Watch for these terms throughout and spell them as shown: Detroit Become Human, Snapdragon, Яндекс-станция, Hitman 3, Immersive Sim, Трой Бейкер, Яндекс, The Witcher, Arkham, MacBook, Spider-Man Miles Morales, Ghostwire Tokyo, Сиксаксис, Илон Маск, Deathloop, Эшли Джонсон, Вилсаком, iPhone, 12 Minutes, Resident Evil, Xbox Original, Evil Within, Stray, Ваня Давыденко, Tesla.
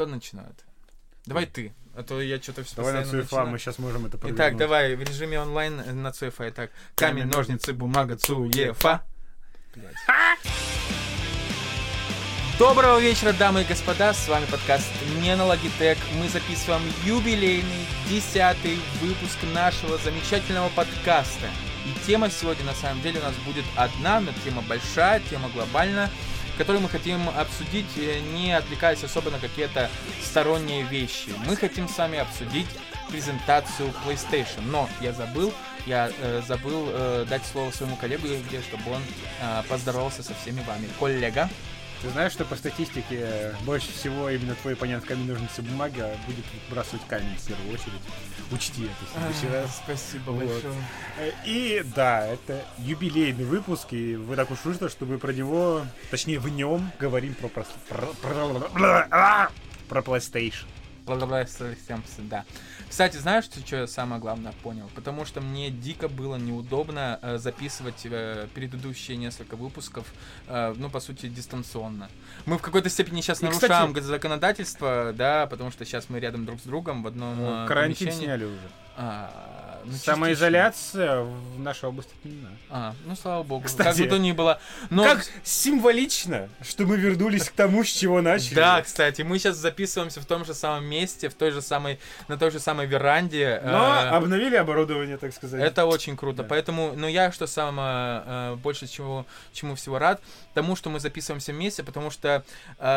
Кто начинает? Давай ты. А то я что-то все постоянно начинаю. Давай на Цуефа, мы сейчас можем это провернуть. Итак, давай, в режиме онлайн на Цуефа. Итак, камень, ножницы, бумага, Цуефа. Доброго вечера, дамы и господа, с вами подкаст «Не на Logitech». Мы записываем юбилейный 10-й выпуск нашего замечательного подкаста. И тема сегодня, на самом деле, у нас будет одна, но тема большая, тема глобальная, которую мы хотим обсудить, не отвлекаясь особо на какие-то сторонние вещи. Мы хотим с вами обсудить презентацию PlayStation, но я забыл дать слово своему коллегу, чтобы он поздоровался со всеми вами. Коллега. Ты знаешь, что по статистике больше всего именно твой оппонент камень, ножницы, бумага будет выбрасывать камень в первую очередь. Учти это в следующий раз. Спасибо большое. И да, это юбилейный выпук, и вы так уж вышло, что мы про него, точнее в нем, говорим про PlayStation. Да. Кстати, знаешь, что я самое главное понял? Потому что мне дико было неудобно записывать предыдущие несколько выпусков, по сути, дистанционно. Мы в какой-то степени сейчас нарушаем законодательство, да, потому что сейчас мы рядом друг с другом в одном помещении. Карантин сняли уже. Самоизоляция в нашей области не надо. Слава богу. Кстати, как бы то ни было. Но... Как символично, что мы вернулись к тому, с чего начали. Да, кстати, мы сейчас записываемся в том же самом месте, на той же самой веранде. Но обновили оборудование, так сказать. Это очень круто. Да. Поэтому, я что самое больше чему всего рад, тому, что мы записываемся вместе, потому что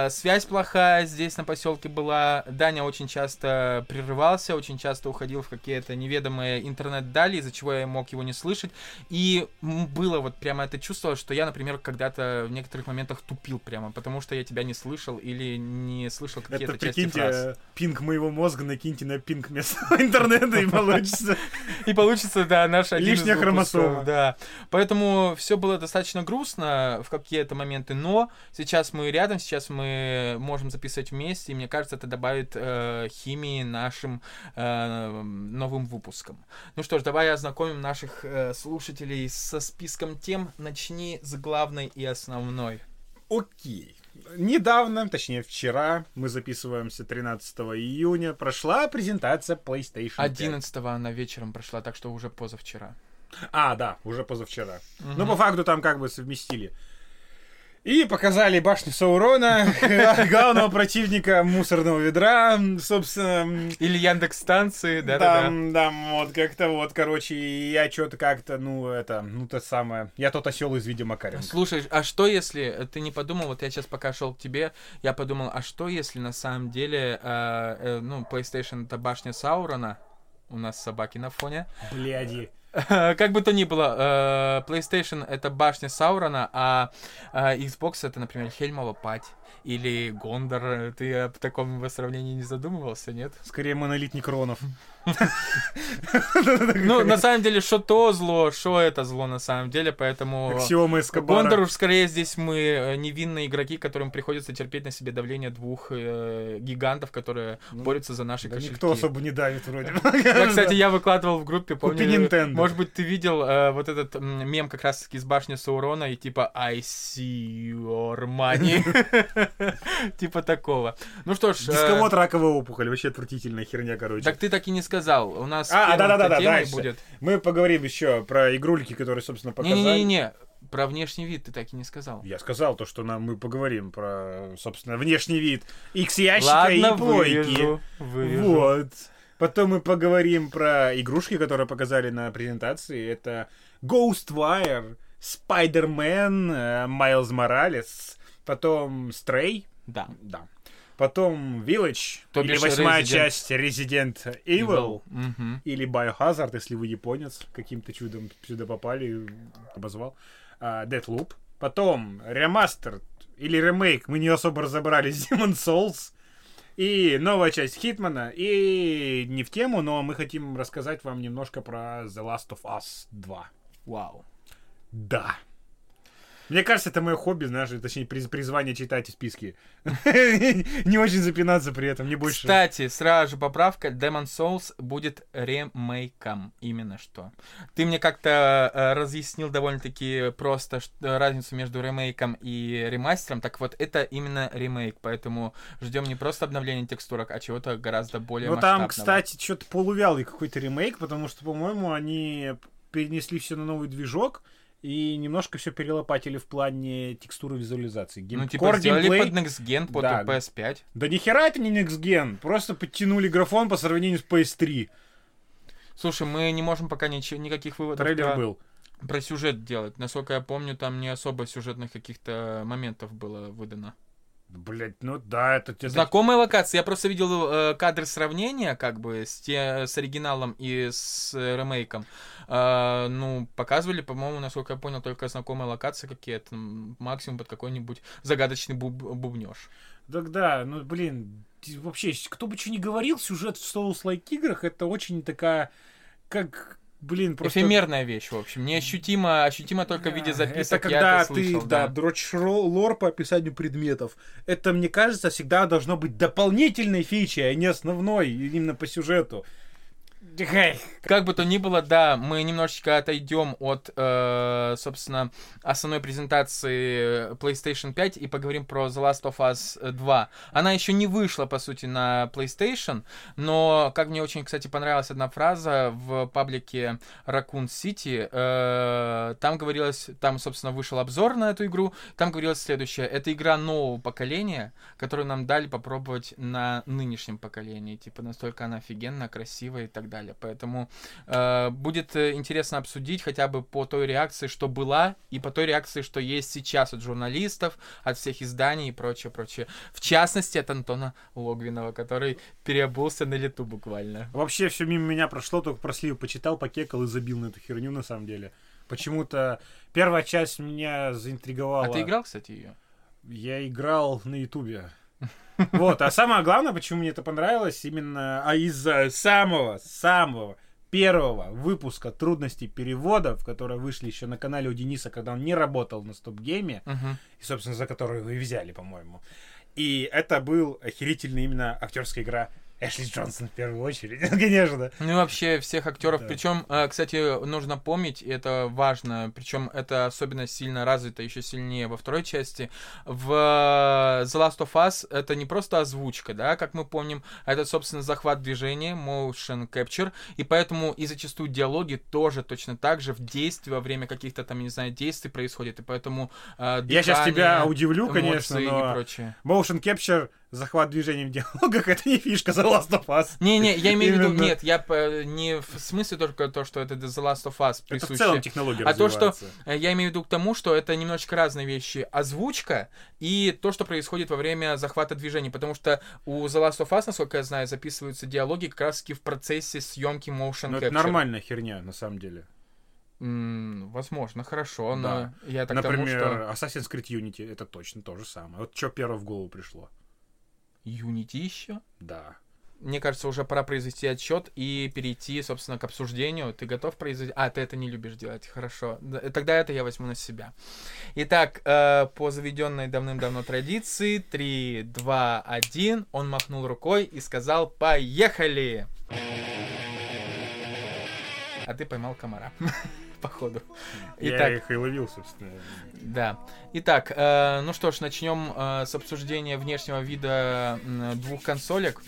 связь плохая здесь на поселке была. Даня очень часто прерывался, очень часто уходил в какие-то неведомые интернет-дали, из-за чего я мог его не слышать. И было вот прямо это чувство, что я, например, когда-то в некоторых моментах тупил прямо, потому что я тебя не слышал или не слышал какие-то части фраз. Это, прикиньте, пинг моего мозга накиньте на пинг местного интернета, и получится... И получится, да, наш один из лишняя хромосома. Да. Поэтому все было достаточно грустно в какие-то моменты, но сейчас мы рядом, сейчас мы можем записывать вместе, и мне кажется, это добавит химии нашим новым выпуском. Ну что ж, давай ознакомим наших слушателей со списком тем. Начни с главной и основной. Окей. Недавно, точнее вчера, мы записываемся 13 июня, прошла презентация PlayStation 5. 11 она вечером прошла, так что уже позавчера. Да, уже позавчера. Угу. Но по факту там как бы совместили. И показали башню Саурона, главного противника мусорного ведра, собственно... Или Яндекс-станции, да-да-да. Короче, я что-то как-то, то самое... Я тот осёл из видео Макаренко. Слушай, а что если... Ты не подумал, вот я сейчас пока шел к тебе, я подумал, а что если на самом деле, PlayStation — это башня Саурона, у нас собаки на фоне. Бляди. Как бы то ни было, PlayStation — это башня Саурона, а Xbox — это, например, Хельмова Пать или Гондор. Ты о таком сравнении не задумывался, нет? Скорее, монолит Некронов. На самом деле, что то зло, что это зло, на самом деле, поэтому... Аксиома Эскобара. Гондор, скорее, здесь мы невинные игроки, которым приходится терпеть на себе давление двух гигантов, которые борются за наши кошельки. Никто особо не давит, вроде. Кстати, я выкладывал в группе, помню... Купи Nintendo. Может быть, ты видел вот этот мем как раз-таки с башни Саурона и типа «I see your money». Типа такого. Ну что ж... Дисковод, раковая опухоль. Вообще отвратительная херня, короче. Так ты так и не сказал. У нас первым-то темой будет... Мы поговорим еще про игрульки, которые, собственно, показали. Не-не-не. Про внешний вид ты так и не сказал. Я сказал то, что мы поговорим про, собственно, внешний вид X-ящика и плойки. Вырежу. Вот. Потом мы поговорим про игрушки, которые показали на презентации. Это Ghostwire, Spider-Man, Miles Morales, потом Stray. Да. Потом Village, или 8-я часть Resident Evil, или Biohazard, если вы японец, каким-то чудом сюда попали, обозвал. Deathloop. Потом ремастер или ремейк, мы не особо разобрались, Demon's Souls. И новая часть Хитмана, и не в тему, но мы хотим рассказать вам немножко про The Last of Us 2. Вау. Да. Мне кажется, это мое хобби, знаешь, точнее, призвание читать списки. Не очень запинаться при этом, не больше. Кстати, сразу же поправка. Demon's Souls будет ремейком. Именно что. Ты мне как-то разъяснил довольно-таки просто разницу между ремейком и ремастером. Так вот, это именно ремейк. Поэтому ждем не просто обновления текстурок, а чего-то гораздо более масштабного. Ну там, кстати, что-то полувялый какой-то ремейк, потому что, по-моему, они перенесли все на новый движок и немножко все перелопатили в плане текстуры визуализации. Ну, типа, сделали геймплей под Next Gen, под да. PS5. Да нихера это не Next Gen, просто подтянули графон по сравнению с PS3. Слушай, мы не можем пока никаких выводов... Трейлер был. Про сюжет делать. Насколько я помню, там не особо сюжетных каких-то моментов было выдано. Блять, ну да, это... Знакомые локации. Я просто видел кадры сравнения, как бы, с оригиналом и с ремейком. Ну, показывали, по-моему, насколько я понял, только знакомые локации какие-то. Максимум под какой-нибудь загадочный бубнёж. Так да, ну, блин, вообще, кто бы что ни говорил, сюжет в Souls-like играх, это очень такая, как... Блин, просто... Эфемерная вещь, в общем. Неощутимо только в виде записок. Это когда это слышал, ты дрочишь лор по описанию предметов. Это, мне кажется, всегда должно быть дополнительной фичей, а не основной, именно по сюжету. Как бы то ни было, да, мы немножечко отойдем от, собственно, основной презентации PlayStation 5 и поговорим про The Last of Us 2. Она еще не вышла, по сути, на PlayStation, но, как мне очень, кстати, понравилась одна фраза в паблике Raccoon City, там говорилось, там, собственно, вышел обзор на эту игру, там говорилось следующее: это игра нового поколения, которую нам дали попробовать на нынешнем поколении, типа, настолько она офигенна, красивая и так далее. Поэтому будет интересно обсудить хотя бы по той реакции, что была, и по той реакции, что есть сейчас от журналистов, от всех изданий и прочее. В частности, от Антона Логвинова, который переобулся на лету буквально. Вообще все мимо меня прошло, только про сливы почитал, покекал и забил на эту херню на самом деле. Почему-то первая часть меня заинтриговала. А ты играл, кстати, ее? Я играл на Ютубе. Вот, а самое главное, почему мне это понравилось, именно из-за самого первого выпуска трудностей переводов, которые вышли еще на канале у Дениса, когда он не работал на Стопгейме, и, собственно, за которую вы и взяли, по-моему. И это был охерительный именно актерская игра Эшли Джонсон в первую очередь, конечно. Ну и вообще всех актеров. Да. Причем, кстати, нужно помнить, и это важно, причем это особенно сильно развито, еще сильнее во второй части. В The Last of Us это не просто озвучка, да, как мы помним, а это, собственно, захват движения, motion capture, и поэтому и зачастую диалоги тоже точно так же в действии, во время каких-то там, не знаю, действий происходит, и поэтому дыхание, я сейчас тебя удивлю, конечно, но и прочее. Motion capture, захват движением в диалогах, это не фишка The Last of Us. Не, я имею в виду, нет, я не в смысле только то, что это The Last of Us присуще. Это в целом технология развивается. А то, что я имею в виду к тому, что это немножечко разные вещи. Озвучка и то, что происходит во время захвата движений, потому что у The Last of Us, насколько я знаю, записываются диалоги как раз в процессе съемки motion capture. Ну, это нормальная херня, на самом деле. Возможно, хорошо, да. Но я так думаю, что... Например, Assassin's Creed Unity, это точно то же самое. Вот что первое в голову пришло. Unity еще? Да. Мне кажется, уже пора произвести отсчет и перейти, собственно, к обсуждению. Ты готов произвести? Ты это не любишь делать. Хорошо. Тогда это я возьму на себя. Итак, по заведенной давным-давно традиции, 3, 2, 1, он махнул рукой и сказал: «Поехали!» А ты поймал комара. Походу. Итак, я их и ловил, собственно. Да. Итак, ну что ж, начнем с обсуждения внешнего вида двух консолек.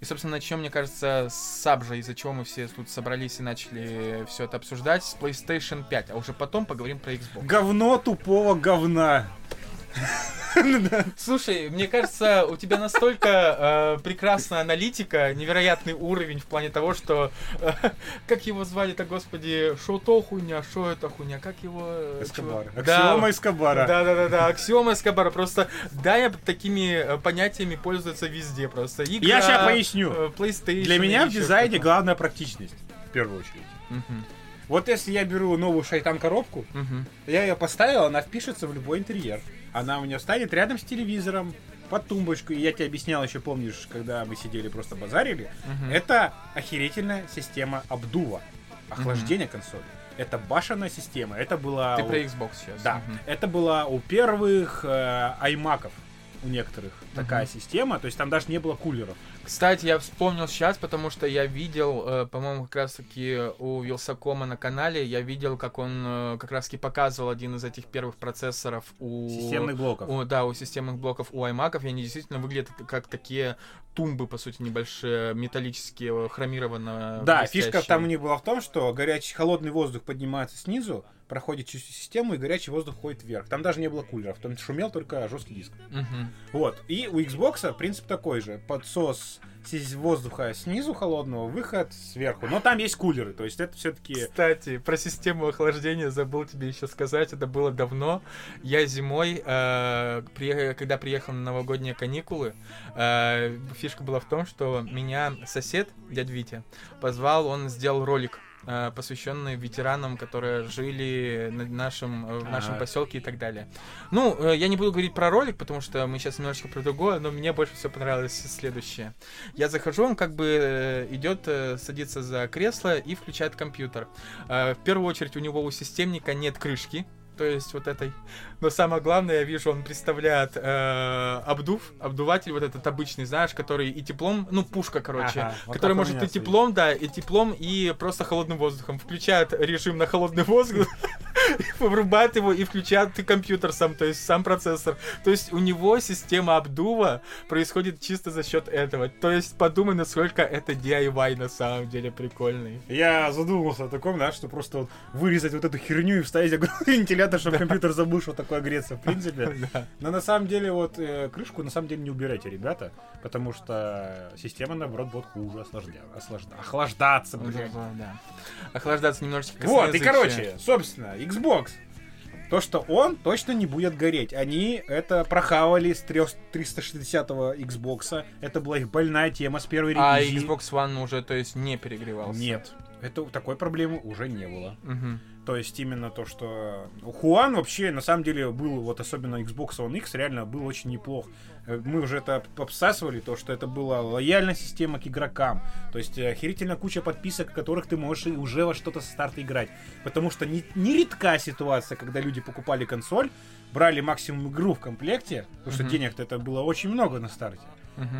И, собственно, начнем, мне кажется, с сабжа, из-за чего мы все тут собрались и начали все это обсуждать, с PlayStation 5. А уже потом поговорим про Xbox. Говно тупого говна. Слушай, мне кажется, у тебя настолько прекрасная аналитика, невероятный уровень в плане того, что... Как его звали-то, господи? Шо то хуйня, шо это хуйня? Как его... Эскобар. Аксиома Эскобара. Да-да-да, аксиома Эскобара. Просто, да, я такими понятиями пользуется везде просто. Игра, я сейчас поясню. PlayStation. Для меня в дизайне главная практичность, в первую очередь. Вот если я беру новую шайтан-коробку, я ее поставил, она впишется в любой интерьер. Она у нее станет рядом с телевизором, под тумбочку. И я тебе объяснял еще, помнишь, когда мы сидели, просто базарили. Это охерительная система обдува, охлаждения консоли. это башенная система. Это была... Ты про Xbox сейчас. Да. Угу. Это была у первых iMac'ов. У некоторых такая система, то есть там даже не было кулеров. Кстати, я вспомнил сейчас, потому что я видел, по-моему, как раз-таки у Вилсакома на канале, я видел, как он как раз-таки показывал один из этих первых процессоров у... Системных блоков. Да, у системных блоков у iMac'ов, и они действительно выглядят как такие тумбы, по сути, небольшие, металлические, хромированные. Да, блестящие. Фишка там у них была в том, что горячий, холодный воздух поднимается снизу, проходит через систему, и горячий воздух ходит вверх. Там даже не было кулеров, там шумел только жесткий диск. Вот. И у Xbox принцип такой же. Подсос воздуха снизу холодного, выход сверху. Но там есть кулеры, то есть это все-таки... Кстати, про систему охлаждения забыл тебе еще сказать. Это было давно. Я зимой, когда приехал на новогодние каникулы, фишка была в том, что меня сосед, дядя Витя, позвал, он сделал ролик, посвященный ветеранам, которые жили в нашем поселке и так далее. Ну, я не буду говорить про ролик, потому что мы сейчас немножечко про другое, но мне больше всего понравилось следующее. Я захожу, он как бы идет, садится за кресло и включает компьютер. В первую очередь у него у системника нет крышки, то есть вот этой. Но самое главное, я вижу, он представляет обдуватель, вот этот обычный, знаешь, который и теплом, ну, пушка, короче, вот который может и теплом, да, и теплом, и просто холодным воздухом. Включает режим на холодный воздух, вырубает его и включает компьютер сам, то есть сам процессор. То есть у него система обдува происходит чисто за счет этого. То есть подумай, насколько это DIY на самом деле прикольный. Я задумался о таком, да, что просто вот вырезать вот эту херню и вставить вентилятор, чтобы компьютер забыл, что такое греться, в принципе. Но на самом деле вот крышку на самом деле не убирайте, ребята, потому что система, наоборот, будет хуже охлаждаться. Охлаждаться немножечко. Вот, и короче, собственно, Xbox. То, что он точно не будет гореть. Они это прохавали с 360-го Xbox. Это была их больная тема с первой ревизии. А Xbox One уже, то есть, не перегревался? Нет. Это такой проблемы уже не было. То есть именно то, что... Хуан вообще, на самом деле, был, вот особенно Xbox One X, реально был очень неплох. Мы уже это обсасывали, то, что это была лояльная система к игрокам. То есть охерительная куча подписок, которых ты можешь уже во что-то со старта играть. Потому что нередка ситуация, когда люди покупали консоль, брали максимум игру в комплекте, потому что денег-то это было очень много на старте.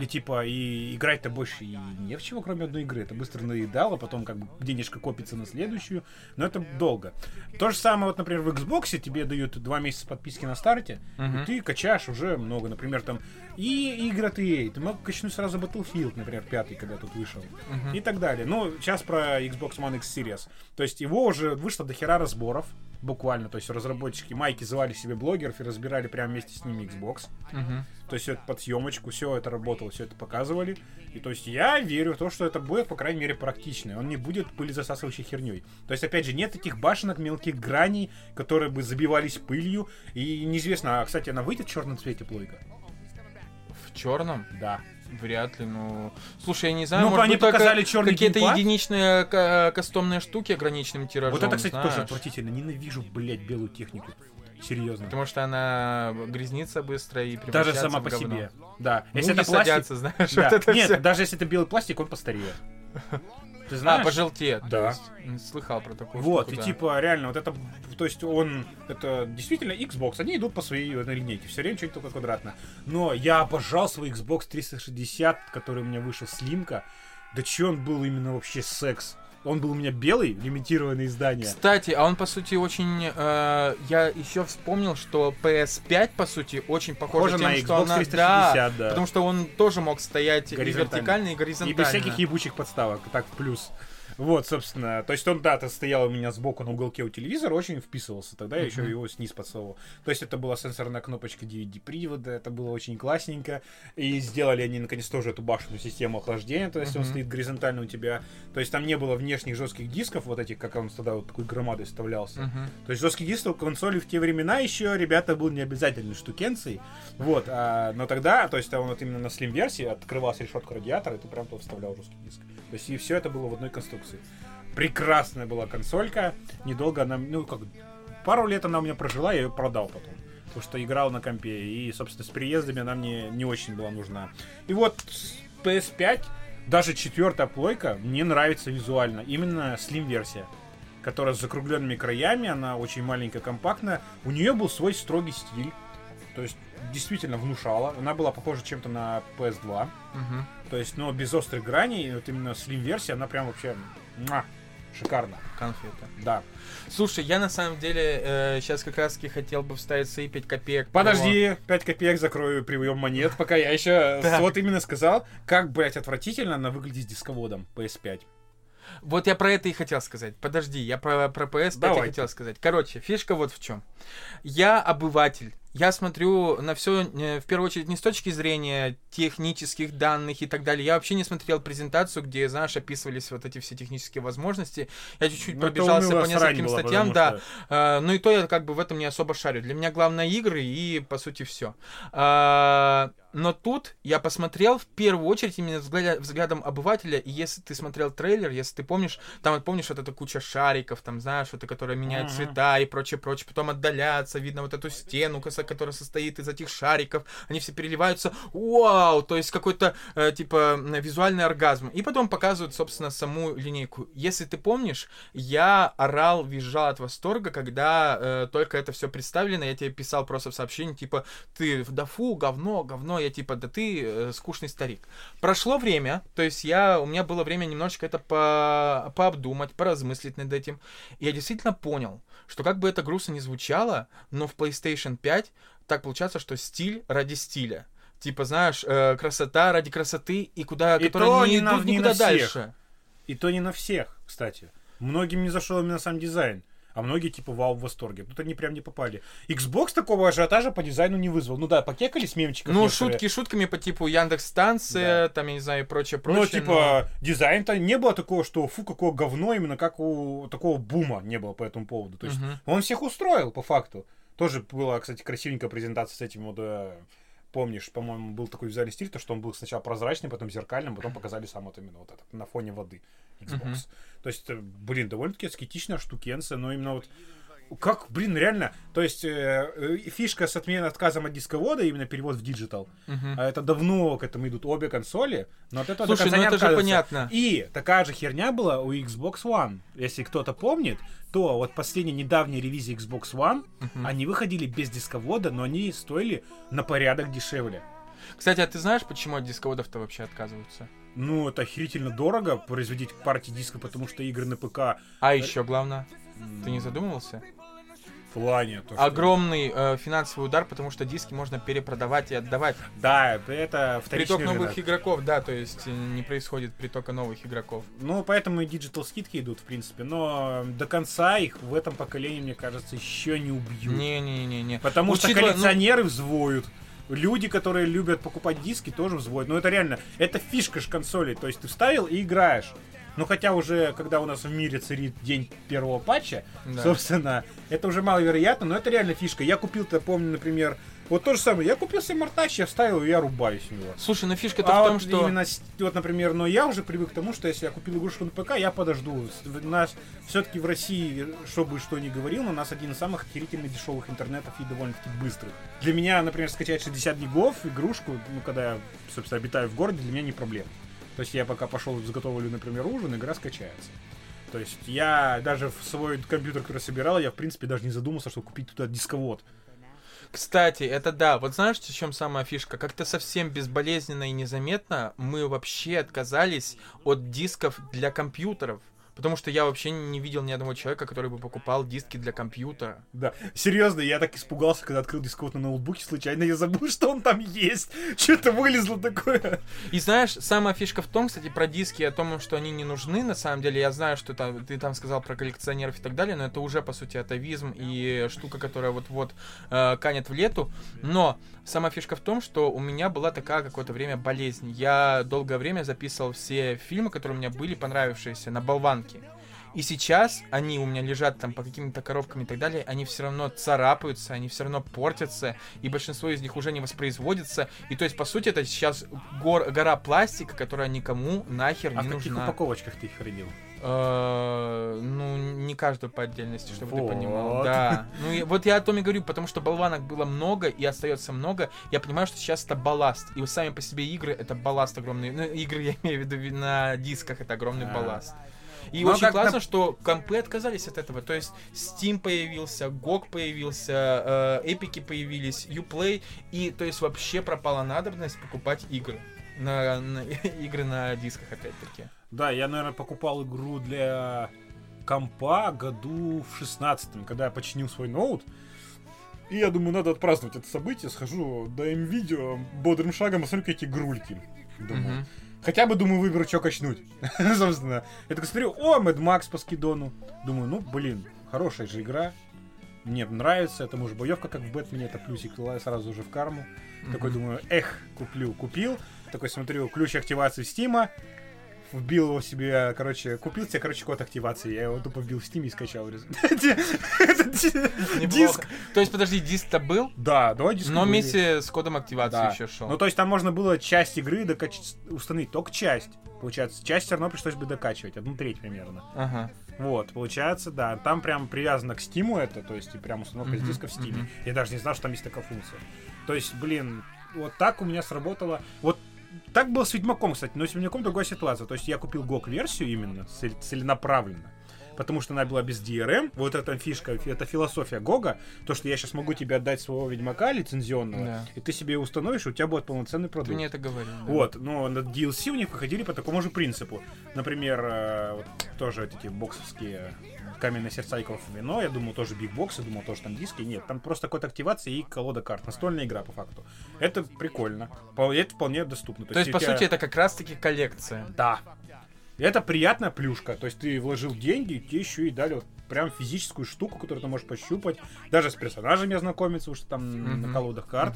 И типа, и играть-то больше и не в чего, кроме одной игры. Это быстро наедало, потом как бы денежка копится на следующую, но это долго. То же самое, вот, например, в Xbox тебе дают 2 месяца подписки на старте, и ты качаешь уже много, например, там, и игры ты мог качнуть сразу Battlefield, например, 5-й, когда тут вышел, и так далее. Ну, сейчас про Xbox One X Series. То есть его уже вышло до хера разборов, буквально, то есть разработчики майки звали себе блогеров и разбирали прямо вместе с ними Xbox. То есть все это под съемочку, все это работало, все это показывали. И то есть я верю в то, что это будет, по крайней мере, практично. Он не будет пылезасасывающей херней. То есть, опять же, нет таких башенок, мелких граней, которые бы забивались пылью. И неизвестно, а, кстати, она выйдет в черном цвете плойка? В черном? Да. Вряд ли, но... Слушай, я не знаю, может они быть, показали черный какие-то геймпад? Единичные кастомные штуки ограниченным тиражом. Вот это, кстати, тоже отвратительно. Ненавижу, блядь, белую технику. Серьезно. Потому что она грязнится быстро и превращается даже сама в говно. По себе. Да. Ну, если это пластик, садятся, знаешь, да. Вот это нет, все. Даже если это белый пластик, он постареет. Ты знаешь? Пожелтеет. Да. Не слыхал про такую штуку. Вот, и типа реально, вот это... То есть он... Это действительно Xbox. Они идут по своей линейке. Все время что-нибудь только квадратно. Но я обожал свой Xbox 360, который у меня вышел, слимка. Да че он был именно вообще секс. Он был у меня белый, лимитированное издание. Кстати, а он, по сути, очень... я еще вспомнил, что PS5, по сути, очень похожа тем, на Xbox что она... 360, да. Потому что он тоже мог стоять и вертикально, и горизонтально. И без всяких ебучих подставок, так, плюс. Вот, собственно. То есть он, да, стоял у меня сбоку на уголке у телевизора, очень вписывался. Тогда я еще его сниз подсовывал. То есть это была сенсорная кнопочка DVD-привода, это было очень классненько. И сделали они, наконец, тоже эту башенную систему охлаждения. То есть он стоит горизонтально у тебя. То есть там не было внешних жестких дисков, вот этих, как он тогда вот такой громадой вставлялся. То есть жесткий диск у консоли в те времена еще, ребята, был необязательной штукенцией. Вот. Но тогда, то есть там вот именно на слим-версии открывалась решетка радиатора, и ты прям туда вставлял жесткий диск. То есть и все это было в одной конструкции. Прекрасная была консолька. Недолго она, пару лет она у меня прожила, я ее продал потом, потому что играл на компе, и, собственно, с приездами она мне не очень была нужна. И вот PS5, даже 4-я плойка, мне нравится визуально, именно Slim-версия. которая с закругленными краями, она очень маленькая, компактная. У нее был свой строгий стиль, то есть действительно внушала. Она была похожа чем-то на PS2, то есть, но без острых граней. Вот именно слим-версия, она прям вообще шикарно. Конфета. Да. Слушай, я на самом деле сейчас как раз таки хотел бы вставить свои 5 копеек. Подожди, 5 копеек закрою прием монет, пока я еще вот именно сказал, как, блядь, отвратительно она выглядит с дисководом PS5. Вот я про это и хотел сказать. Подожди, я про PS5 хотел сказать. Короче, фишка вот в чем. Я обыватель. Я смотрю на все, в первую очередь, не с точки зрения технических данных и так далее. Я вообще не смотрел презентацию, где, знаешь, описывались вот эти все технические возможности. Я чуть-чуть пробежался по нескольким статьям, да. Но и то я как бы в этом не особо шарю. Для меня главное игры и, по сути, все. Но тут я посмотрел в первую очередь именно взглядом обывателя. И если ты смотрел трейлер, если ты помнишь, там вот помнишь вот эта куча шариков, там, знаешь, вот, которые меняют цвета и прочее-прочее. Потом отдаляться, видно вот эту стену, которая состоит из этих шариков, они все переливаются, вау, то есть какой-то, типа, визуальный оргазм. И потом показывают, собственно, саму линейку. Если ты помнишь, я орал, визжал от восторга, когда только это все представлено, я тебе писал просто в сообщении, типа, ты, да фу, говно, я типа, да ты скучный старик. Прошло время, то есть у меня было время немножечко это пообдумать, поразмыслить над этим, и я действительно понял, что как бы это грустно не звучало, но в PlayStation 5 так получается, что стиль ради стиля. Типа, знаешь, красота ради красоты, и куда, которые не идут никуда дальше. И то не на всех, кстати. Многим не зашел именно сам дизайн, а многие типа вау в восторге. Тут они прям не попали. Xbox такого ажиотажа по дизайну не вызвал. Ну да, покекались мемчиков. Ну, шутки шутками по типу Яндекс.Станция, да. Там, я не знаю, и прочее. Ну, типа, дизайн-то не было такого, что фу, какое говно, именно как у такого бума не было по этому поводу. То есть он всех устроил, по факту. Тоже была, кстати, красивенькая презентация с этим вот... Помнишь, по-моему, был такой визуальный стиль, то что он был сначала прозрачным, потом зеркальным, потом показали сам вот именно вот этот на фоне воды Xbox. То есть, блин, довольно-таки аскетичная штукенция, но именно вот как, блин, реально, то есть фишка с отказом от дисковода, именно перевод в диджитал, это давно к этому идут обе консоли, но от этого Слушай, до конца не отказываются. Слушай, ну это же понятно. И такая же херня была у Xbox One. Если кто-то помнит, то вот последняя недавняя ревизия Xbox One, они выходили без дисковода, но они стоили на порядок дешевле. Кстати, а ты знаешь, почему от дисководов-то вообще отказываются? Ну, это охерительно дорого производить партии диска, потому что игры на ПК... А еще главное... Ты не задумывался? В плане... То, огромный финансовый удар, потому что диски можно перепродавать и отдавать. Да, это вторичный рынок. Приток новых игроков, да, то есть не происходит притока новых игроков. Ну, поэтому и диджитал-скидки идут, в принципе, но до конца их в этом поколении, мне кажется, еще не убьют. Не-не-не-не. Потому что коллекционеры взвоют. Люди, которые любят покупать диски, тоже взвоют. Но это реально, это фишка же консолей, то есть ты вставил и играешь. Ну, хотя уже, когда у нас в мире царит день первого патча, собственно, это уже маловероятно, но это реально фишка. Я купил-то, помню, например, вот то же самое. Я купил себе мортач, я вставил, и я рубаюсь в него. Слушай, ну фишка-то в том, что... Именно, вот, например, но я уже привык к тому, что если я купил игрушку на ПК, я подожду. Нас все-таки в России, что бы что ни говорил, у нас один из самых охерительно дешевых интернетов и довольно-таки быстрых. Для меня, например, скачать 60 гигов игрушку, ну, когда я, собственно, обитаю в городе, для меня не проблема. То есть я пока пошел, заготовлю, например, ужин, игра скачается. То есть я даже в свой компьютер, который собирал, я, в принципе, даже не задумался, что купить туда дисковод. Кстати, это да. Вот знаешь, в чем самая фишка? Как-то совсем безболезненно и незаметно мы вообще отказались от дисков для компьютеров. Потому что я вообще не видел ни одного человека, который бы покупал диски для компьютера. Да, серьезно, я так испугался, когда открыл дисковод на ноутбуке, случайно я забыл, что он там есть. Что-то вылезло такое. И знаешь, самая фишка в том, кстати, про диски, о том, что они не нужны, на самом деле, я знаю, что ты там сказал про коллекционеров и так далее, но это уже, по сути, атовизм и штука, которая вот-вот канет в лету. Но сама фишка в том, что у меня была такая какое-то время болезнь. Я долгое время записывал все фильмы, которые у меня были понравившиеся, на болванке. И сейчас они у меня лежат там по каким-то коробкам и так далее, они все равно царапаются, они все равно портятся, и большинство из них уже не воспроизводится. И то есть, по сути, это сейчас гора пластика, которая никому нахер не нужна. А в каких упаковочках ты их хранил? Ну, не каждую по отдельности, чтобы ты понимал. Да. Ну, вот я о том и говорю, потому что болванок было много и остается много. Я понимаю, что сейчас это балласт. И сами по себе игры — это балласт огромный. Ну, игры, я имею в виду, на дисках — это огромный балласт. И но очень классно, что компы отказались от этого. То есть Steam появился, GOG появился, эпики появились, Uplay. И то есть вообще пропала надобность покупать игры. Игры на дисках опять-таки. Да, я, наверное, покупал игру для компа году в 16-м, когда я починил свой ноут. И я думаю, надо отпраздновать это событие. Схожу до М-видео, бодрым шагом, посмотрю, какие игрульки. Думаю. Хотя бы, думаю, выберу, что качнуть. Собственно. Я так смотрю, о, Mad Max по скидону. Думаю, ну, блин, хорошая же игра. Мне нравится, это может боевка, как в Бэтмене, это плюсик сразу же в карму. Такой думаю, эх, купил. Такой смотрю, ключ активации Стима. Вбил его себе, купил себе, код активации. Я его тупо вбил в Steam и скачал. Диск. То есть, подожди, диск-то был? Да, давай диск. Но вместе с кодом активации еще шел. Ну, то есть, там можно было часть игры установить, только часть. Получается, часть все равно пришлось бы докачивать, 1/3 примерно. Ага. Вот, получается, да. Там прям привязано к Steam это, то есть, и прям установка с диска в Steam. Я даже не знал, что там есть такая функция. То есть, блин, вот так у меня сработало. Вот так было с Ведьмаком, кстати, но с Ведьмаком другая ситуация. То есть я купил GOG-версию именно целенаправленно, потому что она была без DRM. Вот эта фишка, это философия GOG-а, то, что я сейчас могу тебе отдать своего Ведьмака лицензионного, да, и ты себе его установишь, и у тебя будет полноценный продукт. Ты мне это говорил. Да. Вот, но на DLC у них выходили по такому же принципу. Например, вот, тоже такие боксовские каменные сердца и кровь вино, я думал, тоже бигбоксы, думал, тоже там диски. Нет, там просто код активации и колода карт. Настольная игра, по факту. Это прикольно. Это вполне доступно. То есть по сути, это как раз-таки коллекция. Да. Это приятная плюшка. То есть ты вложил деньги, и тебе еще и дали вот прям физическую штуку, которую ты можешь пощупать. Даже с персонажами ознакомиться, уж там на колодах карт.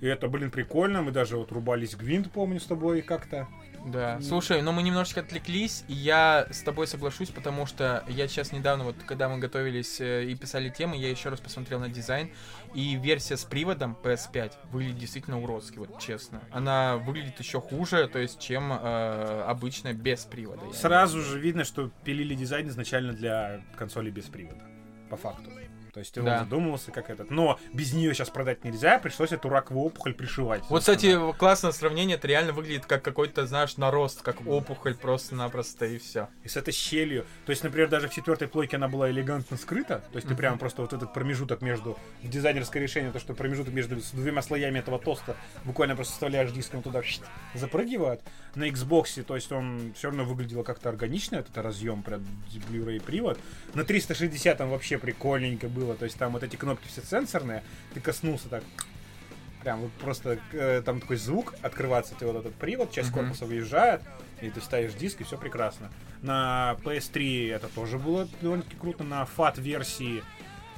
И это, блин, прикольно. Мы даже вот рубались Гвинт, помню, с тобой как-то. Да. Слушай, ну мы немножечко отвлеклись, и я с тобой соглашусь, потому что я сейчас недавно, вот когда мы готовились и писали темы, я еще раз посмотрел на дизайн, и версия с приводом PS5 выглядит действительно уродски, вот честно. Она выглядит еще хуже, то есть, чем обычно без привода. Сразу же видно, что пилили дизайн изначально для консоли без привода, по факту. То есть он задумывался, как этот. Но без нее сейчас продать нельзя, пришлось эту раковую опухоль пришивать. Вот, кстати, классное сравнение. Это реально выглядит как какой-то, знаешь, нарост, как опухоль просто-напросто, и все. И с этой щелью. То есть, например, даже в 4-й плойке она была элегантно скрыта. То есть ты прям просто вот этот промежуток между... Дизайнерское решение, то, что промежуток между двумя слоями этого тоста буквально просто вставляешь диском туда, запрыгивает. На Xbox, то есть он все равно выглядело как-то органично, этот разъем прям Blu-ray привод. На 360-м вообще прикольненько было. То есть там вот эти кнопки все сенсорные, ты коснулся так, прям вот просто там такой звук открывается, ты вот этот привод, часть корпуса выезжает, и ты ставишь диск, и все прекрасно. На PS3 это тоже было довольно-таки круто, на FAT-версии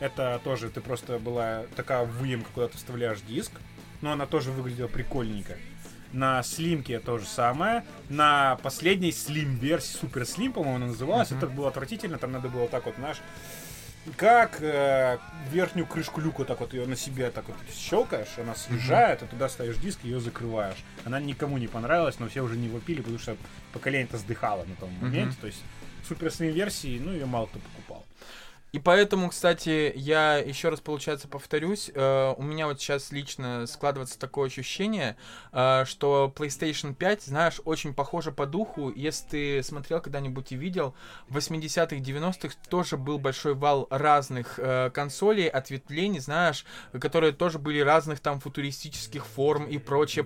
это тоже, ты просто была такая выемка, куда ты вставляешь диск, но она тоже выглядела прикольненько. На Slimке то же самое. На последней Slim-версии, Super Slim, по-моему, она называлась, это было отвратительно, там надо было так вот как верхнюю крышку люка так вот ее на себе так вот щелкаешь, она съезжает, и туда ставишь диск, ее закрываешь. Она никому не понравилась, но все уже не вопили, потому что поколение-то сдыхало на том моменте. То есть суперсные версии, ну, ее мало кто покупал. И поэтому, кстати, я еще раз, получается, повторюсь, у меня вот сейчас лично складывается такое ощущение, что PlayStation 5, знаешь, очень похожа по духу, если ты смотрел когда-нибудь и видел, в 80-х, 90-х тоже был большой вал разных консолей, ответвлений, знаешь, которые тоже были разных там футуристических форм и прочее,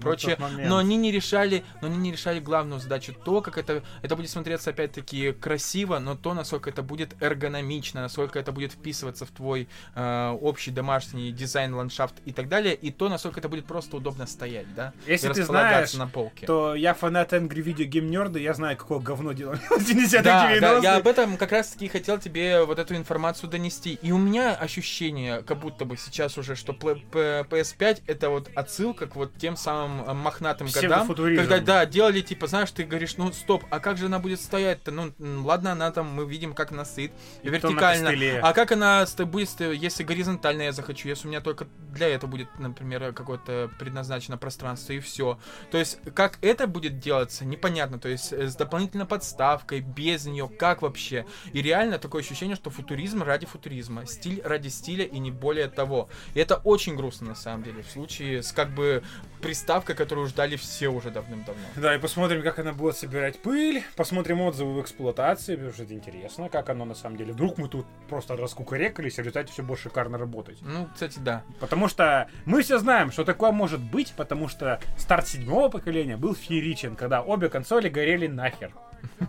но они не решали главную задачу, то, как это будет смотреться, опять-таки, красиво, но то, насколько это будет эргономично, насколько это будет вписываться в твой общий домашний дизайн, ландшафт и так далее, и то, насколько это будет просто удобно стоять, да? Если ты знаешь, на полке. То я фанат Angry Video Game Nerd, я знаю, какое говно делали в 90-х, 90-х. Да, я об этом как раз-таки хотел тебе вот эту информацию донести. И у меня ощущение, как будто бы сейчас уже, что PS5 это вот отсылка к вот тем самым мохнатым годам, когда, да, делали, типа, знаешь, ты говоришь, ну, стоп, а как же она будет стоять-то? Ну, ладно, она там, мы видим, как она стоит. Вертикально. А как она быстро, если горизонтально я захочу, если у меня только для этого будет, например, какое-то предназначено пространство и все. То есть, как это будет делаться, непонятно. То есть, с дополнительной подставкой, без нее, как вообще. И реально такое ощущение, что футуризм ради футуризма, стиль ради стиля и не более того. И это очень грустно, на самом деле, в случае с как бы приставкой, которую ждали все уже давным-давно. Да, и посмотрим, как она будет собирать пыль, посмотрим отзывы в эксплуатации, потому что это интересно, как оно на самом деле. Вдруг мы тут просто раскукарекались, и в результате все будет шикарно работать. Ну, кстати, да. Потому что мы все знаем, что такое может быть, потому что старт седьмого поколения был фееричен, когда обе консоли горели нахер.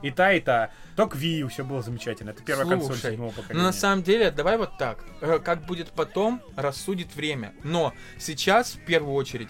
И та, и та. Только Wii U все было замечательно. Это первая консоль седьмого поколения. Ну, на самом деле, давай вот так. Как будет потом, рассудит время. Но сейчас, в первую очередь,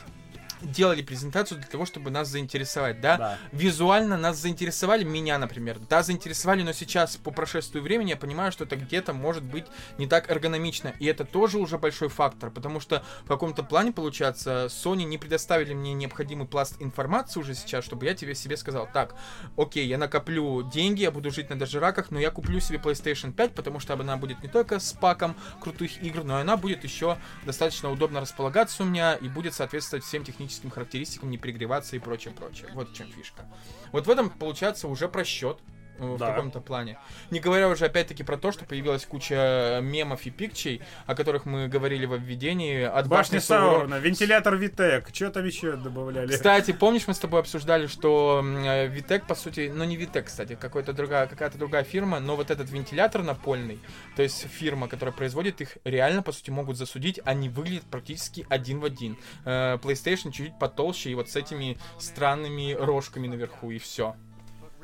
делали презентацию для того, чтобы нас заинтересовать, да? Да. Визуально нас заинтересовали, меня, например. Да, заинтересовали, но сейчас, по прошествию времени, я понимаю, что это где-то может быть не так эргономично. И это тоже уже большой фактор, потому что в каком-то плане, получается, Sony не предоставили мне необходимый пласт информации уже сейчас, чтобы я тебе себе сказал, так, окей, я накоплю деньги, я буду жить на дожираках, но я куплю себе PlayStation 5, потому что она будет не только с паком крутых игр, но она будет еще достаточно удобно располагаться у меня и будет соответствовать всем техническим характеристикам, не перегреваться и прочее-прочее. Вот в чем фишка. Вот в этом, получается, уже просчет в каком-то плане. Не говоря уже опять-таки про то, что появилась куча мемов и пикчей, о которых мы говорили во введении. От башни Саурона, вентилятор Витек, что там еще добавляли? Кстати, помнишь, мы с тобой обсуждали, что Витек, по сути, ну не Витек, кстати, какая-то другая фирма, но вот этот вентилятор напольный, то есть фирма, которая производит их, реально, по сути, могут засудить, они выглядят практически один в один. PlayStation чуть-чуть потолще и вот с этими странными рожками наверху, и все.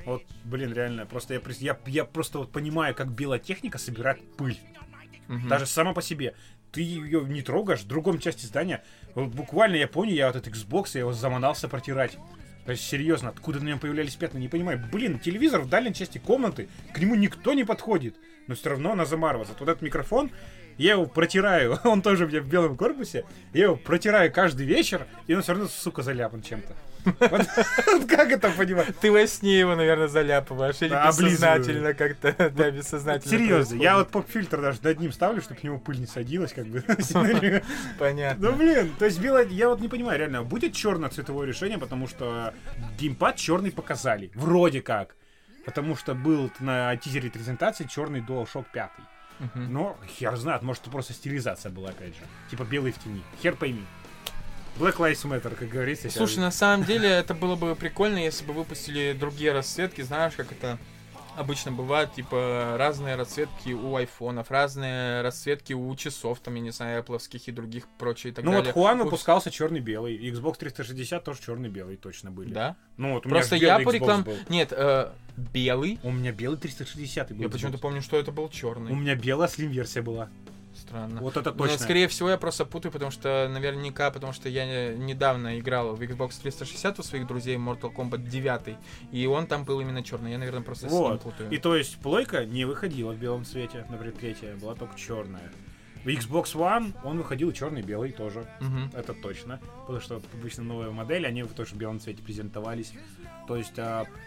Вот, блин, реально, просто я просто вот понимаю, как белая техника собирает пыль. Угу. Даже сама по себе. Ты ее не трогаешь в другом части здания. Вот буквально, я помню, я вот этот Xbox, я его заманался протирать. То есть, серьезно, откуда на нем появлялись пятна, не понимаю. Блин, телевизор в дальней части комнаты, к нему никто не подходит. Но все равно она замарывается. Вот этот микрофон, я его протираю, он тоже у меня в белом корпусе, я его протираю каждый вечер, и он все равно, сука, заляпан чем-то. Вот как это понимать? Ты во сне его, наверное, заляпываешь. Или бессознательно как-то. Да, бессознательно. Серьезно, я вот поп-фильтр даже над ним ставлю, чтобы к нему пыль не садилась, как бы. Понятно. Ну, блин, то есть белое... Я вот не понимаю, реально, будет черное цветовое решение, потому что геймпад черный показали. Вроде как. Потому что был на тизере презентации черный DualShock 5. Но хер знает, может, это просто стилизация была, опять же. Типа белый в тени. Хер пойми. Black Lives Matter, как говорится. Слушай, сейчас... на самом деле это было бы прикольно, если бы выпустили другие расцветки, знаешь, как это обычно бывает, типа разные расцветки у айфонов, разные расцветки у часов, там, я не знаю, Apple-овских и других прочее и так далее. Ну вот Хуан выпускался черный-белый, и Xbox 360 тоже черный-белый точно были. Да? Ну вот у меня белый Xbox был. Нет, белый. У меня белый 360 был. Я почему-то помню, что это был черный. У меня белая Slim-версия была. Странно. Вот это точно. Но, скорее всего, я просто путаю, потому что, наверняка, потому что я недавно играл в Xbox 360 у своих друзей Mortal Kombat 9, и он там был именно черный. Я, наверное, просто вот. С ним путаю. И то есть плойка не выходила в белом цвете на предплечье, была только черная. В Xbox One он выходил черный-белый тоже, это точно, потому что обычно новые модели, они в тоже в белом цвете презентовались. То есть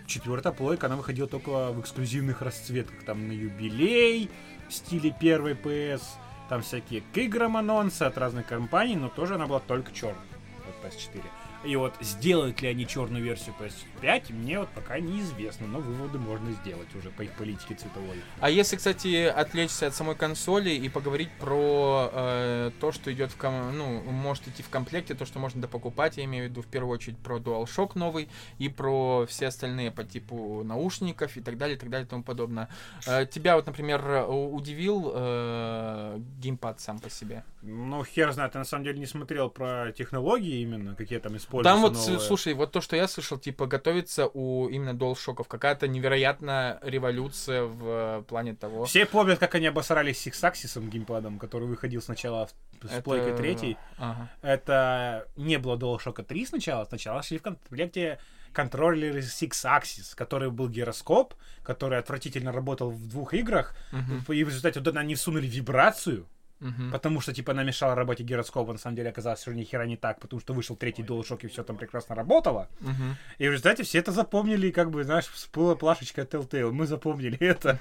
четвертая плойка, она выходила только в эксклюзивных расцветках, там на юбилей в стиле первой PS. Там всякие к играм анонсы от разных компаний, но тоже она была только черной. Вот PS4. И вот сделают ли они черную версию PS5, мне вот пока неизвестно, но выводы можно сделать уже по их политике цветовой. А если, кстати, отвлечься от самой консоли и поговорить про то, что идет в может идти в комплекте, то, что можно допокупать, я имею в виду в первую очередь про DualShock новый и про все остальные по типу наушников и так далее, и тому подобное. Тебя вот, например, удивил геймпад сам по себе? Ну, хер знает, я на самом деле не смотрел про технологии именно, какие там используются. Там вот, новое. Слушай, вот то, что я слышал, типа, готовится у именно DualShock'ов какая-то невероятная революция в плане того... Все помнят, как они обосрались с Сиксаксисом геймпадом, который выходил сначала с плойкой 3. Ага. Это не было DualShock'a 3 сначала шли в комплекте контроллеры Six-Axis, который был гироскоп, который отвратительно работал в двух играх, и в результате вот они всунули вибрацию, Uh-huh. Потому что, типа, она мешала работе гироскопа, на самом деле оказалось, что ни хера не так, потому что вышел третий DualShock, и все там прекрасно работало. Uh-huh. И в результате все это запомнили, и как бы, знаешь, всплыла плашечка Telltale, мы запомнили это.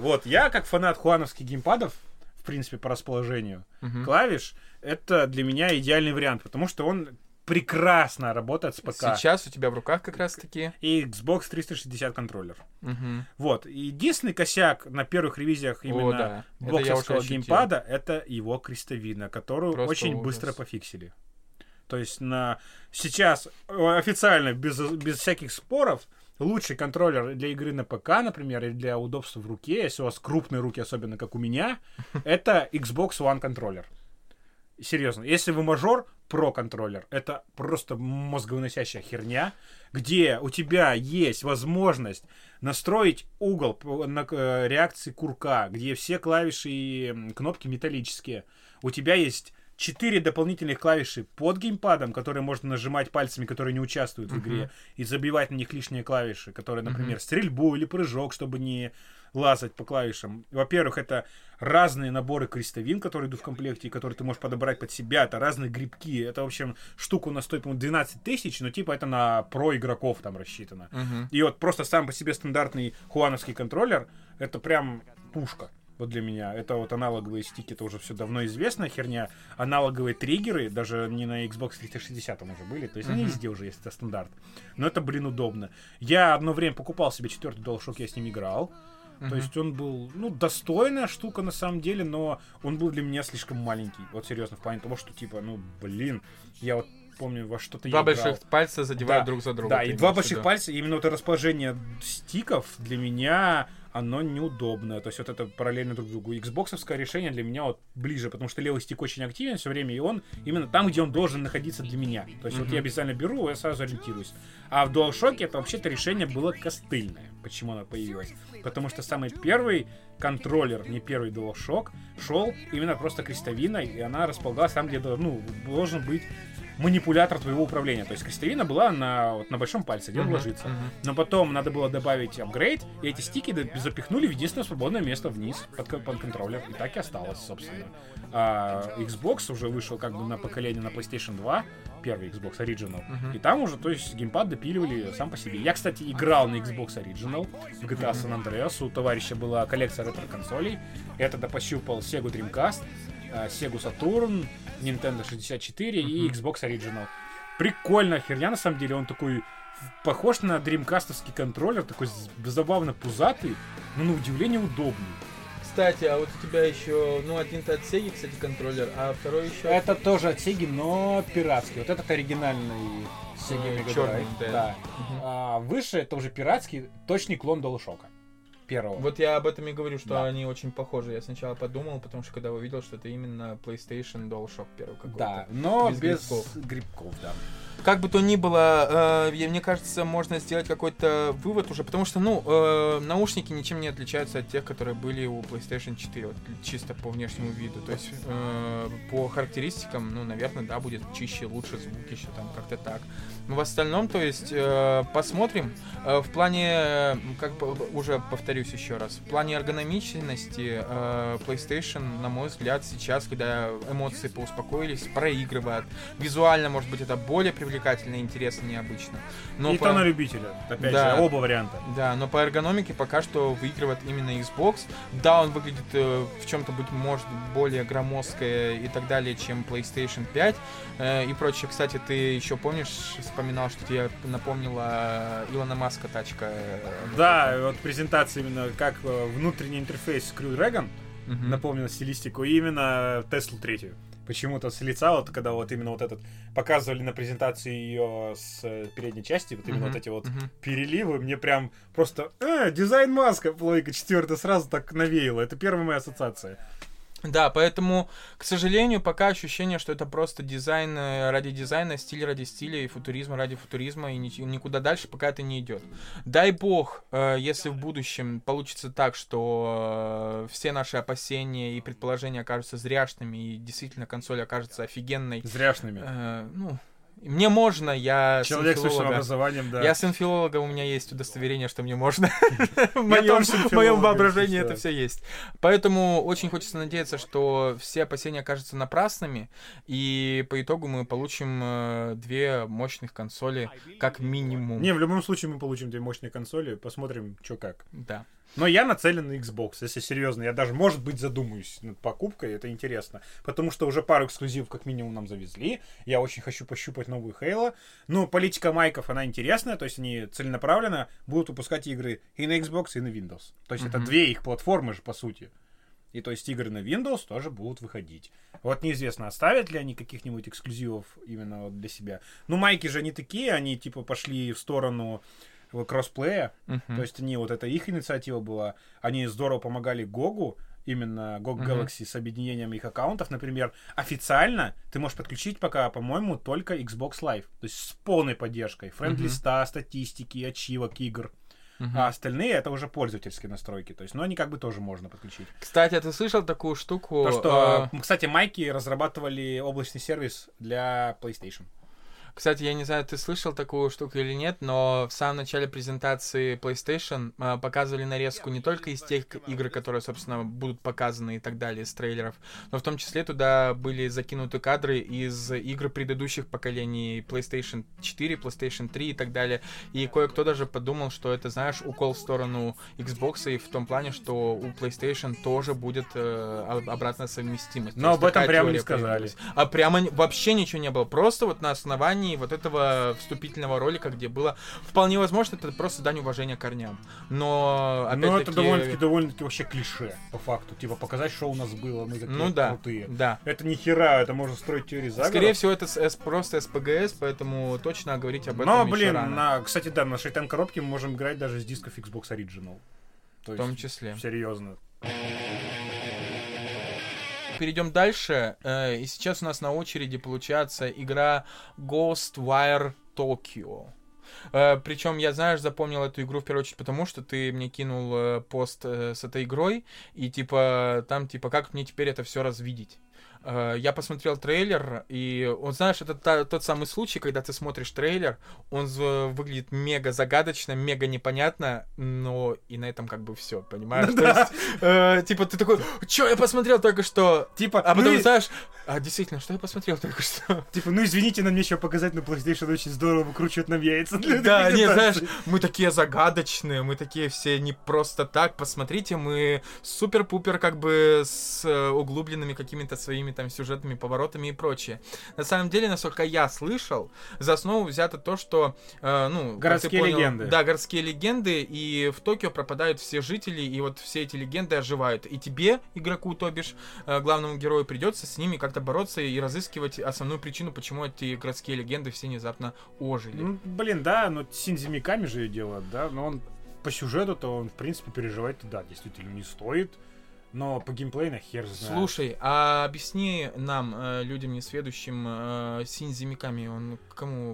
Вот, я как фанат хуановских геймпадов, в принципе, по расположению клавиш, это для меня идеальный вариант, потому что он прекрасно работает с ПК. Сейчас у тебя в руках как раз-таки... И Xbox 360 контроллер. Угу. Вот. И единственный косяк на первых ревизиях именно боксовского геймпада — это его крестовина, которую просто очень быстро пофиксили. То есть сейчас официально, без всяких споров, лучший контроллер для игры на ПК, например, или для удобства в руке, если у вас крупные руки, особенно как у меня, это Xbox One контроллер. Серьезно. Если вы мажор, Pro-контроллер. Это просто мозговыносящая херня, где у тебя есть возможность настроить угол на реакции курка, где все клавиши и кнопки металлические. У тебя есть 4 дополнительных клавиши под геймпадом, которые можно нажимать пальцами, которые не участвуют в игре, и забивать на них лишние клавиши, которые, например, стрельбу или прыжок, чтобы не лазать по клавишам. Во-первых, это разные наборы крестовин, которые идут в комплекте, и которые ты можешь подобрать под себя. Это разные грибки. Это, в общем, штука у нас стоит, по-моему, 12 000, но типа это на про игроков там рассчитано. И вот просто сам по себе стандартный хуановский контроллер — это прям пушка. Вот для меня. Это вот аналоговые стики, это уже все давно известная херня. Аналоговые триггеры, даже не на Xbox 360 уже были. То есть они везде уже есть, это стандарт. Но это, блин, удобно. Я одно время покупал себе 4-й DualShock, я с ним играл. То есть он был, достойная штука на самом деле, но он был для меня слишком маленький. Вот серьезно, в плане того, что типа, я вот помню, во что-то я играл. Два больших пальца задевают друг за друга. Да, и два больших пальца, именно вот это расположение стиков для меня... оно неудобно. То есть вот это параллельно друг другу. Xbox-овское решение для меня вот ближе, потому что левый стик очень активен все время, и он именно там, где он должен находиться для меня. То есть вот я обязательно беру, я сразу ориентируюсь. А в DualShock это вообще-то решение было костыльное. Почему оно появилось? Потому что самый первый контроллер, не первый DualShock, шел именно просто крестовиной, и она располагалась там, где должен быть манипулятор твоего управления. То есть крестовина была на большом пальце, где он ложится. Но потом надо было добавить апгрейд, и эти стики запихнули в единственное свободное место вниз под контроллер. И так и осталось, собственно. А Xbox уже вышел как бы на поколение на PlayStation 2, первый Xbox Original. И там уже, то есть, геймпад допиливали сам по себе. Я, кстати, играл на Xbox Original в GTA San Andreas. У товарища была коллекция ретро-консолей. Я тогда пощупал Sega Dreamcast, Sega Saturn, Nintendo 64 и Xbox Original. Прикольная херня, на самом деле. Он такой похож на Dreamcast-овский контроллер, такой забавно пузатый, но на удивление удобный. Кстати, а вот у тебя еще, один-то от Sega, кстати, контроллер, а второй еще... Это тоже от Sega, но пиратский. Вот этот оригинальный Sega Mega Drive. Да. А выше это уже пиратский, точный клон DualShock. Первого. Вот я об этом и говорю, что они очень похожи. Я сначала подумал, потому что когда увидел, что это именно PlayStation DualShock первый какой-то. Да, но без грибков, да. Как бы то ни было, мне кажется, можно сделать какой-то вывод уже, потому что, наушники ничем не отличаются от тех, которые были у PlayStation 4, вот, чисто по внешнему виду. То есть по характеристикам, наверное, да, будет чище, лучше звук еще там как-то так. Но в остальном, то есть, посмотрим. В плане, уже повторюсь еще раз, в плане эргономичности PlayStation, на мой взгляд, сейчас, когда эмоции поуспокоились, проигрывает. Визуально, может быть, это более привлекательно, интересно, необычно. Но и на любителя, опять же, оба варианта. Да, но по эргономике пока что выигрывает именно Xbox. Да, он выглядит в чем-то, может, более громоздкое и так далее, чем PlayStation 5 и прочее. Кстати, ты еще помнишь, вспоминал, что тебе напомнила Илона Маска тачка. Да, вот презентация именно как внутренний интерфейс Snapdragon напомнила стилистику, и именно Tesla 3. Почему-то с лица, вот когда вот именно вот этот показывали на презентации ее с передней части, вот именно вот эти вот переливы, мне прям просто дизайн маска плойка 4 сразу так навеяло. Это первая моя ассоциация. Да, поэтому, к сожалению, пока ощущение, что это просто дизайн ради дизайна, стиль ради стиля и футуризм ради футуризма, и никуда дальше пока это не идет. Дай бог, если в будущем получится так, что все наши опасения и предположения окажутся зряшными, и действительно консоль окажется офигенной. Зряшными? Мне можно, я человек с образованием, да. Я с инфилолога, у меня есть удостоверение, что мне можно. В моем воображении это все есть. Поэтому очень хочется надеяться, что все опасения окажутся напрасными, и по итогу мы получим две мощных консоли как минимум. Не, в любом случае мы получим две мощные консоли, посмотрим, что как. Да. Но я нацелен на Xbox, если серьезно. Я даже, может быть, задумаюсь над покупкой, это интересно. Потому что уже пару эксклюзивов как минимум нам завезли. Я очень хочу пощупать новую Halo. Но политика майков, она интересная. То есть они целенаправленно будут выпускать игры и на Xbox, и на Windows. То есть это две их платформы же, по сути. И то есть игры на Windows тоже будут выходить. Вот неизвестно, оставят ли они каких-нибудь эксклюзивов именно вот для себя. Ну, майки же не такие, они типа пошли в сторону... кроссплея, то есть они, вот это их инициатива была, они здорово помогали GOG, именно GOG Galaxy с объединением их аккаунтов, например, официально ты можешь подключить пока, по-моему, только Xbox Live, то есть с полной поддержкой френд-листа, статистики, ачивок, игр, а остальные это уже пользовательские настройки, то есть, но они как бы тоже можно подключить. Кстати, а ты слышал такую штуку? То, что, кстати, майки разрабатывали облачный сервис для PlayStation. Кстати, я не знаю, ты слышал такую штуку или нет, но в самом начале презентации PlayStation показывали нарезку не только из тех игр, которые, собственно, будут показаны и так далее, из трейлеров, но в том числе туда были закинуты кадры из игр предыдущих поколений PlayStation 4, PlayStation 3 и так далее. И кое-кто даже подумал, что это, знаешь, укол в сторону Xbox, и в том плане, что у PlayStation тоже будет обратная совместимость. Но об этом прямо не сказали. А прямо вообще ничего не было. Просто вот на основании вот этого вступительного ролика, где было вполне возможно, это просто дань уважения корням. Но опять-таки... Но это довольно-таки вообще клише, по факту. Типа показать, что у нас было, мы такие крутые. Да. Это нихера, это можно строить теории заговора. Скорее всего, это просто СПГС, поэтому точно говорить об этом еще рано. Но, блин, кстати, да, на шайтан-коробке мы можем играть даже с дисков Xbox Original. В том числе. Серьезно. Перейдем дальше. И сейчас у нас на очереди получается игра Ghostwire Tokyo. Причем я, знаешь, запомнил эту игру в первую очередь потому, что ты мне кинул пост с этой игрой, и там как мне теперь это все развидеть. Я посмотрел трейлер, и, знаешь, это тот самый случай, когда ты смотришь трейлер, он выглядит мега загадочно, мега непонятно, но и на этом как бы все, понимаешь? Да. То есть, ты такой, что я посмотрел только что? А потом, знаешь, действительно, что я посмотрел только что? Извините, нам нечего показать, но PlayStation очень здорово выкручивает нам яйца. Да, не, знаешь, мы такие загадочные, мы такие все не просто так, посмотрите, мы супер-пупер как бы с углубленными какими-то своими там сюжетными поворотами и прочее. На самом деле, насколько я слышал, за основу взято то, что... городские легенды. Да, городские легенды, и в Токио пропадают все жители, и вот все эти легенды оживают. И тебе, игроку, то бишь, главному герою, придется с ними как-то бороться и разыскивать основную причину, почему эти городские легенды все внезапно ожили. Но Синдзи Миками же ее делают, да, но он по сюжету-то, он, в принципе, переживать туда действительно не стоит. Но по геймплею на хер знает. Слушай, а объясни нам, людям несведущим, Синдзи Миками, он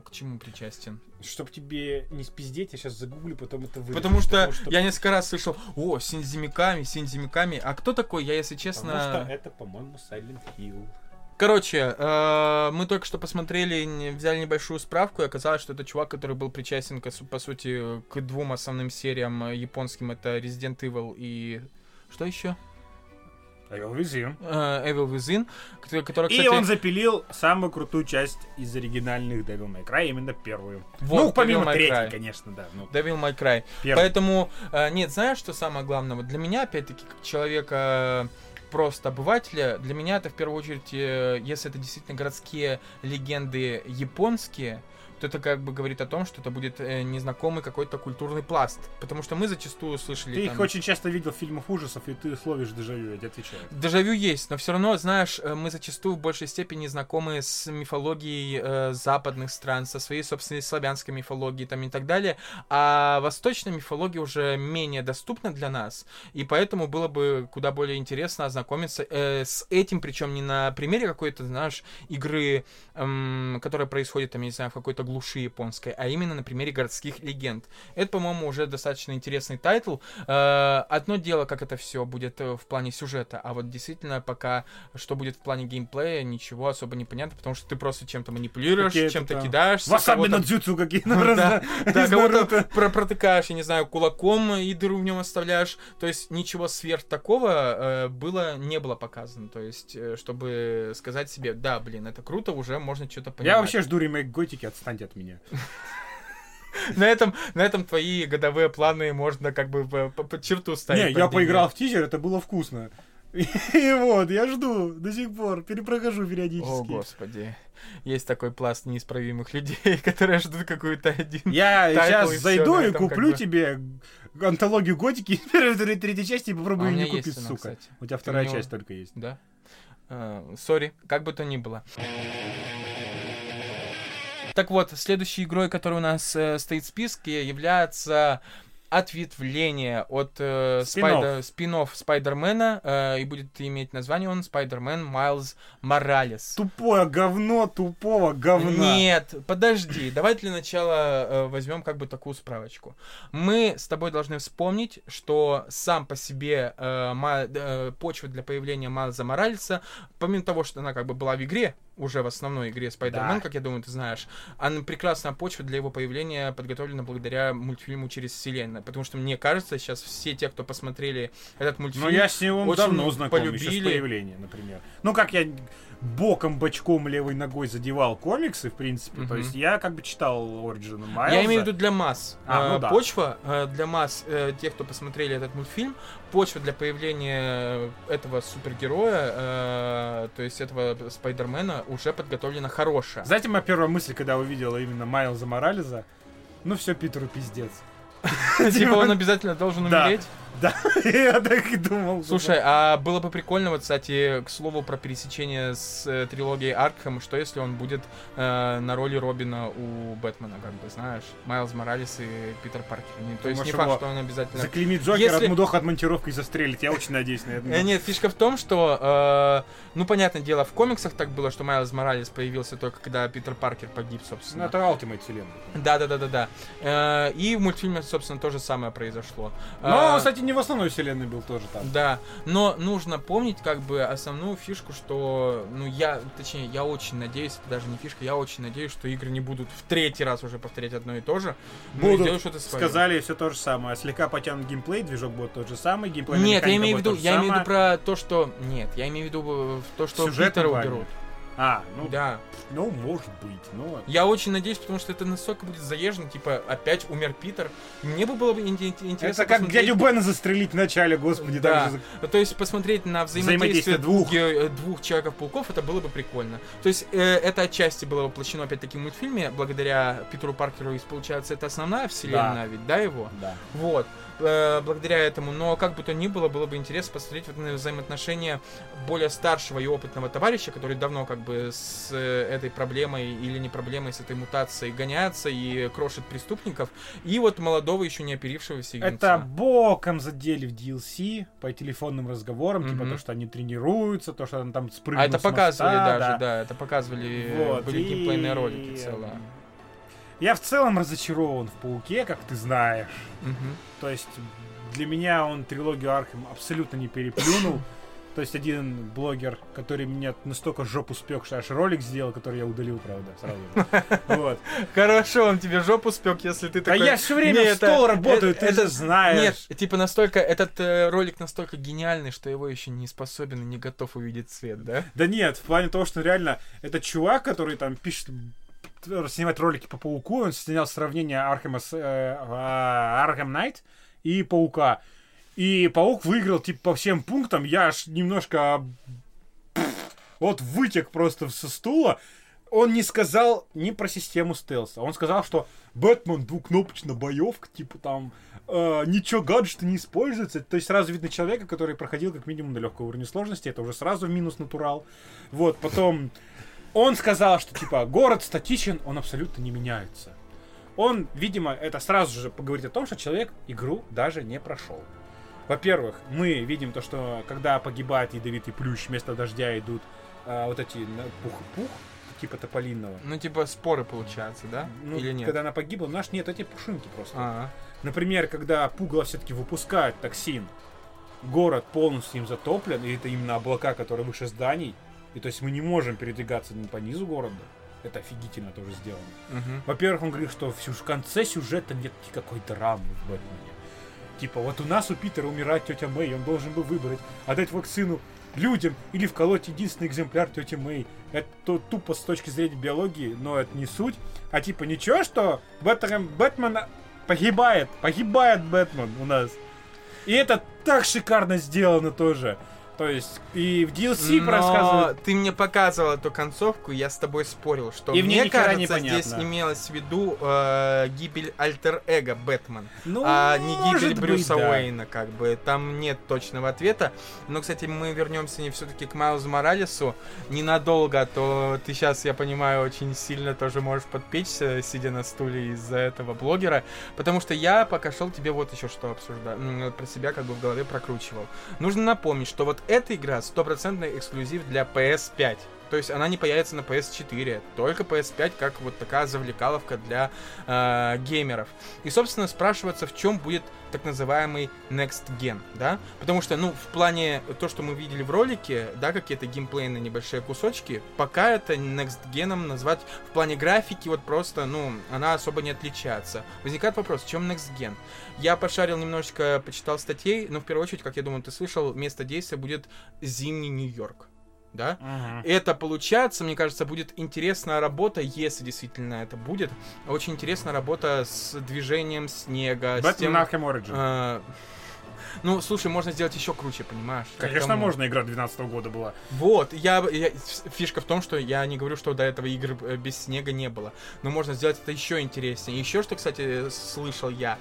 к чему причастен? Чтоб тебе не спиздеть, я сейчас загуглю, потом это вырежу. Потому что я несколько раз слышал, о, Синдзи Миками, а кто такой? Я, если честно... Потому что это, по-моему, Silent Hill. Короче, мы только что посмотрели, взяли небольшую справку, и оказалось, что это чувак, который был причастен, по сути, к двум основным сериям японским, это Resident Evil и... Что еще? Evil Within, который, кстати... И он запилил самую крутую часть из оригинальных Devil May Cry, именно первую. Вот, помимо третьей, конечно, да. Devil May Cry. Первый. Поэтому, нет, знаешь, что самое главное? Вот для меня, опять-таки, как человека... просто обывателя, для меня это в первую очередь, если это действительно городские легенды японские, то это как бы говорит о том, что это будет незнакомый какой-то культурный пласт. Потому что мы зачастую слышали... Ты их очень часто видел в фильмах ужасов, и ты словишь дежавю, я тебе отвечаю. Дежавю есть, но все равно, знаешь, мы зачастую в большей степени знакомы с мифологией западных стран, со своей собственной славянской мифологией там, и так далее, а восточная мифология уже менее доступна для нас, и поэтому было бы куда более интересно ознакомиться с этим, причем не на примере какой-то, знаешь, игры, которая происходит, там, я не знаю, в какой-то глуши японской, а именно на примере городских легенд. Это, по-моему, уже достаточно интересный тайтл. Одно дело, как это все будет в плане сюжета, а вот действительно пока, что будет в плане геймплея, ничего особо не понятно, потому что ты просто чем-то манипулируешь, чем-то кидаешься. Васаби на дзюцу какие-то. Да, кого-то протыкаешь, я не знаю, кулаком и дыру в нем оставляешь. То есть ничего сверх такого было, не было показано. То есть, чтобы сказать себе, да, блин, это круто, уже можно что-то понимать. Я вообще жду ремейк Готики, отстаньте от меня. На этом твои годовые планы можно как бы по черту ставить. Не, я поиграл в тизер, это было вкусно. И вот, я жду до сих пор, перепрохожу периодически. О, господи. Есть такой пласт неисправимых людей, которые ждут какую-то один... Я сейчас зайду и куплю тебе антологию Готики первой и третьей части и попробую ее не купить, сука. У тебя вторая часть только есть. Да. Сори, как бы то ни было. Так вот, следующей игрой, которая у нас стоит в списке, является... ответвление от спин-офф Спайдермена, и будет иметь название он Spider-Man Miles Morales. Тупое говно тупого говна. Нет, подожди, давай для начала возьмем как бы такую справочку. Мы с тобой должны вспомнить, что сам по себе почва для появления Майлза Моралеса, помимо того, что она как бы была в игре, уже в основной игре Spider-Man, да, как я думаю, ты знаешь, она прекрасная почва для его появления подготовлена благодаря мультфильму «Через вселенную», потому что, мне кажется, сейчас все те, кто посмотрели этот мультфильм, я с ним очень давно знаком, полюбили. Еще с появления, например. Ну, как я боком-бочком левой ногой задевал комиксы, в принципе, то есть я как бы читал Origin Майлза. Я имею в виду для масс. Ну, да. Почва для масс тех, кто посмотрели этот мультфильм, почва для появления этого супергероя, то есть этого Спайдермена, уже подготовлена хорошая. Знаете, моя первая мысль, когда увидела именно Майлза Моралеса, ну все, Питеру пиздец. Типа он обязательно должен умереть? Да, я так и думал. Слушай, а было бы прикольно, вот, кстати, к слову про пересечение с трилогией Аркхэм, что если он будет на роли Робина у Бэтмена, как бы, знаешь, Майлз Моралес и Питер Паркер. То есть не факт, что он обязательно... Заклеймит Джокера, отмудоха от монтировки и застрелит, я очень надеюсь на это. Нет, фишка в том, что, ну, понятное дело, в комиксах так было, что Майлз Моралес появился только когда Питер Паркер погиб, собственно. Ну, это Ultimate вселенная. Да. И в мультфильме, собственно, то же самое произошло. Ну, кстати, не в основной вселенной был тоже там. Да, но нужно помнить как бы основную фишку, что, ну, я очень надеюсь, это даже не фишка, я очень надеюсь, что игры не будут в третий раз уже повторять одно и то же. Будут, сказали все то же самое. Слегка потянут геймплей, движок будет тот же самый, геймплей... Нет, я имею в виду про то, что... Нет, я имею в виду то, что Питера уберут. А, ну да. Ну, может быть, но... Я очень надеюсь, потому что это настолько будет заезжено, типа, опять умер Питер. Мне бы было интересно... Это как дядю Бена застрелить в начале, господи. Да, даже... то есть посмотреть на взаимодействие двух Человеков-пауков, это было бы прикольно. То есть это отчасти было воплощено опять-таки в мультфильме, благодаря Питеру Паркеру, и получается, это основная вселенная, да, ведь, да, его? Да. Вот. Благодаря этому, но как бы то ни было, было бы интересно посмотреть вот на взаимоотношения более старшего и опытного товарища, который давно как бы с этой проблемой или не проблемой, с этой мутацией гоняется и крошит преступников, и вот молодого, еще не оперившегося юнца. Это боком задели в DLC по телефонным разговорам, типа то, что они тренируются, то, что они там спрыгнули с моста. А это показывали даже, да, это показывали, вот, были геймплейные ролики целые. Я в целом разочарован в Пауке, как ты знаешь. То есть для меня он трилогию Аркхэм абсолютно не переплюнул. То есть один блогер, который меня настолько жопу спек, что аж ролик сделал, который я удалил, правда, сразу. Хорошо, он тебе жопу спек, если ты такой... А я все время в стол работаю, ты же знаешь. Нет, типа настолько... Этот ролик настолько гениальный, что его еще не способен и не готов увидеть свет, да? Да нет, в плане того, что реально этот чувак, который там пишет... снимать ролики по Пауку, он снял сравнение Аркхэма с Arkham Knight и Паука. И Паук выиграл, типа, по всем пунктам. Я аж немножко вот вытек просто со стула. Он не сказал ни про систему стелса. Он сказал, что Бэтмен двухкнопочная боевка, типа там ничего гаджета не используется. То есть сразу видно человека, который проходил как минимум на легком уровне сложности. Это уже сразу в минус натурал. Вот, потом... Он сказал, что, типа, город статичен, он абсолютно не меняется. Он, видимо, это сразу же поговорит о том, что человек игру даже не прошел. Во-первых, мы видим то, что когда погибает ядовитый плющ, вместо дождя идут вот эти пух-пух, типа тополинного. Ну, типа споры, получается, да? Ну, или нет? Когда она погибла, наш нет, эти пушинки просто. А-а. Например, когда пугало все-таки выпускает токсин, город полностью им затоплен, и это именно облака, которые выше зданий, и то есть мы не можем передвигаться по низу города. Это офигительно тоже сделано. Угу. Во-первых, он говорит, что в конце сюжета нет никакой драмы в Бэтмене. Типа, вот у нас у Питера умирает тетя Мэй, он должен был выбрать, отдать вакцину людям или вколоть единственный экземпляр тети Мэй. Это тупо с точки зрения биологии, но это не суть. А типа, ничего, что Бэтмен погибает Бэтмен у нас. И это так шикарно сделано тоже. То есть, и в DLC рассказывают... Ты мне показывал эту концовку, я с тобой спорил, что и мне кажется, здесь имелось в виду гибель альтер-эго Бэтмен, ну, а не гибель Брюса Уэйна, как бы. Там нет точного ответа. Но, кстати, мы вернемся все-таки к Майлзу Моралесу ненадолго, а то ты сейчас, я понимаю, очень сильно тоже можешь подпечься, сидя на стуле из-за этого блогера, потому что я пока шел тебе вот еще что обсуждать, про себя как бы в голове прокручивал. Нужно напомнить, что вот эта игра стопроцентный эксклюзив для PS5. То есть она не появится на PS4, только PS5 как вот такая завлекаловка для геймеров. И, собственно, спрашивается, в чем будет так называемый Next Gen, да? Потому что, ну, в плане то, что мы видели в ролике, да, какие-то геймплейные небольшие кусочки, пока это Next Gen'ом назвать в плане графики вот просто, ну, она особо не отличается. Возникает вопрос, в чем Next Gen? Я пошарил немножечко, почитал статей, но в первую очередь, как я думаю, ты слышал, место действия будет зимний Нью-Йорк. Да? Ага. Это получается, мне кажется, будет интересная работа, если действительно это будет. Очень интересная работа с движением снега. Batman Arkham Origin. Ну, слушай, можно сделать еще круче, понимаешь? Конечно, можно, игра 12-го года была. Вот, фишка в том, что я не говорю, что до этого игр без снега не было. Но можно сделать это еще интереснее. Еще что, кстати, слышал я,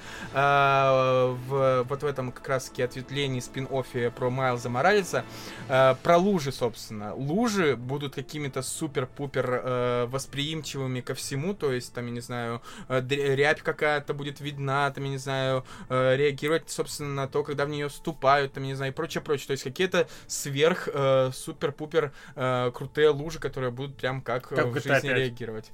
вот в этом как раз-таки ответвлении, спин-оффе про Майлза Моралеса, про лужи, собственно. Лужи будут какими-то супер-пупер восприимчивыми ко всему, то есть, там, я не знаю, рябь какая-то будет видна, там, я не знаю, реагировать, собственно, на то, когда в нее вступают, там, не знаю, и прочее-прочее. То есть какие-то сверх-супер-пупер крутые лужи, которые будут прям как в жизни реагировать.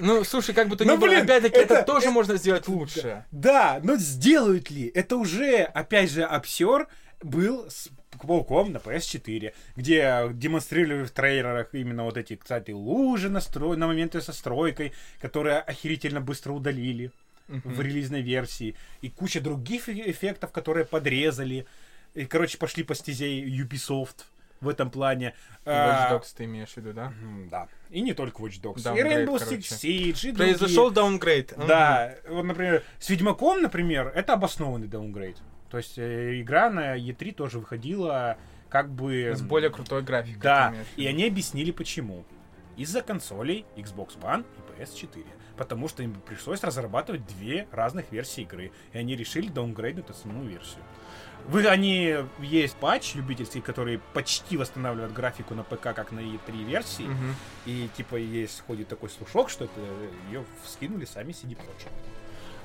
Ну, слушай, как бы то ни было, опять-таки, это тоже можно сделать лучше. Да, но сделают ли? Это уже, опять же, обсер был с Пауком на PS4, где демонстрировали в трейлерах именно вот эти, кстати, лужи на моменты со стройкой, которые охерительно быстро удалили в релизной версии, и куча других эффектов, которые подрезали, и, короче, пошли по стезе Ubisoft в этом плане. Watch Dogs ты имеешь в виду, да? Да. И не только Watch Dogs. Downgrade, и Rainbow Six Siege, и произошел даунгрейд. Да. Вот, например, с Ведьмаком, например, это обоснованный даунгрейд. То есть игра на E3 тоже выходила как бы... С более крутой графикой. Да. И они объяснили, почему. Из-за консолей Xbox One и PS4. Потому что им пришлось разрабатывать две разных версии игры. И они решили даунгрейдить основную версию. Есть патч любительский, который почти восстанавливает графику на ПК, как на E3 версии. Mm-hmm. И типа есть, ходит такой слушок, что это ее вскинули сами CD Projekt.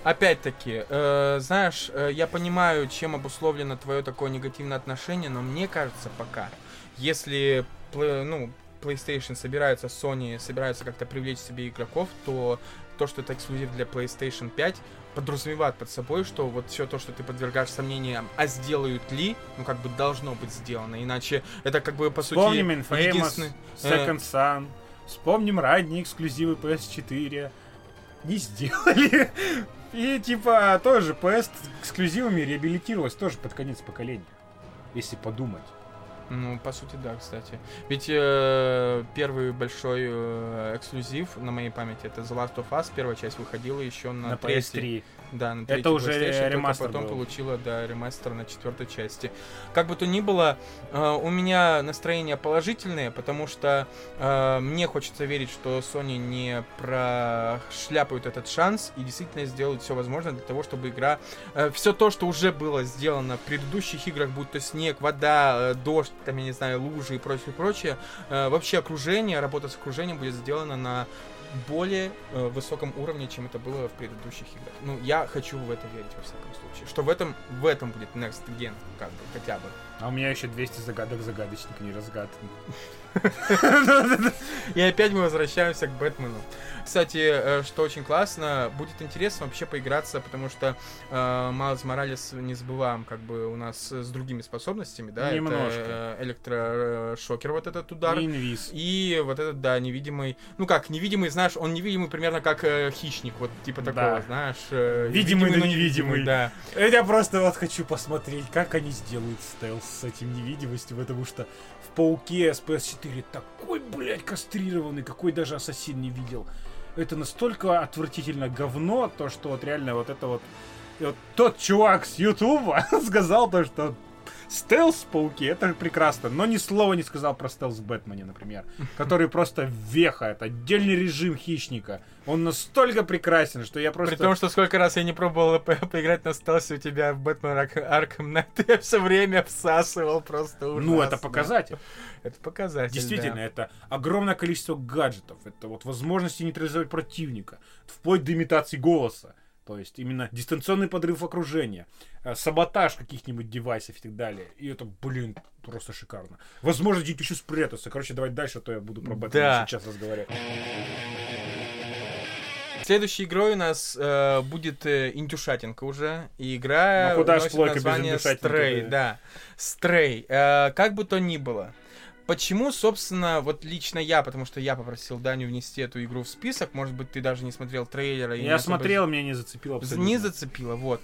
Опять-таки, знаешь, я понимаю, чем обусловлено твое такое негативное отношение, но мне кажется, пока, если, ну... PlayStation собирается, Sony собирается как-то привлечь себе игроков, то, что это эксклюзив для PlayStation 5, подразумевает под собой, что вот все то, что ты подвергаешь сомнениям, а сделают ли, ну как бы должно быть сделано, иначе это как бы по сути... Вспомним Infamous, единственный... Second Son, вспомним ранние эксклюзивы PS4, не сделали, и типа тоже PS эксклюзивами реабилитировалось тоже под конец поколения, если подумать. Ну, по сути, да, кстати. Ведь первый большой эксклюзив, на моей памяти, это The Last of Us, первая часть выходила еще на PS3. Да, на третьей PlayStation, ремастер потом был. Получила, да, ремастер на четвертой части. Как бы то ни было, у меня настроение положительное, потому что мне хочется верить, что Sony не прошляпают этот шанс и действительно сделают все возможное для того, чтобы игра... все то, что уже было сделано в предыдущих играх, будь то снег, вода, дождь, там, я не знаю, лужи и прочее, вообще окружение, работа с окружением будет сделана на более высоком уровне, чем это было в предыдущих играх. Ну, я хочу в это верить, во всяком случае. Что в этом будет Next Gen, как бы, хотя бы. А у меня еще 200 загадок загадочник не разгадан. И опять мы возвращаемся к Бэтмену. Кстати, что очень классно, будет интересно вообще поиграться, потому что Майлз Моралес, не забываем, как бы у нас с другими способностями, да, это электрошокер, вот этот удар. И вот этот, да, невидимый, ну как, невидимый, знаешь, он невидимый примерно как хищник, вот типа такого, да, знаешь. Видимый, но невидимый, да. Я просто вот хочу посмотреть, как они сделают стелс с этим невидимостью, потому что в Пауке с PS4 такой, блядь, кастрированный, какой даже Ассасин не видел. Это настолько отвратительно говно, то, что вот реально вот это вот... вот тот чувак с Ютуба сказал то, что стелс в Пауке, это прекрасно, но ни слова не сказал про стелс в Бэтмене, например, который просто веха, это отдельный режим хищника. Он настолько прекрасен, что я просто... При том, что сколько раз я не пробовал поиграть на стелсе у тебя в Бэтмен Arkham Knight, я все время всасывал просто ужасно. Ну, это показатель. Это показатель, действительно, да. Это огромное количество гаджетов, это вот возможности нейтрализовать противника, вплоть до имитации голоса. То есть именно дистанционный подрыв окружения, саботаж каких-нибудь девайсов и так далее. И это, блин, просто шикарно. Возможно, где-то еще спрятаться. Короче, давай дальше, а то я буду про Бэтмена сейчас разговаривать. Следующей игрой у нас будет индюшатинка уже. И игра носит название Stray. Да. Stray. Как бы то ни было. Почему, собственно, вот лично я, потому что я попросил Даню внести эту игру в список, может быть, ты даже не смотрел трейлера. Я смотрел, меня не зацепило абсолютно. Не зацепило, вот.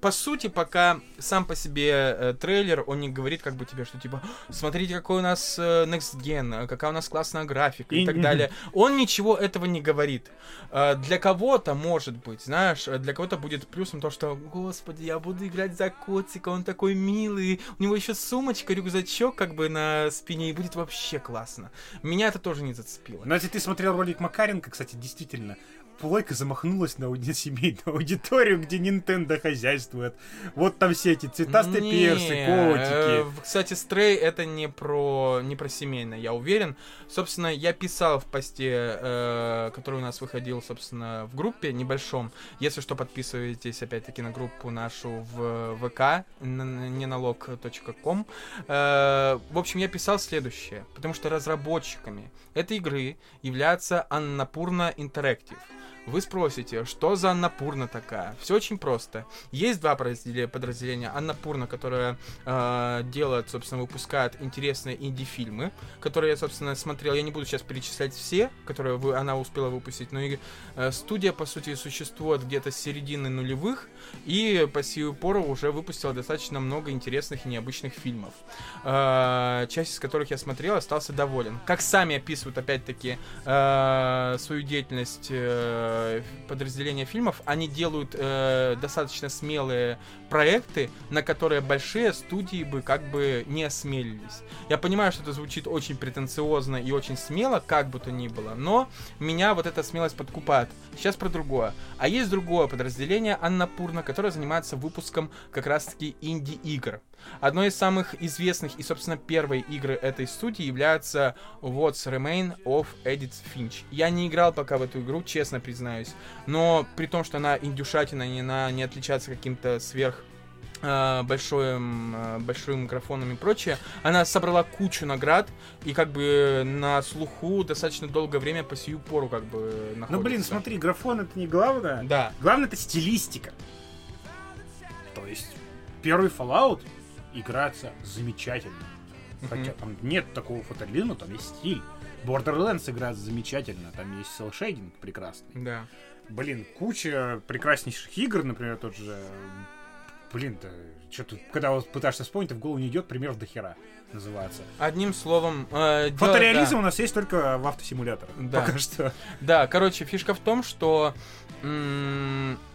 По сути, пока сам по себе трейлер, он не говорит как бы тебе, что типа, смотрите, какой у нас Next Gen, какая у нас классная графика и так далее. Он ничего этого не говорит. Для кого-то, может быть, знаешь, для кого-то будет плюсом то, что, господи, я буду играть за котика, он такой милый, у него еще сумочка, рюкзачок как бы на спине, и будет вообще классно. Меня это тоже не зацепило. Но если ты смотрел ролик Макаренко, кстати, действительно, Плойка замахнулась на семейную аудиторию, где Nintendo хозяйствует. Вот там все эти цветастые персы, котики. Кстати, Stray это не про семейное, я уверен. Собственно, я писал в посте, который у нас выходил, собственно, в группе небольшом. Если что, подписывайтесь, опять-таки, на группу нашу в ВК, ненолог.ком. В общем, я писал следующее. Потому что разработчиками этой игры является Annapurna Interactive. Вы спросите, что за Аннапурна такая? Все очень просто. Есть два подразделения. Аннапурна, которая делает, собственно, выпускает интересные инди-фильмы, которые я, собственно, смотрел. Я не буду сейчас перечислять все, которые она успела выпустить. Но студия, по сути, существует где-то с середины нулевых. И по сию пору уже выпустила достаточно много интересных и необычных фильмов. Часть из которых я смотрел, остался доволен. Как сами описывают, опять-таки, свою деятельность... подразделения фильмов, они делают достаточно смелые проекты, на которые большие студии бы как бы не осмелились. Я понимаю, что это звучит очень претенциозно и очень смело, как бы то ни было, но меня вот эта смелость подкупает. Сейчас про другое. А есть другое подразделение Annapurna, которое занимается выпуском как раз-таки инди-игр. Одной из самых известных и, собственно, первой игры этой студии является What's Remain of Edith Finch. Я не играл пока в эту игру, честно признаюсь, но при том, что она индюшатина, она не отличается каким-то большим графоном и прочее, она собрала кучу наград и как бы на слуху достаточно долгое время по сию пору как бы находится. Ну блин, смотри, графон это не главное. Да. Главное это стилистика. То есть первый Fallout играется замечательно. Хотя там нет такого фотореализма, там есть стиль. Borderlands играется замечательно, там есть селшейдинг прекрасный. Да. Блин, куча прекраснейших игр, например, тот же... Блин-то, что-то, когда вот пытаешься вспомнить, в голову не идет, пример дохера называется. Одним словом... фотореализм у нас есть только в автосимуляторах. Да. Пока что. Да, короче, фишка в том, что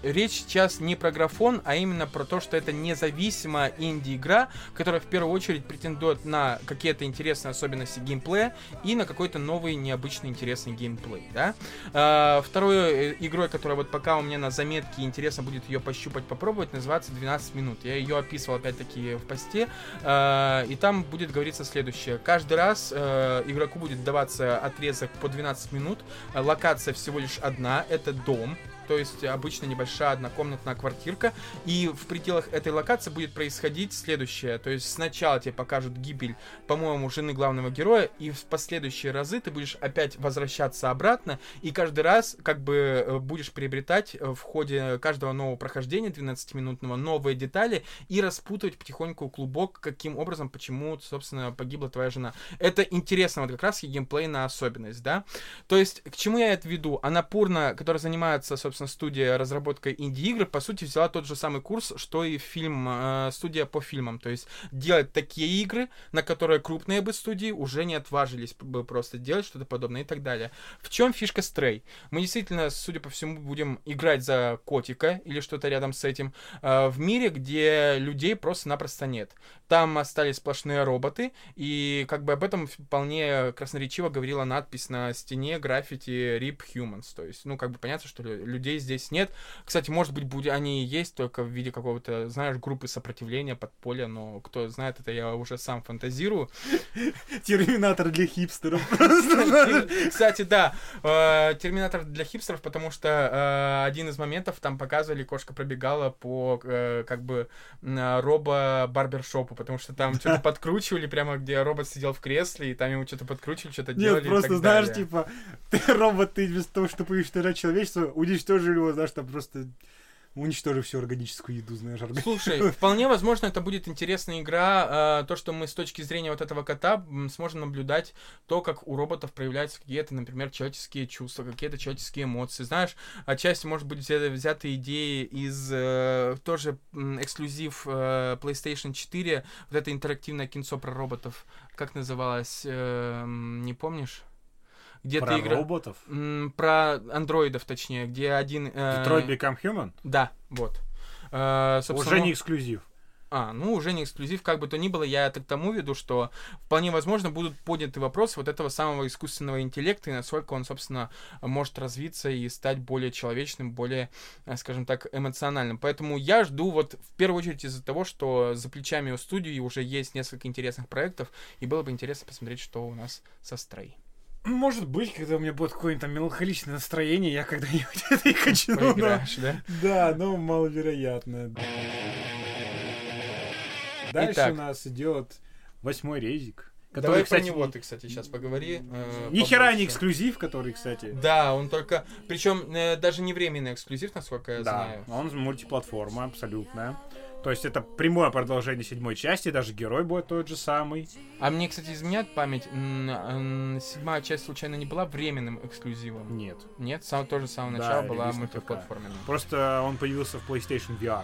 речь сейчас не про графон, а именно про то, что это независимая инди-игра, которая в первую очередь претендует на какие-то интересные особенности геймплея и на какой-то новый, необычный, интересный геймплей, да? Второй игрой, которая вот пока у меня на заметке, интересно будет ее пощупать, попробовать, называется 12 12 минут. Я ее описывал опять-таки в посте. И там будет говориться следующее. Каждый раз игроку будет даваться отрезок по 12 минут. Локация всего лишь одна. Это дом. То есть обычно небольшая однокомнатная квартирка. И в пределах этой локации будет происходить следующее. То есть сначала тебе покажут гибель, по-моему, жены главного героя. И в последующие разы ты будешь опять возвращаться обратно. И каждый раз как бы будешь приобретать в ходе каждого нового прохождения 12-минутного новые детали. И распутывать потихоньку клубок, каким образом, почему, собственно, погибла твоя жена. Это интересно, вот как раз и геймплейная особенность, да. То есть к чему я это веду? Annapurna, которая занимается, собственно, студия разработкой инди-игр, по сути, взяла тот же самый курс, что и фильм, студия по фильмам. То есть делать такие игры, на которые крупные бы студии уже не отважились бы просто делать что-то подобное и так далее. В чем фишка Stray? Мы действительно, судя по всему, будем играть за котика или что-то рядом с этим в мире, где людей просто-напросто нет. Там остались сплошные роботы, и как бы об этом вполне красноречиво говорила надпись на стене граффити «Rip Humans». То есть, ну, как бы понятно, что людей здесь нет. Кстати, может быть, они и есть, только в виде какого-то, знаешь, группы сопротивления, подполья, но кто знает, это я уже сам фантазирую. Терминатор для хипстеров. Кстати, да, терминатор для хипстеров, потому что один из моментов там показывали, кошка пробегала по как бы робо-барбершопу, потому что там что-то подкручивали, прямо где робот сидел в кресле, и там ему что-то подкручивали, что-то делали. Нет, просто, знаешь, типа, ты робот, ты без того, что уничтожать человечество, уничтожаешь тоже его, знаешь, там просто уничтожив всю органическую еду, знаешь. Слушай, вполне возможно, это будет интересная игра. То, что мы с точки зрения вот этого кота сможем наблюдать то, как у роботов проявляются какие-то, например, человеческие чувства, какие-то человеческие эмоции. Знаешь, отчасти, может быть, взяты идеи из тоже эксклюзив PlayStation 4, вот это интерактивное кинцо про роботов. Как называлось? Не помнишь? Где про роботов? Про андроидов, точнее, где один... Detroit Become Human? Да, вот. Собственно... Уже не эксклюзив. А, ну уже не эксклюзив, как бы то ни было, я это к тому веду, что вполне возможно будут подняты вопросы вот этого самого искусственного интеллекта и насколько он, собственно, может развиться и стать более человечным, более, скажем так, эмоциональным. Поэтому я жду вот в первую очередь из-за того, что за плечами у студии уже есть несколько интересных проектов, и было бы интересно посмотреть, что у нас со Stray. Может быть, когда у меня будет какое-нибудь там меланхоличное настроение, я когда-нибудь это и хочу. Поиграешь, но... да? Да, но маловероятно. Дальше итак. У нас идет 8-й резик. Который, давай кстати, про него ты, кстати, сейчас поговори. Ни хера не эксклюзив, который, кстати... Да, он только... Причем даже не временный эксклюзив, насколько я знаю. Да, он мультиплатформа абсолютная. То есть это прямое продолжение 7-й части, даже герой будет тот же самый. А мне, кстати, изменяет память, 7-я часть случайно не была временным эксклюзивом? Нет. Нет, то же самое начало, да, была мультиплатформенной. Просто он появился в PlayStation VR.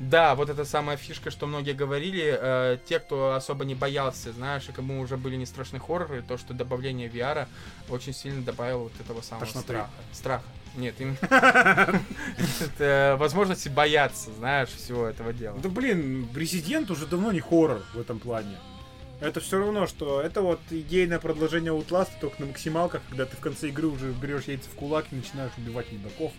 Да, вот это самая фишка, что многие говорили, те, кто особо не боялся, знаешь, и кому уже были не страшны хорроры, то, что добавление VR очень сильно добавило вот этого самого страха. Нет, им возможности бояться, знаешь, всего этого дела. Да блин, Resident уже давно не хоррор в этом плане. Это все равно, что это вот идейное продолжение Outlast, только на максималках, когда ты в конце игры уже берешь яйца в кулак и начинаешь убивать едоков.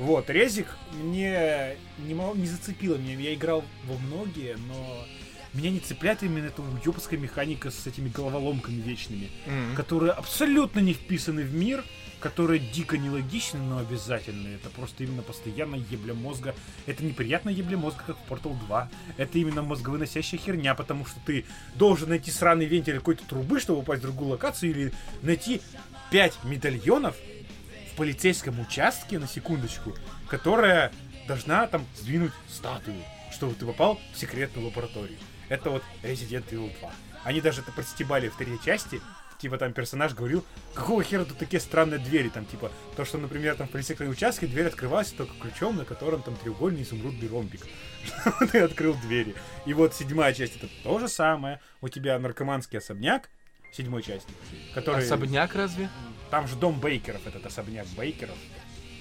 Вот, резик мне не зацепило меня. Я играл во многие, но меня не цепляет именно эта уёбская механика с этими головоломками вечными, которые абсолютно не вписаны в мир, которые дико нелогичны, но обязательны. Это просто именно постоянно ебля мозга. Это неприятно ебля мозга, как в Portal 2. Это именно мозговыносящая херня, потому что ты должен найти сраный вентиль какой-то трубы, чтобы попасть в другую локацию, или найти 5 медальонов в полицейском участке, на секундочку, которая должна там сдвинуть статую, чтобы ты попал в секретную лабораторию. Это вот Resident Evil 2. Они даже это простебали в 3-й части. Типа там персонаж говорил, какого хера тут такие странные двери, там типа, то что, например, там в полицейском участке дверь открывалась только ключом, на котором там треугольный изумрудный ромбик, что ты открыл двери. И вот 7-я часть это то же самое, у тебя наркоманский особняк, 7-й части, который... Особняк разве? Там же дом Бейкеров, этот особняк Бейкеров.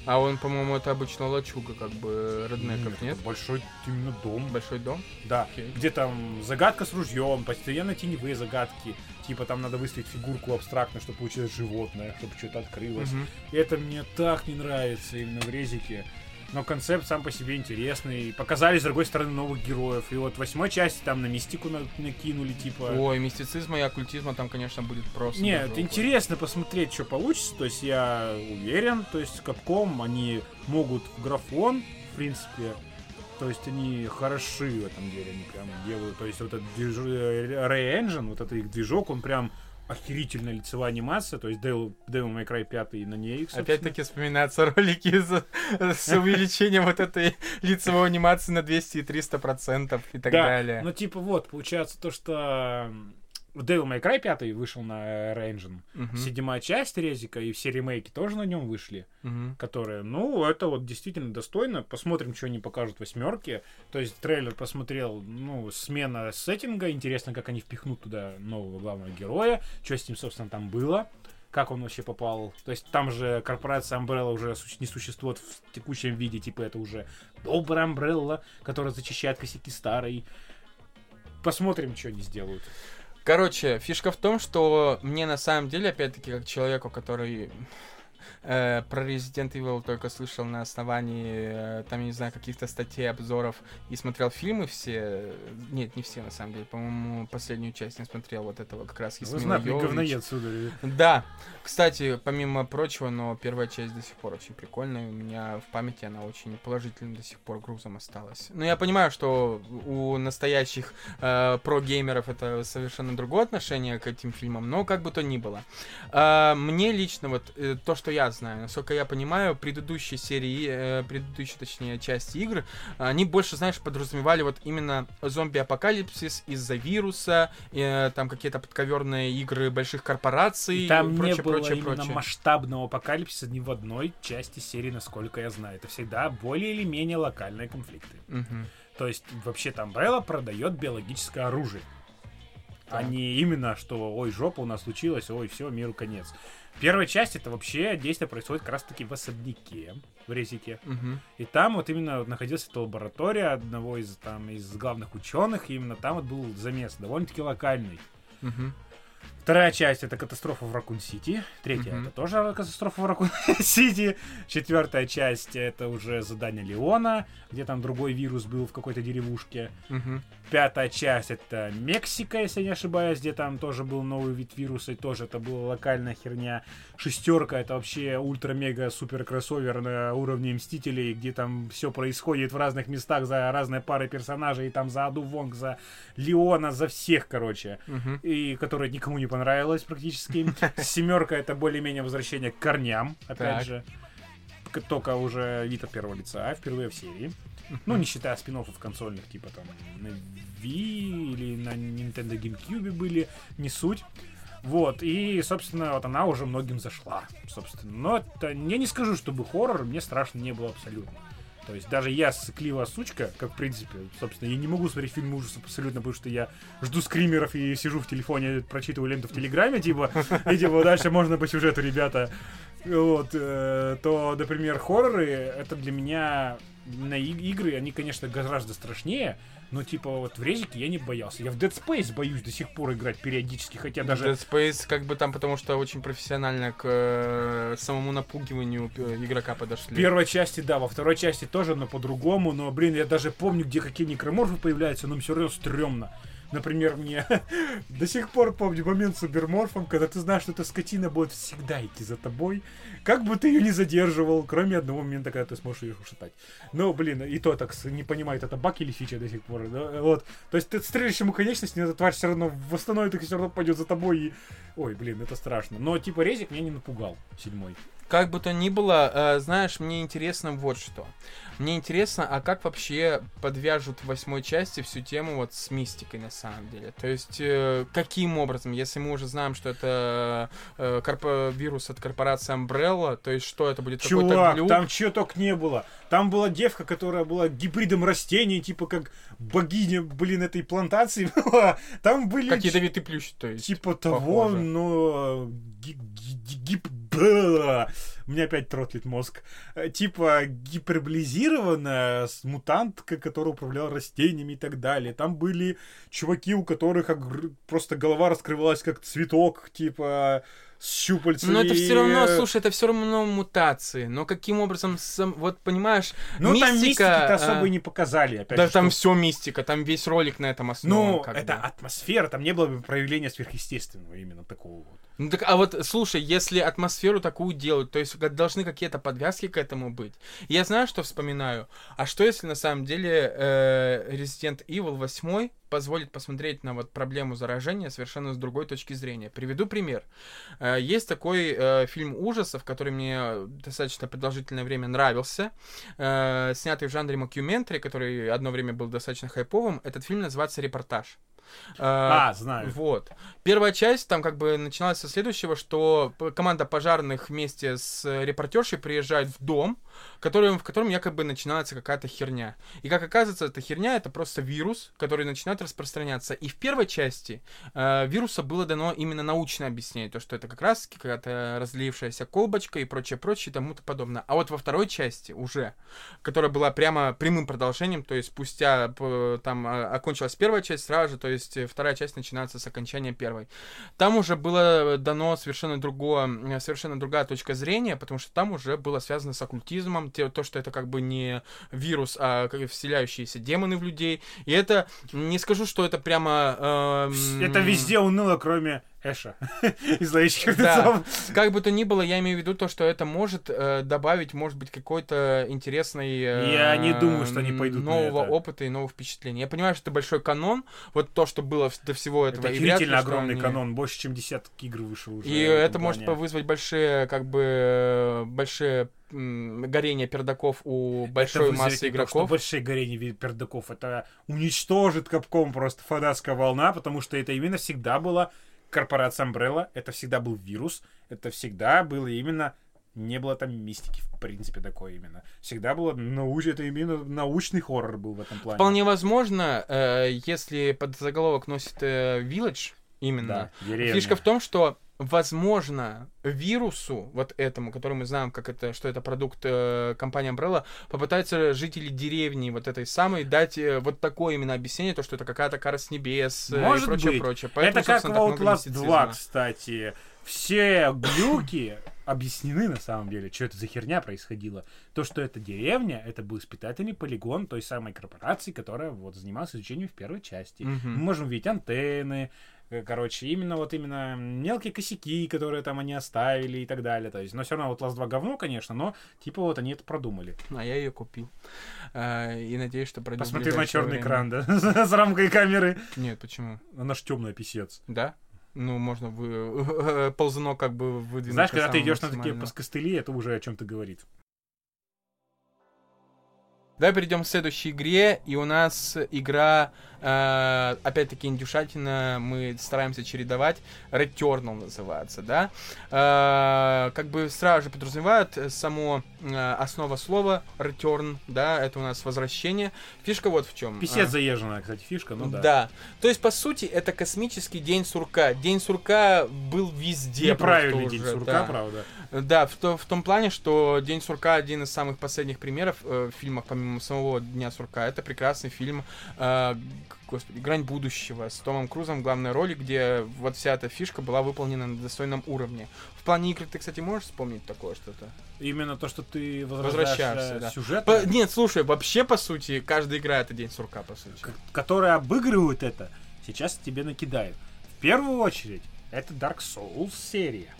А он, по-моему, это обычно лачуга, как бы, реднеков, нет? Большой именно дом. Большой дом? Да. Okay. Где там загадка с ружьем, постоянно теневые загадки. Типа там надо выставить фигурку абстрактно, чтобы получилось животное, чтобы что-то открылось. Это мне так не нравится именно в резике. Но концепт сам по себе интересный. Показали, с другой стороны, новых героев. И вот в восьмой части там на мистику накинули, типа... Ой, мистицизма и оккультизма там, конечно, будет просто... Нет, интересно посмотреть, что получится. То есть я уверен, то есть Capcom, они могут в графон, в принципе... То есть они хороши в этом деле, они прям делают. То есть вот этот Ray Engine, вот этот их движок, он прям охерительная лицевая анимация. То есть Devil May Cry 5 на ней, собственно. Опять-таки вспоминаются ролики с увеличением вот этой лицевой анимации на 200 и 300% и так далее. Ну типа вот, получается то, что Devil May Cry 5 вышел на Ray Engine. Седьмая часть резика и все ремейки тоже на нем вышли. Uh-huh. Которые, ну, это вот действительно достойно. Посмотрим, что они покажут в восьмерке. То есть трейлер посмотрел, ну, смена сеттинга. Интересно, как они впихнут туда нового главного героя. Что с ним, собственно, там было. Как он вообще попал? То есть там же корпорация Umbrella уже не существует в текущем виде. Типа это уже добрая Umbrella, которая зачищает косяки старой. Посмотрим, что они сделают. Короче, фишка в том, что мне на самом деле, опять-таки, как человеку, который... про Resident Evil только слышал на основании, там, я не знаю, каких-то статей, обзоров, и смотрел фильмы все. Нет, не все, на самом деле. По-моему, последнюю часть не смотрел вот этого как раз. Вы знаете, говноед, сударь. Да. Кстати, помимо прочего, но первая часть до сих пор очень прикольная. У меня в памяти она очень положительным до сих пор грузом осталась. Но я понимаю, что у настоящих про-геймеров это совершенно другое отношение к этим фильмам, но как бы то ни было. Мне лично вот то, что я знаю, насколько я понимаю, предыдущие серии, предыдущие, точнее, части игр, они больше, знаешь, подразумевали вот именно зомби-апокалипсис из-за вируса, там какие-то подковерные игры больших корпораций и там прочее, не было прочее, именно прочее. Масштабного апокалипсиса ни в одной части серии, насколько я знаю. Это всегда более или менее локальные конфликты. Угу. То есть, вообще-то, Umbrella продает биологическое оружие. Так. А не именно, что ой, жопа у нас случилась, ой, все, миру конец. Первая часть, это вообще действие происходит как раз таки в особняке, в резике. Угу. И там вот именно вот находилась эта лаборатория одного из, там, из главных ученых, и именно там вот был замес, довольно-таки локальный. Угу. Вторая часть — это катастрофа в Ракун-Сити. Третья — это тоже катастрофа в Ракун-Сити. Четвертая часть — это уже задание Леона, где там другой вирус был в какой-то деревушке. Пятая часть — это Мексика, если я не ошибаюсь, где там тоже был новый вид вируса, и тоже это была локальная херня. Шестерка — это вообще ультра-мега-супер-кроссовер на уровне Мстителей, где там все происходит в разных местах за разные пары персонажей, и там за Аду Вонг, за Леона, за всех, короче. И которые никому не понравилось практически. Семерка — это более-менее возвращение к корням, опять же. Только уже вид от первого лица, впервые в серии. Ну, не считая спин-оффов консольных, типа там на Wii или на Nintendo GameCube были, не суть. Вот, и, собственно, вот она уже многим зашла, собственно. Но это, я не скажу, чтобы хоррор, мне страшно не было абсолютно. То есть даже я сыкливая сучка, как в принципе, собственно, я не могу смотреть фильм ужасов абсолютно, потому что я жду скримеров и сижу в телефоне, прочитываю ленту в Телеграме, типа, и типа дальше можно по сюжету, ребята. Вот, то, например, хорроры, это для меня на игры, они, конечно, гораздо страшнее, но, типа, вот в резике я не боялся. Я в Dead Space боюсь до сих пор играть периодически, хотя даже... Dead Space, как бы там, потому что очень профессионально к самому напугиванию игрока подошли. В первой части, да, во второй части тоже, но по-другому, но, блин, я даже помню, где какие некроморфы появляются, но им все равно стрёмно. Например, мне до сих пор помню момент с суперморфом, когда ты знаешь, что эта скотина будет всегда идти за тобой, как бы ты ее не задерживал, кроме одного момента, когда ты сможешь ее ушатать. Но, блин, и то так не понимает, это баг или фича до сих пор. Да? Вот. То есть ты стреляешь ему конечность, но эта тварь все равно восстановит их и все равно пойдет за тобой. И... Ой, блин, это страшно. Но типа резик меня не напугал, седьмой. Как бы то ни было, знаешь, мне интересно вот что. Мне интересно, а как вообще подвяжут в восьмой части всю тему вот с мистикой на самом деле? То есть, каким образом, если мы уже знаем, что это вирус от корпорации Umbrella, то есть, что это будет? Чувак, какой-то глюк? Там чего только не было. Там была девка, которая была гибридом растений, типа как богиня, блин, этой плантации была. Там были... Какие-то виды плющ, то есть. Типа того, похоже. Но... У меня опять тротлит мозг. Типа гиперболизированная мутантка, которая управляла растениями и так далее. Там были чуваки, у которых просто голова раскрывалась как цветок, типа... с щупальцами. Но это все равно, слушай, это все равно мутации. Но каким образом, вот понимаешь, ну, мистика... Ну, там мистики-то особо и не показали. Опять да, же, там все мистика, там весь ролик на этом основан. Ну, это атмосфера, там не было бы проявления сверхъестественного именно такого вот. Ну так, а вот, слушай, если атмосферу такую делают, то есть должны какие-то подвязки к этому быть. Я знаю, что вспоминаю. А что если на самом деле Resident Evil 8 позволит посмотреть на вот проблему заражения совершенно с другой точки зрения? Приведу пример. Есть такой фильм ужасов, который мне достаточно продолжительное время нравился, снятый в жанре мокюментари, который одно время был достаточно хайповым. Этот фильм называется «Репортаж». Знаю. Вот. Первая часть там как бы начиналась со следующего, что команда пожарных вместе с репортершей приезжает в дом, в котором якобы начинается какая-то херня. И как оказывается, эта херня — это просто вирус, который начинает распространяться. И в первой части вируса было дано именно научное объяснение, то, что это как раз какая-то разлившаяся колбочка и прочее-прочее и тому-то подобное. А вот во второй части уже, которая была прямо прямым продолжением, то есть спустя там окончилась первая часть сразу же, то есть вторая часть начинается с окончания первой. Там уже было дано совершенно другая точка зрения, потому что там уже было связано с оккультизмом, то, что это как бы не вирус, а вселяющиеся демоны в людей. И это, не скажу, что это прямо... Это везде уныло, кроме... Эша из «Зловещих мертвецов». Да. Как бы то ни было, я имею в виду то, что это может добавить, может быть, какой-то интересный... Я не думаю, что они пойдут нового на это. Опыта и новых впечатлений. Я понимаю, что это большой канон, вот то, что было до всего этого. Это действительно огромный канон, больше, чем десяток игр вышел уже. И это может вызвать большие горение пердаков у большой массы игроков. Большое горение пердаков, это уничтожит Capcom просто фанатская волна, потому что это именно всегда было... Корпорация Umbrella, это всегда был вирус, это всегда было именно... Не было там мистики, в принципе, такой именно. Всегда было... Это именно научный хоррор был в этом плане. Вполне возможно, если подзаголовок носит Village, именно. Да, фишка в том, что, возможно, вирусу, вот этому, который мы знаем, что это продукт компании Umbrella, попытаются жители деревни вот этой самой дать вот такое именно объяснение, то, что это какая-то кара с небес и прочее-прочее. Это как в Outlast 2, кстати. Все глюки объяснены на самом деле, что это за херня происходила. То, что это деревня, это был испытательный полигон той самой корпорации, которая вот занималась изучением в первой части. Mm-hmm. Мы можем видеть антенны, короче, именно мелкие косяки, которые там они оставили и так далее. То есть, но все равно вот Last 2 говно, конечно, но типа вот они это продумали. А я ее купил. И надеюсь, что продумали. Посмотри на черный экран, да? С рамкой камеры. Нет, почему? Она ж темная, писец. Да? Ну, можно ползунок как бы выдвинуть. Знаешь, когда ты идешь на такие плоскостыли, это уже о чем-то говорит. Давай перейдем к следующей игре, и у нас игра, опять-таки, индюшатина, мы стараемся чередовать, Returnal называется, да? Как бы сразу же подразумевают само основа слова Return, да, это у нас возвращение. Фишка вот в чем. Писец заезженная, кстати, фишка, ну да. Да, то есть, по сути, это космический день сурка. День сурка был везде. Неправильный день сурка, да. Правда. Да, в том плане, что День сурка один из самых последних примеров в фильмах, помимо самого Дня сурка. Это прекрасный фильм «Грань будущего» с Томом Крузом в главной роли, где вот вся эта фишка была выполнена на достойном уровне. В плане игры ты, кстати, можешь вспомнить такое что-то? Именно то, что ты возвращаешься, да. Сюжет? Нет, слушай, вообще, по сути, каждая игра — это День сурка, по сути. Которые обыгрывают это, сейчас тебе накидают. В первую очередь, это Dark Souls серия.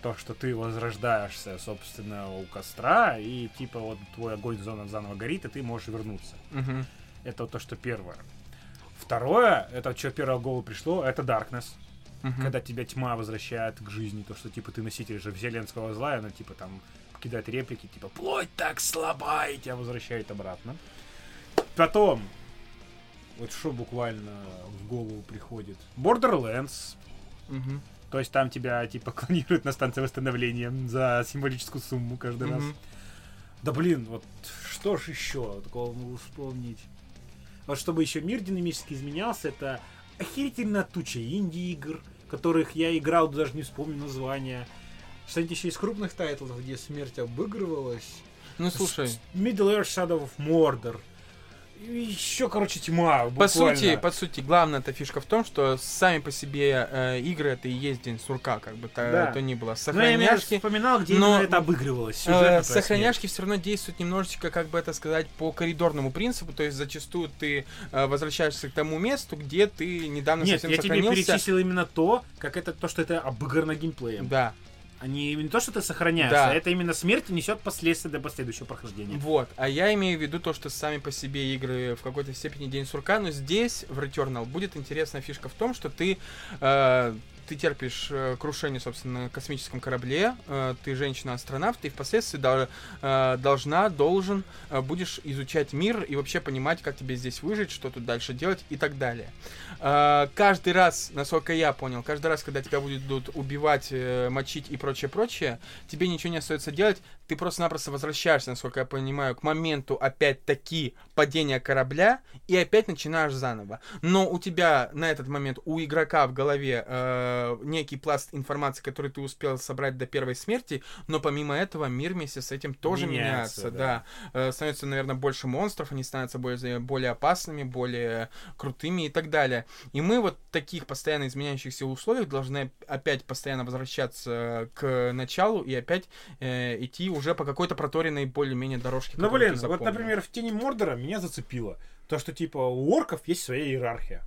То, что ты возрождаешься, собственно, у костра, и типа вот твой огонь заново горит, и ты можешь вернуться. Uh-huh. Это то, что первое. Второе, это что первое в голову пришло, это Darkness. Uh-huh. Когда тебя тьма возвращает к жизни, то, что типа ты носитель же вселенского зла, и она типа там кидает реплики, типа «Плоть так слаба!» и тебя возвращает обратно. Потом, вот что буквально в голову приходит? Borderlands. Uh-huh. То есть там тебя, типа, клонируют на станции восстановления за символическую сумму каждый раз. Да блин, вот что ж еще такого могу вспомнить? Вот чтобы еще мир динамически изменялся, это охерительная туча инди-игр, которых я играл, даже не вспомню название. Кстати, еще из крупных тайтлов, где смерть обыгрывалась. Ну слушай. Middle Earth Shadow of Mordor. еще, короче, тьма. По сути, главная-то фишка в том, что сами по себе игры это и есть День сурка, как бы то, да. то ни было. Сохраняшки, я вспоминал, где именно это обыгрывалось. Сохраняшки все равно действуют немножечко, как бы это сказать, по коридорному принципу. То есть зачастую ты возвращаешься к тому месту, где ты недавно совсем сохранился. Нет, я тебе перечислил именно то, как это, то, что это обыграно геймплеем. Да. Они не то, что ты сохраняешься, да. а это именно смерть несет последствия для последующего прохождения. Вот, а я имею в виду то, что сами по себе игры в какой-то степени День сурка, но здесь, в Returnal, будет интересная фишка в том, что ты терпишь крушение, собственно, на космическом корабле, ты женщина-астронавт, и впоследствии должен будешь изучать мир и вообще понимать, как тебе здесь выжить, что тут дальше делать и так далее. Каждый раз, насколько я понял, когда тебя будут убивать, мочить и прочее, тебе ничего не остается делать, ты просто-напросто возвращаешься, насколько я понимаю, к моменту опять-таки падения корабля и опять начинаешь заново. Но у тебя на этот момент, у игрока в голове некий пласт информации, который ты успел собрать до первой смерти, но помимо этого мир вместе с этим тоже меняется. Да. Становится, наверное, больше монстров, они становятся более опасными, более крутыми и так далее. И мы вот в таких постоянно изменяющихся условиях должны опять постоянно возвращаться к началу и опять идти уже по какой-то проторенной более-менее дорожке. Ну, блин, вот, например, в «Тени Мордора» меня зацепило то, что, типа, у орков есть своя иерархия.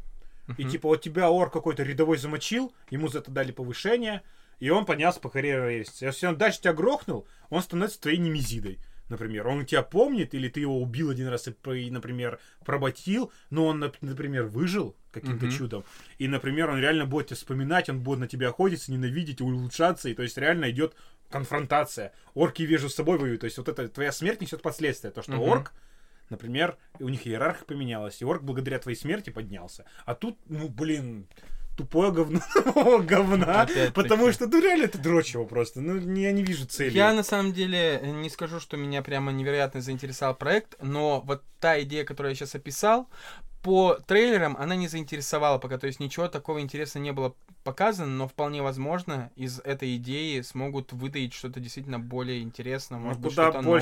И типа вот тебя орк какой-то рядовой замочил, ему за это дали повышение, и он понес по карьере рейс. Если он дальше тебя грохнул, он становится твоей немезидой, например. Он тебя помнит, или ты его убил один раз и, например, проботил, но он, например, выжил каким-то чудом. И, например, он реально будет тебя вспоминать, он будет на тебя охотиться, ненавидеть, улучшаться, и то есть реально идет конфронтация. Орки между собой воюют, то есть вот это твоя смерть несет последствия, то что орк, например, у них иерархия поменялась, и орк благодаря твоей смерти поднялся. А тут, ну, блин, тупое говна, потому что, ну, реально это дрочево просто. Ну, я не вижу цели. Я, на самом деле, не скажу, что меня прямо невероятно заинтересовал проект, но вот та идея, которую я сейчас описал, по трейлерам она не заинтересовала пока, то есть ничего такого интересного не было показано, но вполне возможно из этой идеи смогут выдать что-то действительно более интересное, может быть, что-то новое,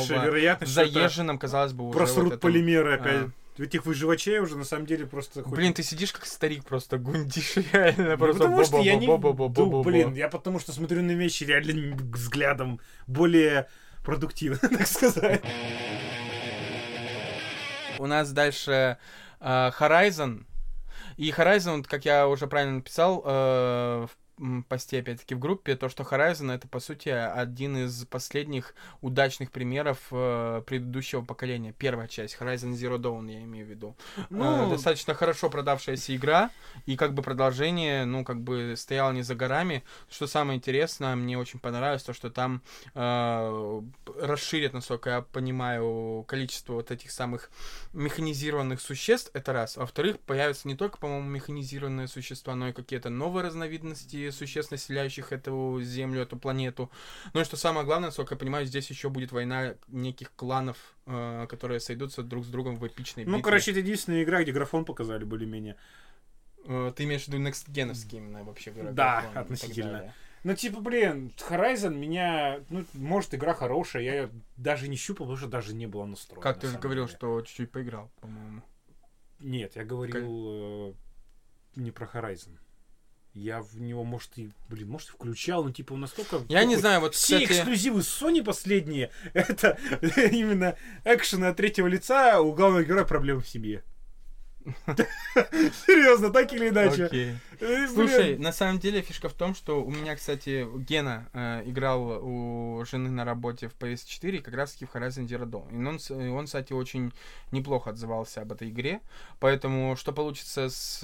в заезженном, казалось бы, уже... Просрут вот полимеры опять. Этих выживачей уже на самом деле просто... Блин, ты сидишь как старик, просто гундишь реально. Потому что я не... Блин, я потому что смотрю на вещи реально взглядом более продуктивно, так сказать. У нас дальше... Horizon. И Horizon, как я уже правильно написал в посте, опять-таки, в группе, то, что Horizon — это, по сути, один из последних удачных примеров предыдущего поколения. Первая часть, Horizon Zero Dawn, я имею в виду. Достаточно хорошо продавшаяся игра, и как бы продолжение, ну, как бы стояло не за горами. Что самое интересное, мне очень понравилось, то, что там расширят, насколько я понимаю, количество вот этих самых механизированных существ, это раз. Во-вторых, появятся не только, по-моему, механизированные существа, но и какие-то новые разновидности существ, населяющих эту землю, эту планету. Ну и что самое главное, насколько я понимаю, здесь еще будет война неких кланов, которые сойдутся друг с другом в эпичной битве. Ну, короче, это единственная игра, где графон показали более-менее. Ты имеешь в виду некстгеновский именно вообще графон? Да, относительно. Ну, типа, блин, Horizon меня... Ну, может, игра хорошая, я ее даже не щупал, потому что даже не было настроена. Как ты же говорил, что чуть-чуть поиграл, по-моему. Нет, я говорил не про Horizon. Я в него, может, и, блин, может, и включал, но, типа, настолько... Я не знаю, вот, все, кстати... эксклюзивы Sony последние, это именно экшены от третьего лица, у главного героя проблемы в семье. Серьезно, так или иначе. Слушай, на самом деле фишка в том, что у меня, кстати, Гена играл у жены на работе в PS4, как раз-таки в Horizon Zero Dawn. И он, кстати, очень неплохо отзывался об этой игре. Поэтому, что получится с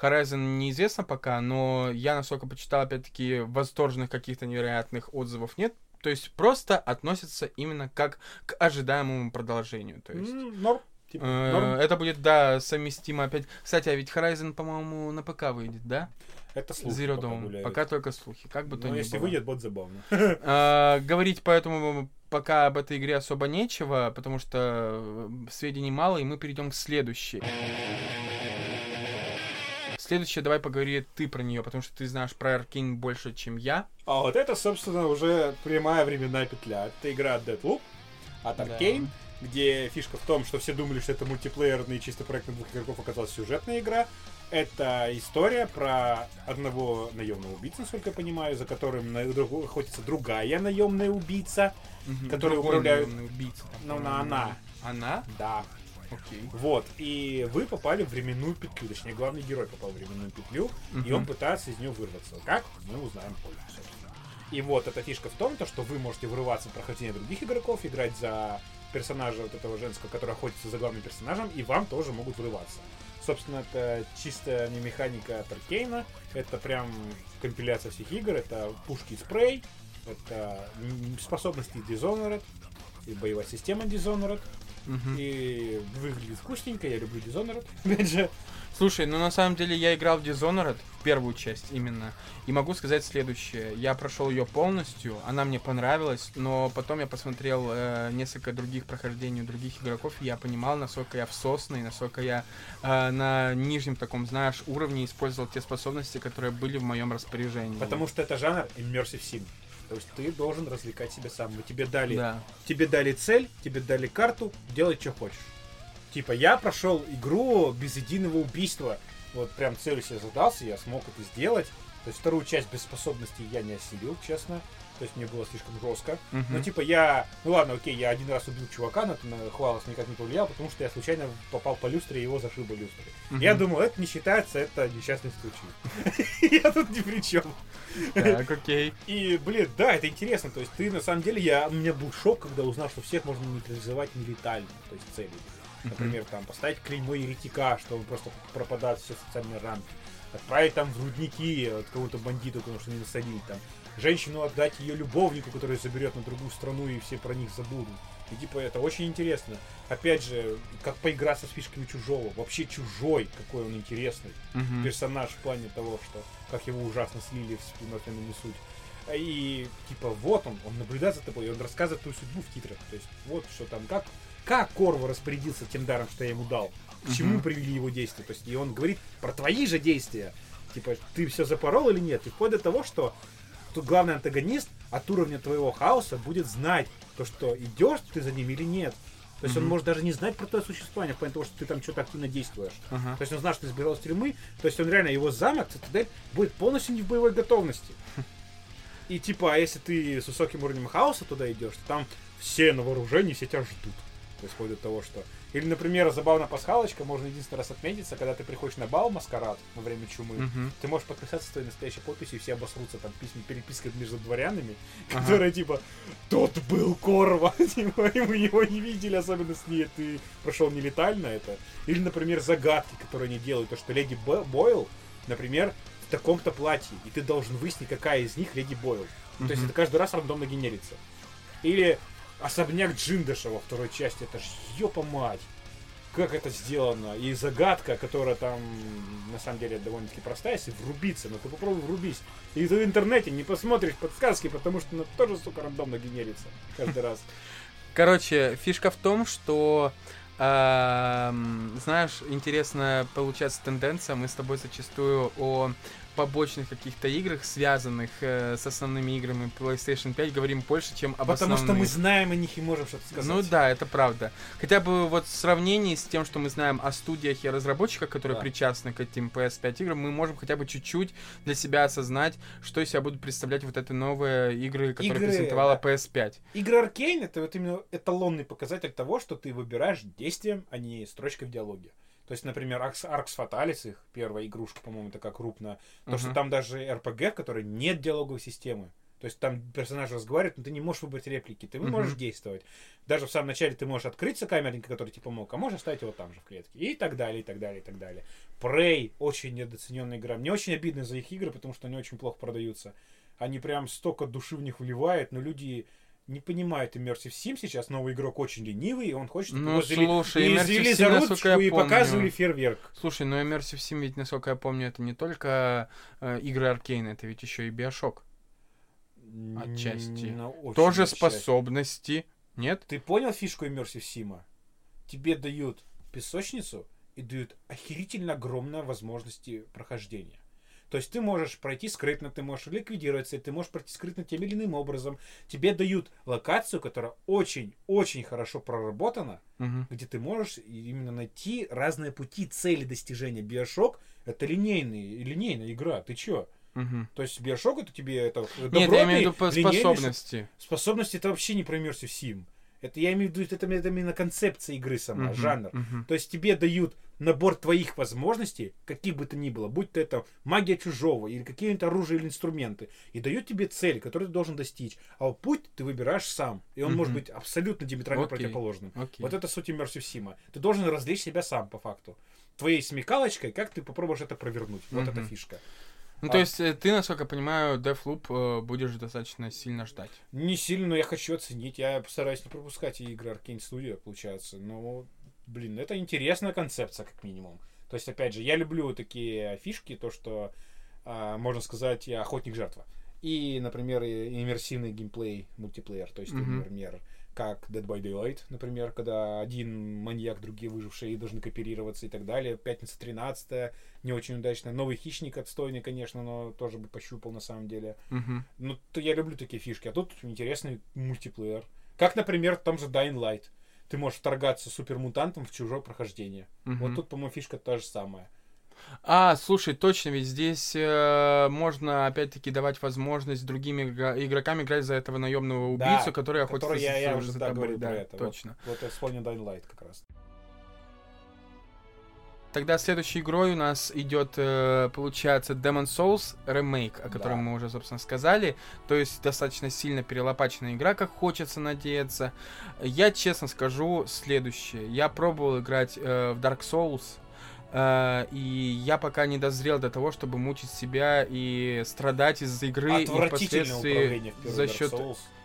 Horizon, неизвестно пока, но я, насколько почитал, опять-таки, восторженных каких-то невероятных отзывов нет. То есть просто относятся именно как к ожидаемому продолжению. То есть... Это будет, да, совместимо опять. Кстати, а ведь Horizon, по-моему, на ПК выйдет, да? Это слухи. Zero Dawn. Пока только слухи. Как бы то ни было. Но если выйдет, будет забавно. Говорить поэтому пока об этой игре особо нечего, потому что сведений мало, и мы перейдем к следующей. Следующее, давай поговори ты про нее, потому что ты знаешь про Arkane больше, чем я. А вот это, собственно, уже прямая временная петля. Это игра Deathloop от Arkane. Да. где фишка в том, что все думали, что это мультиплеерный чисто проект на двух игроков, оказалась сюжетная игра. Это история про одного наемного убийцу, насколько я понимаю, за которым охотится другая наемная убийца, которую управляют... Ну, она? Да. Окей. Вот, и вы попали в временную петлю, точнее, главный герой попал в временную петлю, и он пытается из нее вырваться. Как? Мы узнаем позже, собственно. И вот эта фишка в том, что вы можете вырываться в прохождение других игроков, играть за персонажа вот этого женского, который охотится за главным персонажем, и вам тоже могут вырываться. Собственно, это чисто не механика от Arkane, это прям компиляция всех игр, это пушки и Stray, это способности Dishonored, и боевая система Dishonored. И выглядит вкусненько, я люблю Dishonored, опять же. Слушай, ну на самом деле я играл в Dishonored, в первую часть именно, и могу сказать следующее. Я прошел ее полностью, она мне понравилась, но потом я посмотрел несколько других прохождений у других игроков, и я понимал, насколько я всосный, насколько я на нижнем таком, знаешь, уровне использовал те способности, которые были в моем распоряжении. Потому что это жанр Immersive Sim. То есть ты должен развлекать себя сам. Тебе дали цель, тебе дали карту, делай, что хочешь. Типа, я прошел игру без единого убийства. Вот прям целью себе задался, я смог это сделать. То есть вторую часть без способностей я не осилил, честно. То есть мне было слишком жестко. Но типа я... Ну ладно, окей, я один раз убил чувака, но это на хвалость никак не повлияло, потому что я случайно попал по люстре, и его зашибо люстрой. Я думал, это не считается, это несчастный случай. Я тут ни при чем. Так, окей. И, блин, да, это интересно. То есть ты, на самом деле, у меня был шок, когда узнал, что всех можно нейтрализовать нелетально, то есть целью. Например, там поставить клеймо еретика, чтобы просто пропадать все социальные рамки. Отправить там в рудники от кого-то бандиту, потому что не насадить там. Женщину отдать ее любовнику, который заберет на другую страну, и все про них забудут. И типа это очень интересно. Опять же, как поиграться с фишками чужого. Вообще чужой, какой он интересный персонаж в плане того, что как его ужасно слили в спинотленную суть. И типа вот он наблюдает за тобой, и он рассказывает твою судьбу в титрах. То есть вот что там, как Корво распорядился тем даром, что я ему дал. К чему привели его действия. То есть и он говорит про твои же действия. Типа ты все запорол или нет. И вплоть до того, что тут главный антагонист от уровня твоего хаоса будет знать то, что идешь ты за ним или нет. То есть он может даже не знать про твое существование, в плане того, что ты там что-то активно действуешь. То есть он знает, что ты сбежал из тюрьмы, то есть он реально, его замок, цитадель, будет полностью не в боевой готовности. И типа, а если ты с высоким уровнем хаоса туда идешь, то там все на вооружении, все тебя ждут. То есть вплоть до того, что... Или, например, забавная пасхалочка, можно единственный раз отметиться, когда ты приходишь на бал маскарад во время чумы, ты можешь подписаться своей настоящей подписью, и все обосрутся, там переписка между дворянами, которая типа «Тот был Корва!» типа, и мы его не видели, особенно если ты прошел нелетально это. Или, например, загадки, которые они делают, то, что Леди Бойл, например, в таком-то платье, и ты должен выяснить, какая из них Леди Бойл. То есть это каждый раз рандомно генерится. Или... Особняк Джиндыша во второй части, это ж ёпа-мать, как это сделано. И загадка, которая там, на самом деле, довольно-таки простая, если врубиться, но ты попробуй врубись. И ты в интернете не посмотришь подсказки, потому что она тоже, сука, рандомно генерится каждый раз. Короче, фишка в том, что, знаешь, интересная получается тенденция, мы с тобой зачастую о... побочных каких-то играх, связанных с основными играми PlayStation 5, говорим больше, чем об основных. Потому что мы знаем о них и можем что-то сказать. Ну да, это правда. Хотя бы вот в сравнении с тем, что мы знаем о студиях и разработчиках, которые причастны к этим PS5 играм, мы можем хотя бы чуть-чуть для себя осознать, что из себя будут представлять вот эти новые игры, которые презентовала PS5. Игры Arkane — это вот именно эталонный показатель того, что ты выбираешь действием, а не строчкой в диалоге. То есть, например, Arx Fatalis, их первая игрушка, по-моему, такая крупная. То, что там даже RPG, в которой нет диалоговой системы. То есть там персонаж разговаривает, но ты не можешь выбрать реплики, ты можешь действовать. Даже в самом начале ты можешь открыться камерника, который тебе помог, а можешь оставить его там же в клетке. И так далее, и так далее, и так далее. Prey очень недооцененная игра. Мне очень обидно за их игры, потому что они очень плохо продаются. Они прям столько души в них вливают, но люди... не понимает Immersive Sim сейчас, новый игрок очень ленивый, и он хочет, чтобы его завели за ручку и показывали фейерверк. Слушай, но Immersive Sim ведь, насколько я помню, это не только игры Arkane, это ведь еще и Bioshock. Отчасти. Тоже отчасти. Способности, нет? Ты понял фишку Immersive Sim'а? Тебе дают песочницу и дают охерительно огромные возможности прохождения. То есть ты можешь пройти скрытно, ты можешь ликвидировать цель, ты можешь пройти скрытно тем или иным образом. Тебе дают локацию, которая очень-очень хорошо проработана, где ты можешь именно найти разные пути, цели достижения. Bioshock — это линейная игра. Ты чё? То есть Bioshock — это тебе... Нет, я имею в виду по способности. Способности — это вообще не проймешься в Сим. Это я имею в виду, это именно концепция игры сама, жанр. То есть тебе дают набор твоих возможностей, каких бы то ни было, будь то это магия чужого, или какие-нибудь оружия или инструменты, и дают тебе цель, которую ты должен достичь. А путь ты выбираешь сам, и он может быть абсолютно диаметрально противоположным. Вот это суть иммерсив Сима. Ты должен развлечь себя сам, по факту. Твоей смекалочкой, как ты попробуешь это провернуть. Вот эта фишка. Ну, то есть ты, насколько я понимаю, Deathloop будешь достаточно сильно ждать. Не сильно, но я хочу оценить. Я постараюсь не пропускать игры Arkane Studio, получается. Но, блин, это интересная концепция, как минимум. То есть, опять же, я люблю такие фишки, то, что, можно сказать, я охотник-жертва. И, например, иммерсивный геймплей мультиплеер. То есть, например, как Dead by Daylight, например, когда один маньяк, другие выжившие должны кооперироваться и так далее. Пятница 13-я, не очень удачная. Новый хищник отстойный, конечно, но тоже бы пощупал на самом деле. Ну, я люблю такие фишки. А тут интересный мультиплеер. Как, например, в том же Dying Light. Ты можешь вторгаться супермутантом в чужое прохождение. Вот тут, по-моему, фишка та же самая. А, слушай, точно, ведь здесь можно, опять-таки, давать возможность другим игрокам играть за этого наемного убийцу, да, который охотится я уже за тобой. Да, это. Точно. Вот я вспомнил Dying Light как раз. Тогда следующей игрой у нас идет, получается, Demon's Souls ремейк, о котором мы уже, собственно, сказали. То есть достаточно сильно перелопаченная игра, как хочется надеяться. Я честно скажу следующее. Я пробовал играть в Dark Souls. И я пока не дозрел до того, чтобы мучить себя и страдать из-за игры и впоследствии за счет...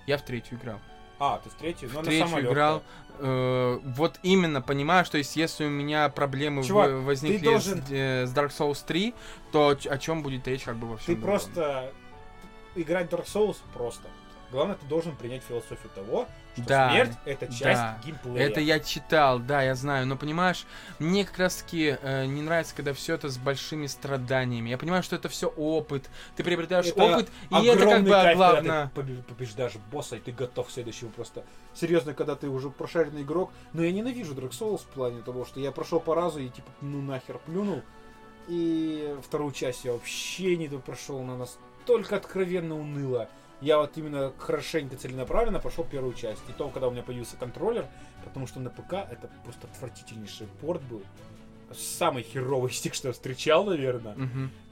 Я в третью играл. А, ты в третью? В третью играл. Вот именно, понимаешь, то есть если у меня проблемы возникли с Dark Souls 3, то о чем будет речь как бы во всем? Ты просто... Играть в Dark Souls просто. Главное, ты должен принять философию того, что смерть — это часть геймплея. Это я читал, да, я знаю. Но, понимаешь, мне как раз-таки не нравится, когда все это с большими страданиями. Я понимаю, что это все опыт. Ты приобретаешь опыт, и это как бы главное. Ты побеждаешь босса, и ты готов к следующему просто. Серьезно, когда ты уже прошаренный игрок. Но я ненавижу Dark Souls в плане того, что я прошел по разу и типа, ну нахер, плюнул. И вторую часть я вообще не допрошел. Она настолько откровенно уныла. Я вот именно хорошенько, целенаправленно прошел первую часть. И то, когда у меня появился контроллер, потому что на ПК это просто отвратительнейший порт был. Самый херовый стик, что я встречал, наверное.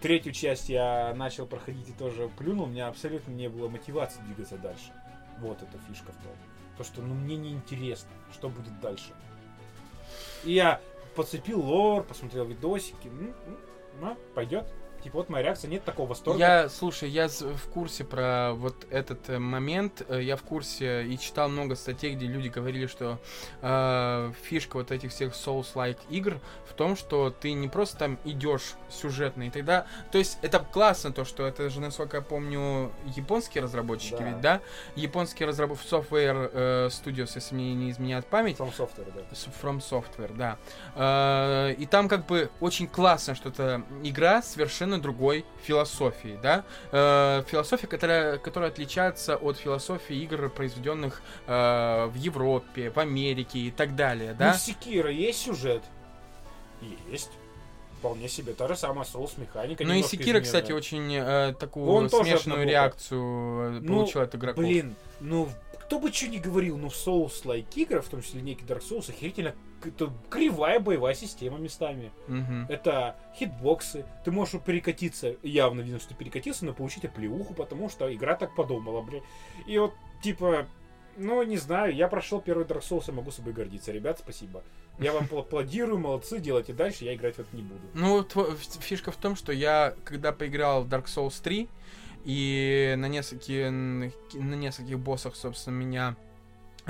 Третью часть я начал проходить и тоже плюнул. У меня абсолютно не было мотивации двигаться дальше. Вот эта фишка в том. То, что ну, мне не интересно, что будет дальше. И я подцепил лор, посмотрел видосики. Пойдет. Типа, вот моя реакция, нет такого восторга. Я в курсе про вот этот момент. Я в курсе и читал много статей, где люди говорили, что фишка вот этих всех Souls-like игр в том, что ты не просто там идешь сюжетно, и тогда... То есть, это классно то, что это же, насколько я помню, японские разработчики, ведь, да? Японские разработчики, Software Studios, если мне не изменяет память. From Software, да. И там как бы очень классно, что это игра совершенно другой философии, да? Философия, которая отличается от философии игр, произведенных в Европе, в Америке и так далее, да? Ну, Секиро есть сюжет? Есть. Вполне себе. Та же самая Souls-механика. Ну и Секиро, кстати, очень такую смешанную реакцию получил от игроков. Блин, кто бы что ни говорил, в Souls-like играх, в том числе некий Dark Souls, охерительно это кривая боевая система местами. Это хитбоксы. Ты можешь перекатиться, явно видно, что ты перекатился, но получить оплеуху, потому что игра так подумала, блин. И вот, типа, не знаю, я прошел первый Dark Souls, я могу собой гордиться. Ребят, спасибо. Я вам аплодирую, молодцы, делайте дальше, я играть в это не буду. Ну, фишка в том, что я, когда поиграл в Dark Souls 3, и на нескольких боссах, собственно, меня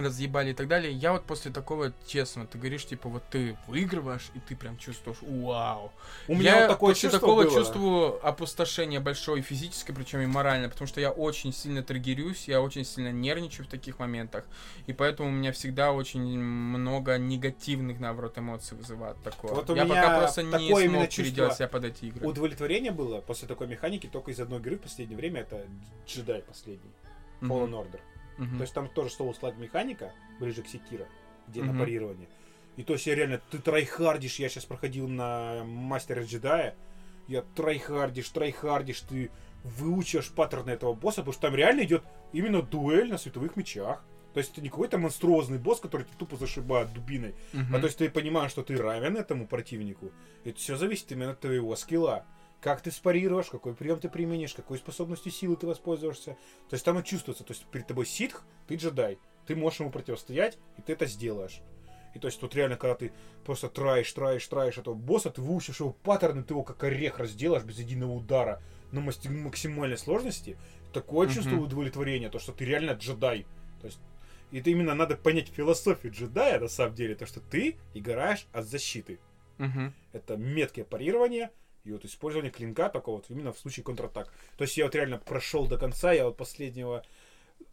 разъебали и так далее. Я вот после такого, честно, ты говоришь, типа, вот ты выигрываешь, и ты прям чувствуешь, вау. У меня вот такое чувство было. Я после такого чувствую опустошения большое, физическое, причем и моральное, потому что я очень сильно триггерюсь, я очень сильно нервничаю в таких моментах, и поэтому у меня всегда очень много негативных, наоборот, эмоций вызывает такое. Вот я пока просто не смог переделать себя под эти игры. Удовлетворение было после такой механики только из одной игры в последнее время, это Jedi последний, Fallen Order. То есть там тоже соус-лайк механика, ближе к Секиро, где на парирование. И то есть я реально, ты трайхардишь, я сейчас проходил на Мастера Джедая, я трайхардишь, ты выучишь паттерны этого босса, потому что там реально идет именно дуэль на световых мечах. То есть это не какой-то монструозный босс, который ты тупо зашибает дубиной, а то есть ты понимаешь, что ты равен этому противнику. Это все зависит именно от твоего скилла. Как ты спарируешь, какой прием ты применишь, какой способностью силы ты воспользуешься. То есть там и чувствуется. То есть перед тобой ситх, ты джедай. Ты можешь ему противостоять, и ты это сделаешь. И то есть тут реально, когда ты просто траишь этого босса, ты выучишь его паттерны, ты его как орех разделаешь без единого удара на максимальной сложности. Такое чувство удовлетворения, то что ты реально джедай. То есть это именно надо понять философию джедая на самом деле, то что ты играешь от защиты. Это меткое парирование, и вот использование клинка такого вот именно в случае контратак. То есть я вот реально прошел до конца, я вот последнего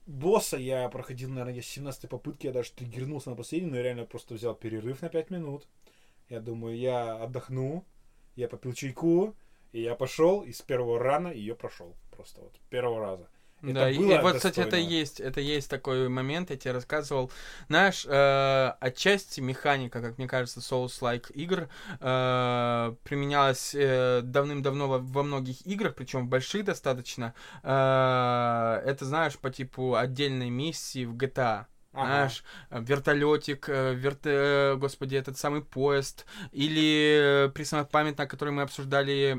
босса я проходил, наверное, с 17-й попытки, я даже триггернулся на последний, но я реально просто взял перерыв на 5 минут. Я думаю, я отдохну, я попил чайку, и я пошел, и с первого рана ее прошел. Просто вот первого раза. Это да, и вот, достойно. Кстати, это есть такой момент, я тебе рассказывал. Знаешь, отчасти механика, как мне кажется, Souls-like игр применялась давным-давно во многих играх, причем в больших достаточно. Это, знаешь, по типу отдельной миссии в GTA. Знаешь, вертолетик, господи, этот самый поезд, или преснопамятная, которую мы обсуждали,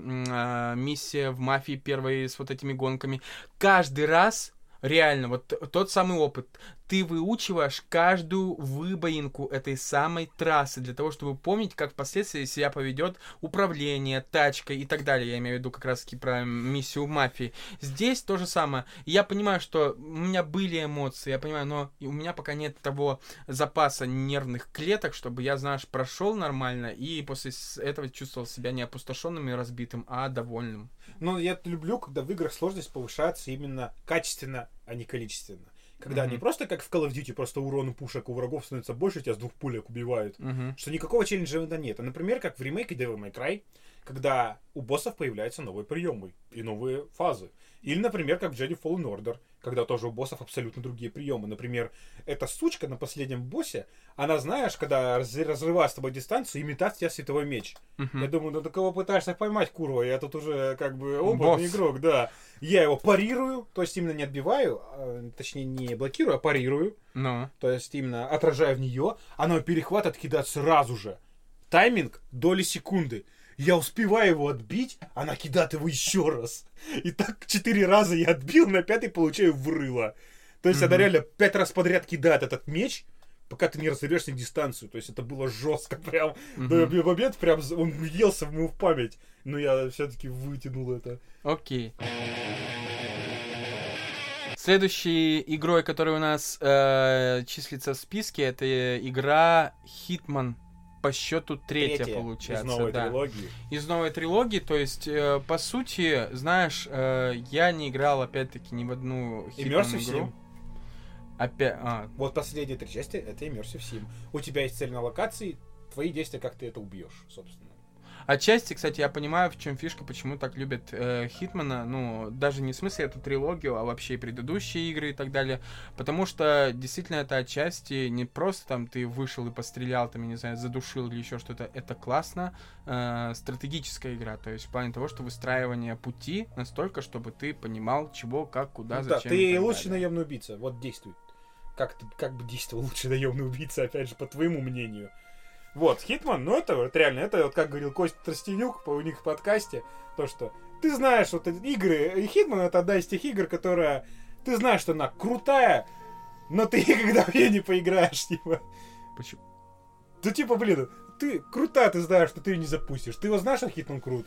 миссия в «Мафии» первой с вот этими гонками. Каждый раз, реально, вот тот самый опыт, ты выучиваешь каждую выбоинку этой самой трассы для того, чтобы помнить, как впоследствии себя поведет управление, тачка и так далее. Я имею в виду как раз-таки про миссию мафии. Здесь то же самое. Я понимаю, что у меня были эмоции, я понимаю, но у меня пока нет того запаса нервных клеток, чтобы я, знаешь, прошел нормально и после этого чувствовал себя не опустошенным и разбитым, а довольным. Но я люблю, когда в играх сложность повышается именно качественно, а не количественно. Когда не просто как в Call of Duty, просто урон пушек у врагов становится больше, тебя с двух пулек убивают. Что никакого челленджа нет. А, например, как в ремейке Devil May Cry, когда у боссов появляются новые приемы и новые фазы. Или, например, как в Jedi Fallen Order, когда тоже у боссов абсолютно другие приемы. Например, эта сучка на последнем боссе, она, знаешь, когда разрывает с тобой дистанцию, имитает в тебя световой меч. Я думаю, ну ты кого пытаешься поймать, курва? Я тут уже как бы опытный игрок, да. Я его парирую, то есть именно не отбиваю, точнее не блокирую, а парирую. То есть именно отражаю в нее, она перехват откидает сразу же. Тайминг доли секунды. Я успеваю его отбить, она кидает его еще раз. И так 4 раза я отбил, на 5-й получаю врыло. То есть она реально 5 раз подряд кидает этот меч, пока ты не разорвешься дистанцию. То есть это было жестко прям. До момент прям он въелся в мою память. Но я все-таки вытянул это. Окей. Следующей игрой, которая у нас числится в списке, это игра Hitman. По счету третья получается. Из новой трилогии. Из новой трилогии, то есть, по сути, знаешь, я не играл, опять-таки, ни в одну Immersive игру. Sim. Вот последние 3 части, это Immersive Sim. У тебя есть цель на локации, твои действия, как ты это убьешь, собственно. Отчасти, кстати, я понимаю, в чем фишка, почему так любят Хитмана, ну, даже не в смысле эту трилогию, а вообще и предыдущие игры и так далее, потому что, действительно, это отчасти не просто там ты вышел и пострелял, там, я не знаю, задушил или еще что-то, это классно, стратегическая игра, то есть в плане того, что выстраивание пути настолько, чтобы ты понимал, чего, как, куда, зачем. Да, ты лучший наемный убийца, вот действуй. Как бы действовал лучший наемный убийца, опять же, по твоему мнению. Вот, Хитман, ну это вот реально, это вот как говорил Костя Тростенюк у них в подкасте, то что ты знаешь, вот эти игры, и Хитман это одна из тех игр, которая, ты знаешь, что она крутая, но ты никогда в нее не поиграешь, типа. Почему? Да типа, блин, ты крутая, ты знаешь, что ты ее не запустишь, ты его знаешь, что Хитман крут,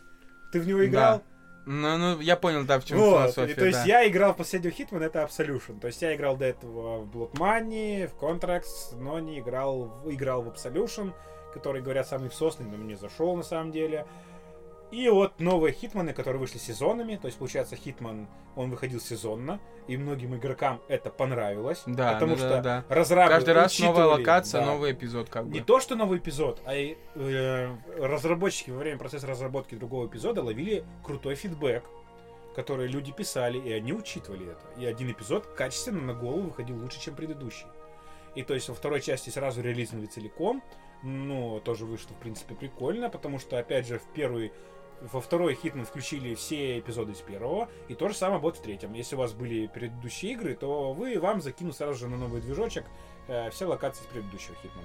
ты в него играл, Ну, я понял, да, в чем философия. То есть я играл в последнего Hitman, это Absolution. То есть я играл до этого в Blood Money, в Contracts, но не играл в Absolution, который, говорят, самый всосный, но мне зашел на самом деле. И вот новые Хитманы, которые вышли сезонами, то есть, получается, Хитман, он выходил сезонно, и многим игрокам это понравилось, да, потому что разработчики каждый раз новая локация, новый эпизод как бы. Не то, что новый эпизод, а и, разработчики во время процесса разработки другого эпизода ловили крутой фидбэк, который люди писали, и они учитывали это. И один эпизод качественно на голову выходил лучше, чем предыдущий. И то есть во второй части сразу релизнули целиком, ну, тоже вышло, в принципе, прикольно, потому что, опять же, во второй Hitman включили все эпизоды из первого, и то же самое будет в третьем. Если у вас были предыдущие игры, то вам закинут сразу же на новый движочек все локации из предыдущего Hitman.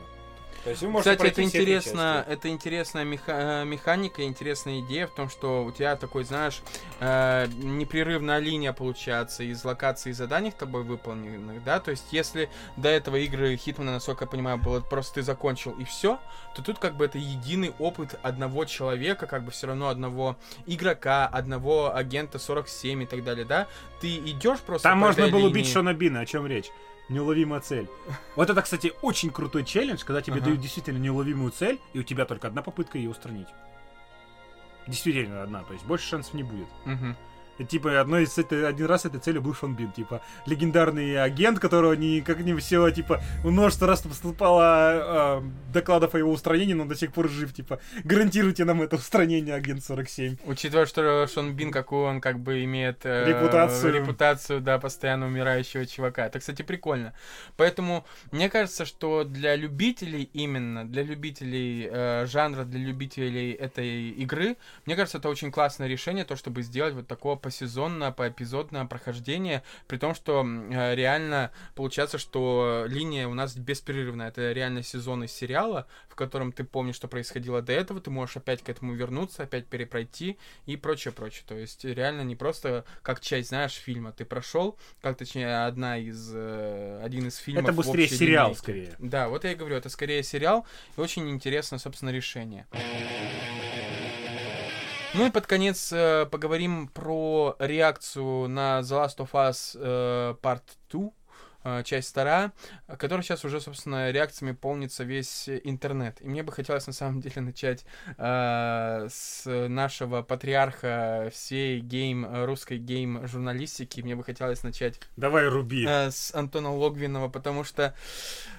То есть вы можете пройти все эти части. Кстати, это интересная механика, интересная идея в том, что у тебя такой, знаешь, непрерывная линия получается из локаций и заданий тобой выполненных, да? То есть если до этого игры Хитмана, насколько я понимаю, было просто ты закончил и все, то тут как бы это единый опыт одного человека, как бы все равно одного игрока, одного агента 47 и так далее, да? Ты идешь просто... Там можно было убить Шона Бина, о чем речь? Неуловимая цель. Вот это, кстати, очень крутой челлендж, когда тебе дают действительно неуловимую цель, и у тебя только одна попытка ее устранить. Действительно одна, то есть больше шансов не будет. И, типа, один раз этой целью был Шон Бин, типа, легендарный агент, которого никак не все, типа, множество раз поступало докладов о его устранении, но он до сих пор жив, типа, гарантируйте нам это устранение, агент 47. Учитывая, что Шон Бин, какую он, как бы, имеет репутацию, да, постоянно умирающего чувака. Это, кстати, прикольно. Поэтому, мне кажется, что для любителей именно, для любителей жанра, для любителей этой игры, мне кажется, это очень классное решение, то, чтобы сделать вот такого посезонно, поэпизодное прохождение, при том, что реально получается, что линия у нас беспрерывная. Это реально сезон из сериала, в котором ты помнишь, что происходило до этого, ты можешь опять к этому вернуться, опять перепройти и прочее-прочее. То есть реально не просто как часть, знаешь, фильма ты прошел, как, точнее, один из фильмов. Это быстрее сериал, линейке. Скорее. Да, вот я и говорю, это скорее сериал, и очень интересно, собственно, решение. Ну и под конец поговорим про реакцию на The Last of Us Part II, часть 2, которая сейчас уже, собственно, реакциями полнится весь интернет. И мне бы хотелось, на самом деле, начать с нашего патриарха всей русской гейм-журналистики. Мне бы хотелось начать... Давай, руби! С Антона Логвинова, потому что,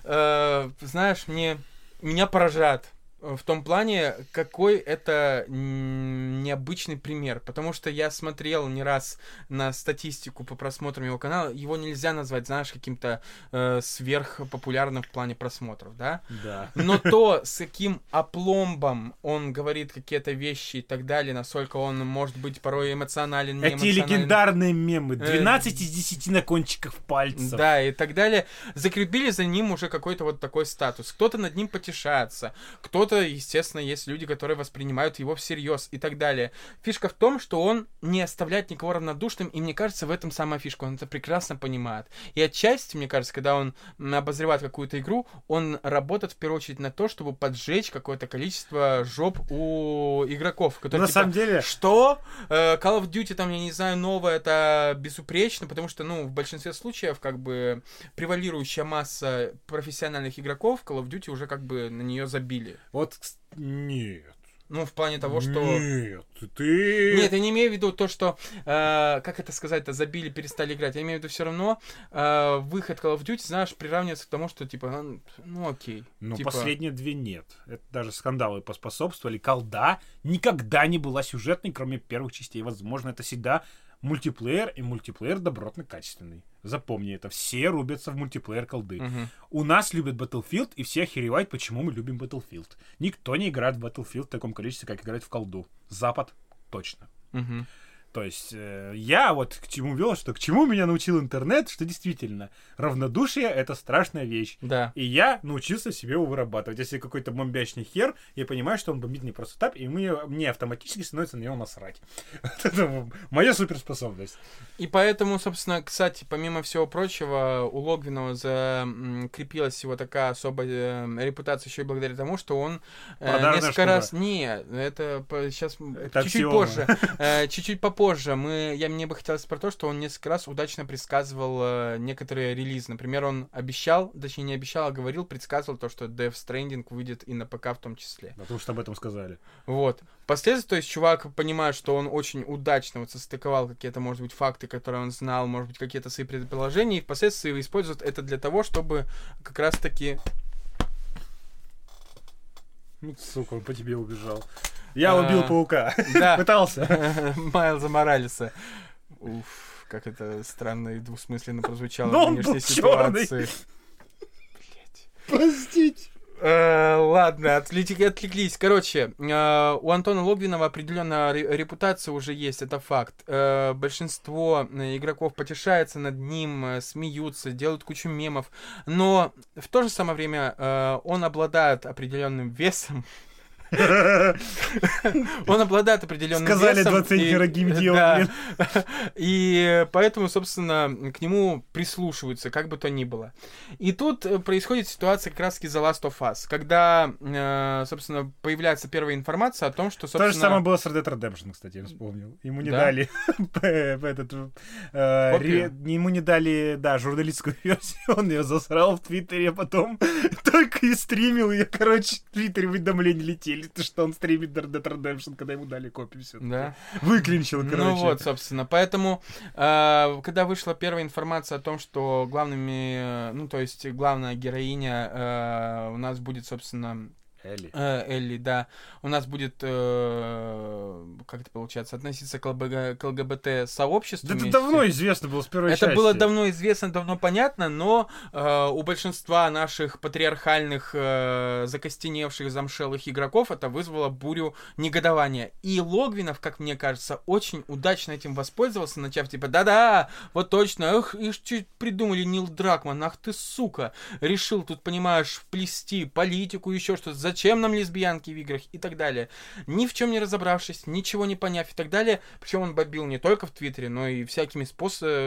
знаешь, меня поражает. В том плане, какой это необычный пример. Потому что я смотрел не раз на статистику по просмотрам его канала. Его нельзя назвать, знаешь, каким-то сверхпопулярным в плане просмотров, да? Да. Но то, с каким опломбом он говорит какие-то вещи и так далее, насколько он может быть порой эмоционален, не эмоционален. Эти легендарные мемы. 12 из 10 на кончиках пальцев. Да, и так далее. Закрепили за ним уже какой-то вот такой статус. Кто-то над ним потешается, кто-то, естественно, есть люди, которые воспринимают его всерьез и так далее. Фишка в том, что он не оставляет никого равнодушным, и мне кажется, в этом самая фишка, он это прекрасно понимает. И отчасти, мне кажется, когда он обозревает какую-то игру, он работает в первую очередь на то, чтобы поджечь какое-то количество жоп у игроков, которые на самом деле... Что? Call of Duty, там, я не знаю, новое, это безупречно, потому что, ну, в большинстве случаев, как бы, превалирующая масса профессиональных игроков Call of Duty уже, как бы, на нее забили. Вот, нет. Ну, в плане того, что... Нет, я не имею в виду то, что... как это сказать-то? Забили, перестали играть. Я имею в виду все равно выход Call of Duty, знаешь, приравнивается к тому, что, типа, ну, окей. Ну, типа... последние две нет. Это даже скандалы поспособствовали. Колда никогда не была сюжетной, кроме первых частей. Возможно, это всегда мультиплеер, и мультиплеер добротно-качественный. Запомни это. Все рубятся в мультиплеер колды. У нас любят Battlefield, и все охеревают, почему мы любим Battlefield. Никто не играет в Battlefield в таком количестве, как играет в колду. Запад точно. То есть я вот к чему вел, что к чему меня научил интернет, что действительно равнодушие — это страшная вещь. Да. И я научился себе его вырабатывать. Если какой-то бомбячный хер, я понимаю, что он бомбит не просто так, и мне автоматически становится на него насрать. Это моя суперспособность. И поэтому, собственно, кстати, помимо всего прочего, у Логвинова закрепилась его такая особая репутация еще и благодаря тому, что он несколько раз... Не, это сейчас чуть-чуть позже. Чуть-чуть попозже. позже. Мне бы хотелось про то, что он несколько раз удачно предсказывал некоторые релизы. Например, он обещал, точнее не обещал, а говорил, предсказывал то, что Death Stranding выйдет и на ПК в том числе. Потому что об этом сказали. Вот. Впоследствии, то есть, чувак понимает, что он очень удачно вот состыковал какие-то, может быть, факты, которые он знал, может быть, какие-то свои предположения, и впоследствии использует это для того, чтобы как раз-таки... Ну, сука, он по тебе убежал. Я убил паука. Да. Пытался. Майлза Моралеса. Уф, как это странно и двусмысленно прозвучало в нынешней ситуации. Блять. Простите. Ладно, отвлеклись. Короче, у Антона Логвинова определенная репутация уже есть, это факт. Большинство игроков потешаются над ним, смеются, делают кучу мемов. Но в то же самое время он обладает определенным весом. Он обладает определенным весом. Сказали 20 гирогимдио. И поэтому, собственно, к нему прислушиваются, как бы то ни было. И тут происходит ситуация как раз-таки The Last of Us, когда, собственно, появляется первая информация о том, что, собственно... То же самое было с Red Dead Redemption, кстати, я вспомнил. Ему не дали журналистскую версию. Он ее засрал в Твиттере, а потом только и стримил ее. Короче, в Твиттере уведомления летели. То, что он стримит Dark Dead Redemption, когда ему дали копию все-таки. Да. Выклинчил, короче. Ну вот, собственно. Поэтому, когда вышла первая информация о том, что главная героиня у нас будет, собственно... Элли, да. У нас будет, как это получается, относиться к ЛГБТ-сообществу. Да это давно известно было с первой части. Это было давно известно, давно понятно, но у большинства наших патриархальных, закостеневших, замшелых игроков это вызвало бурю негодования. И Логвинов, как мне кажется, очень удачно этим воспользовался, начав типа, да-да, вот точно, эх, чуть придумали Нил Дракман, ах ты сука, решил тут, понимаешь, вплести политику, еще что-то, зачем нам лесбиянки в играх и так далее. Ни в чем не разобравшись, ничего не поняв и так далее. Причем он бомбил не только в Твиттере, но и всякими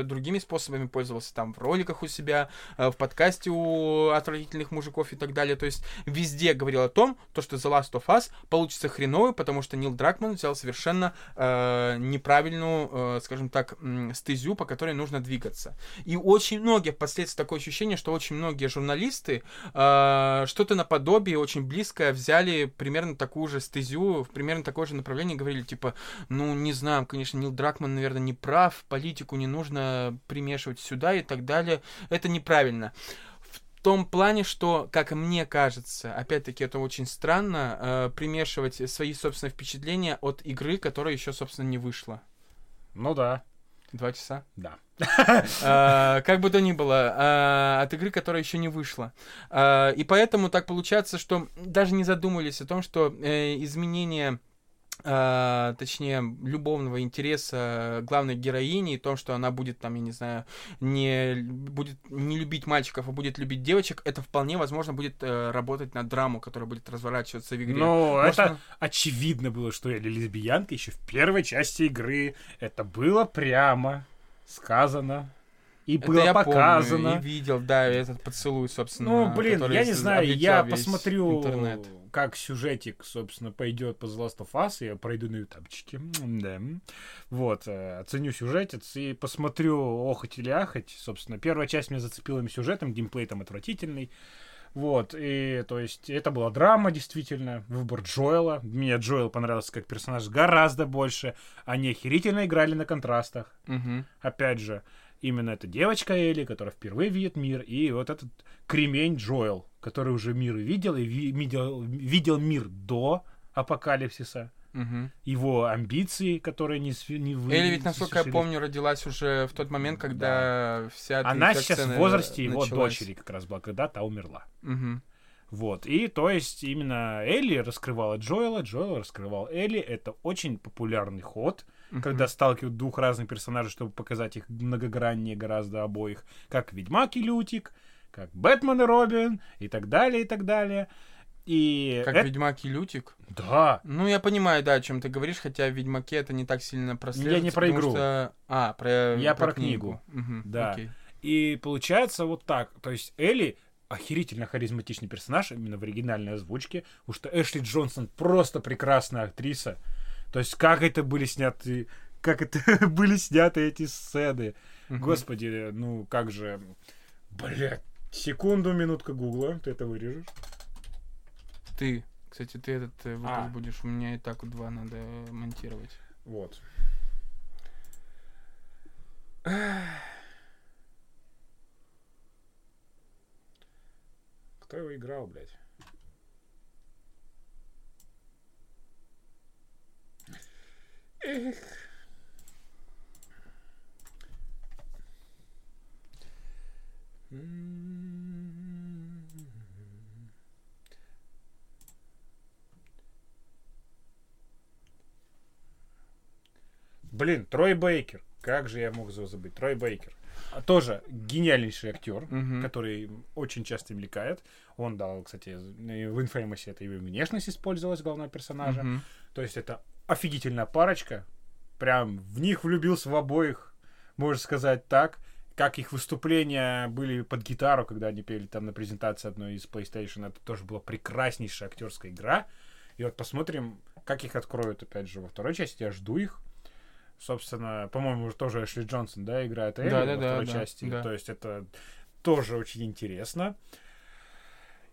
другими способами пользовался. Там в роликах у себя, в подкасте у отвратительных мужиков и так далее. То есть везде говорил о том, что The Last of Us получится хреновый, потому что Нил Дракман взял совершенно неправильную, скажем так, стезю, по которой нужно двигаться. И очень многие, впоследствии такое ощущение, что очень многие журналисты что-то наподобие очень близко взяли примерно такую же стезю, в примерно такое же направление, говорили, типа, ну, не знаю, конечно, Нил Дракман, наверное, не прав, политику не нужно примешивать сюда и так далее. Это неправильно. В том плане, что, как мне кажется, опять-таки, это очень странно, примешивать свои собственные впечатления от игры, которая еще, собственно, не вышла. Ну да. 2 часа? Да. Как бы то ни было, от игры, которая еще не вышла. И поэтому так получается, что даже не задумывались о том, что изменение... точнее, любовного интереса главной героини, и то, что она будет там, я не знаю, не будет не любить мальчиков, а будет любить девочек, это вполне возможно будет работать на драму, которая будет разворачиваться в игре. Но очевидно было, что Элли лесбиянка еще в первой части игры. Это было прямо сказано. И это было показано. Я помню, и видел, да, этот поцелуй, собственно. Ну, блин, я не знаю, я посмотрю, как сюжетик, собственно, пойдет по The Last of Us, я пройду на ютубчике. Да. Вот, оценю сюжетец и посмотрю охоть или ахоть. Собственно, первая часть меня зацепила сюжетом, геймплей там отвратительный. Вот, и, то есть, это была драма, действительно, выбор Джоэла. Мне Джоэл понравился как персонаж гораздо больше. Они охерительно играли на контрастах. Угу. Опять же, именно эта девочка Элли, которая впервые видит мир, и вот этот кремень Джоэл, который уже мир видел, и видел мир до апокалипсиса. Угу. Его амбиции, которые не выявили. Элли ведь, насколько я помню, родилась уже в тот момент, когда вся эта она сейчас в возрасте началась. Его дочери как раз была, когда та умерла. Угу. Вот, и то есть именно Элли раскрывала Джоэла, Джоэл раскрывал Элли. Это очень популярный ход, когда сталкивают двух разных персонажей, чтобы показать их многограннее гораздо обоих, как Ведьмак и Лютик, как Бэтмен и Робин, и так далее, и так далее. И как Ведьмак и Лютик? Да. Ну, я понимаю, да, о чем ты говоришь, хотя в Ведьмаке это не так сильно прослеживается. Я не про игру. Что... Я про книгу. Угу, да. Окей. И получается вот так. То есть Элли охерительно харизматичный персонаж, именно в оригинальной озвучке, потому что Эшли Джонсон просто прекрасная актриса. То есть, как это были сняты как это были сняты эти сцены. Господи, ну как же... Блядь, секунду, минутка гугла, ты это вырежешь. Ты, кстати, ты этот выпуск будешь, у меня и так два надо монтировать. Вот. Кто его играл, блядь? Эх. Блин, Трой Бейкер. Как же я мог его забыть? Трой Бейкер. Тоже гениальнейший актер, который очень часто мелькает. Он дал, кстати, в Инфеймосе это и внешность использовалась главного персонажа. То есть это офигительная парочка. Прям в них влюбился в обоих, можно сказать так. Как их выступления были под гитару, когда они пели там на презентации одной из PlayStation. Это тоже была прекраснейшая актерская игра. И вот посмотрим, как их откроют, опять же, во второй части. Я жду их. Собственно, по-моему, уже тоже Эшли Джонсон, да, играет Элли во второй части. Да. То есть это тоже очень интересно.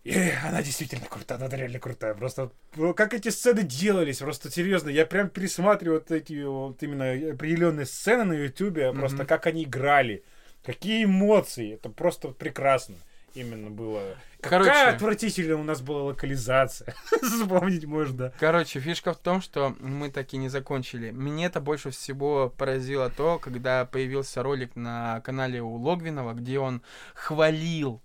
И она действительно крутая, она реально крутая. Просто как эти сцены делались, просто серьезно. Я прям пересматриваю вот эти вот именно определенные сцены на Ютубе, просто как они играли. Какие эмоции! Это просто прекрасно именно было. Короче, какая отвратительная у нас была локализация. Вспомнить можно. Короче, фишка в том, что мы таки не закончили. Мне-то больше всего поразило то, когда появился ролик на канале у Логвинова, где он хвалил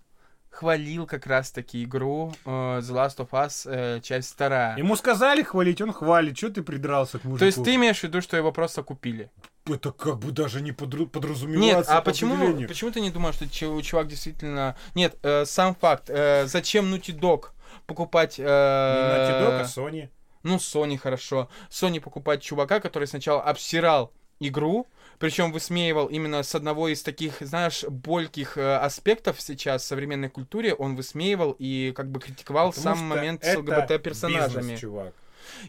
как раз-таки игру The Last of Us часть 2. Ему сказали хвалить, он хвалит. Чё ты придрался к мужику? То есть ты имеешь в виду, что его просто купили? Это как бы даже не подразумевается. Нет, а почему ты не думаешь, что чувак действительно... Нет, сам факт. Зачем Naughty Dog покупать... Naughty Dog, а Sony? Ну, Sony, хорошо. Sony покупать чувака, который сначала обсирал игру, причем высмеивал именно с одного из таких, знаешь, больких аспектов сейчас в современной культуре, он высмеивал и как бы критиковал сам момент с ЛГБТ-персонажами. Бизнес, чувак.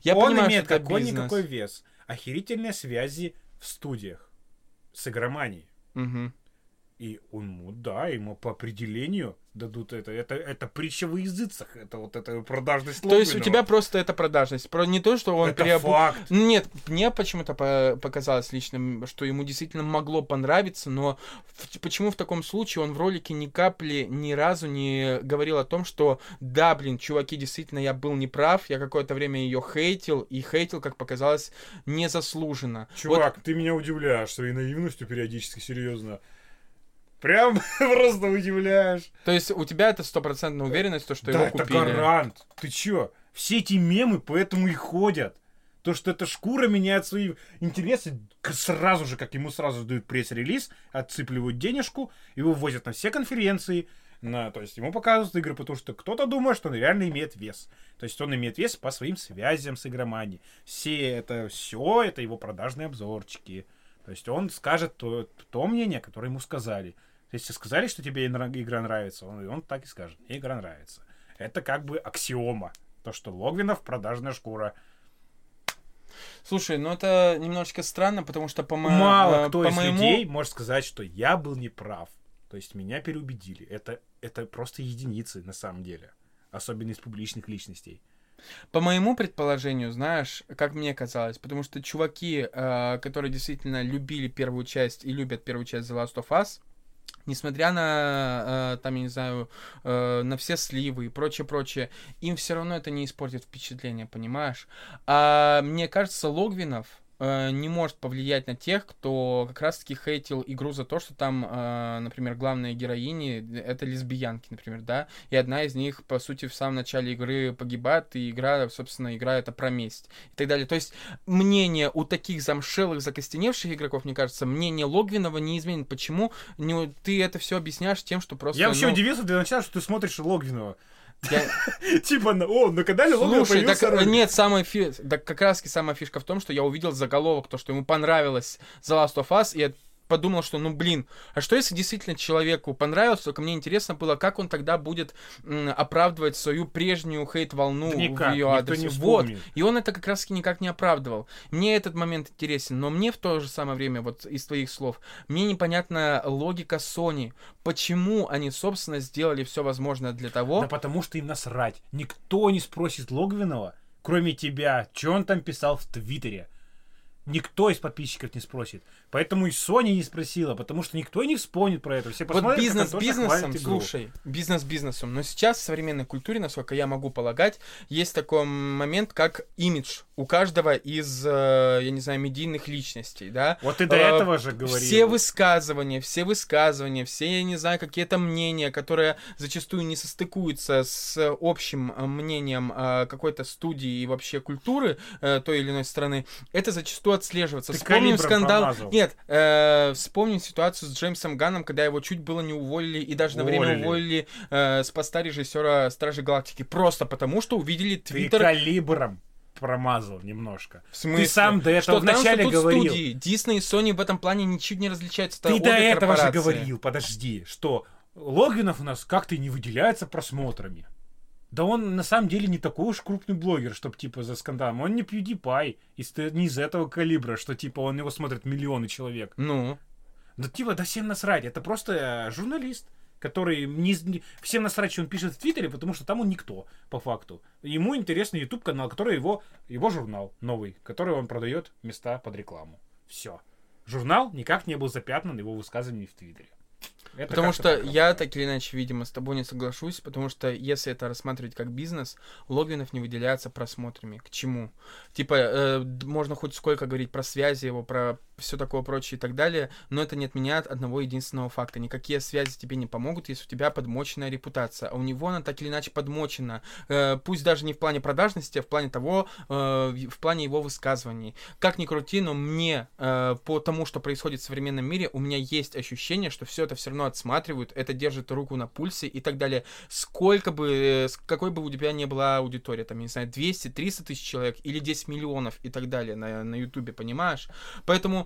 Я понимаю, имеет какой-никакой вес. Охерительные связи в студиях с игроманией. И он, ему по определению дадут это. Это притча во языцах. Это вот эта продажность. То есть у тебя просто это продажность. Не то, что он факт. Нет, мне почему-то показалось лично, что ему действительно могло понравиться, но почему в таком случае он в ролике ни капли, ни разу не говорил о том, что да, блин, чуваки, действительно, я был неправ, я какое-то время ее хейтил, и хейтил, как показалось, незаслуженно. Чувак, вот... ты меня удивляешь своей наивностью периодически, серьезно. Прям просто удивляешь. То есть у тебя это стопроцентная уверенность, то, что его купили. Да, это гарант. Ты чё? Все эти мемы поэтому и ходят. То, что эта шкура меняет свои интересы, сразу же, как ему сразу дают пресс-релиз, отсыпливают денежку, его возят на все конференции. То есть ему показывают игры, потому что кто-то думает, что он реально имеет вес. То есть он имеет вес по своим связям с игроманией. Все это его продажные обзорчики. То есть он скажет то мнение, которое ему сказали. Если сказали, что тебе игра нравится, он так и скажет. Мне игра нравится. Это как бы аксиома. То, что Логвинов продажная шкура. Слушай, ну это немножечко странно, потому что мало кто из людей может сказать, что я был неправ. То есть меня переубедили. Это просто единицы на самом деле. Особенно из публичных личностей. По моему предположению, знаешь, как мне казалось, потому что чуваки, которые действительно любили первую часть и любят первую часть The Last of Us, несмотря на, там, я не знаю, на все сливы и прочее-прочее, им все равно это не испортит впечатление, понимаешь? А мне кажется, Логвинов не может повлиять на тех, кто как раз-таки хейтил игру за то, что там, например, главные героини — это лесбиянки, например, да, и одна из них, по сути, в самом начале игры погибает, и игра это про месть и так далее. То есть мнение у таких замшелых, закостеневших игроков, мне кажется, мнение Логвинова не изменит. Почему? Ты это все объясняешь тем, что просто... Я вообще удивился для начала, что ты смотришь Логвинова. Типа, на канале Логвинов появился ролик. Нет, как раз самая фишка в том, что я увидел заголовок, то, что ему понравилось The Last of Us, и подумал, что, ну, блин, а что если действительно человеку понравилось, только мне интересно было, как он тогда будет оправдывать свою прежнюю хейт-волну в ее адресе. Вот. И он это как раз-таки никак не оправдывал. Мне этот момент интересен, но мне в то же самое время, вот из твоих слов, мне непонятна логика Sony. Почему они, собственно, сделали все возможное для того... Да потому что им насрать. Никто не спросит Логвинова, кроме тебя, что он там писал в Твиттере. Никто из подписчиков не спросит. Поэтому и Sony не спросила, потому что никто и не вспомнит про это. Все посмотрят, вот бизнес-бизнесом, слушай, бизнес-бизнесом. Но сейчас в современной культуре, насколько я могу полагать, есть такой момент, как имидж у каждого из, я не знаю, медийных личностей, да? Вот ты до этого же говорил. Все высказывания, все, я не знаю, какие-то мнения, которые зачастую не состыкуются с общим мнением какой-то студии и вообще культуры той или иной страны, это зачастую отслеживаться. Ты вспомним скандал. Промазал. Нет, вспомним ситуацию с Джеймсом Ганном, когда его чуть было не уволили и даже на время уволили с поста режиссера Стражей Галактики. Просто потому, что увидели твиттер... Ты калибром промазал немножко. В смысле? Ты сам до этого вначале говорил. Студии, Disney и Sony в этом плане ничуть не различаются. Ты до этого же говорил, подожди, что Логвинов у нас как-то не выделяется просмотрами. Да он на самом деле не такой уж крупный блогер, чтобы типа за скандалом. Он не PewDiePie, и не из этого калибра, что типа он его смотрит миллионы человек. Ну? Да типа, да всем насрать. Это просто журналист, который... Всем насрать, что он пишет в Твиттере, потому что там он никто, по факту. Ему интересный YouTube-канал, который его журнал новый, который он продает места под рекламу. Все. Журнал никак не был запятнан его высказыванием в Твиттере. Это потому что я так или иначе, видимо, с тобой не соглашусь, потому что если это рассматривать как бизнес, Логвинов не выделяется просмотрами. К чему? Типа, можно хоть сколько говорить про связи его, про все такое прочее и так далее, но это не отменяет одного единственного факта. Никакие связи тебе не помогут, если у тебя подмоченная репутация. А у него она так или иначе подмочена. Пусть даже не в плане продажности, а в плане того, в плане его высказываний. Как ни крути, но мне по тому, что происходит в современном мире, у меня есть ощущение, что все это все равно отсматривают, это держит руку на пульсе и так далее. Сколько бы, какой бы у тебя не была аудитория, там, я не знаю, 200-300 тысяч человек или 10 миллионов и так далее на Ютубе, понимаешь? Поэтому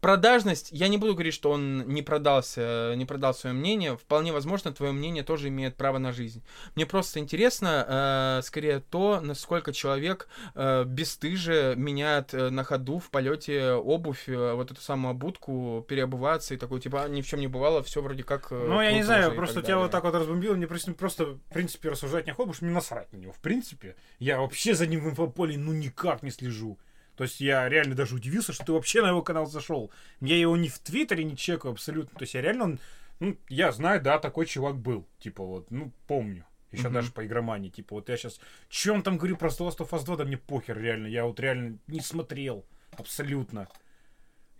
продажность, я не буду говорить, что он не продал свое мнение, вполне возможно, твое мнение тоже имеет право на жизнь. Мне просто интересно, скорее, то, насколько человек бесстыже меняет на ходу в полете обувь, вот эту самую обутку, переобуваться и такой, типа, ни в чем не бывало, все вроде как... Ну, я не знаю, просто тебя вот так вот разбомбило, мне просто, в принципе, рассуждать не охота, потому что мне насрать на него, в принципе. Я вообще за ним в инфополе ну никак не слежу. То есть я реально даже удивился, что ты вообще на его канал зашел. Я его ни в Твиттере не чекаю абсолютно. То есть я реально, я знаю, да, такой чувак был. Типа вот, помню. Еще даже по игромании. Типа вот я сейчас, чё он там говорю про The Last of Us 2, да мне похер реально. Я вот реально не смотрел. Абсолютно.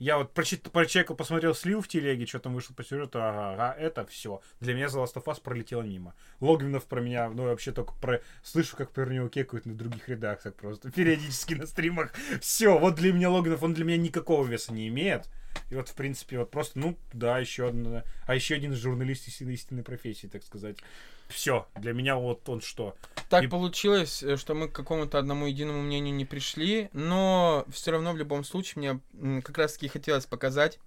Я вот прочекал, посмотрел слив в телеге, что там вышло по сюжету, ага, это все. Для меня The Last of Us пролетело мимо. Логвинов про меня, я вообще только слышу, как про него кекают на других редакциях просто, периодически на стримах. Все, вот для меня Логвинов, он для меня никакого веса не имеет. И вот, в принципе, вот просто, да, еще один журналист истинной профессии, так сказать. Все, для меня вот он что. Так получилось, что мы к какому-то одному единому мнению не пришли, но все равно в любом случае мне как раз-таки хотелось показать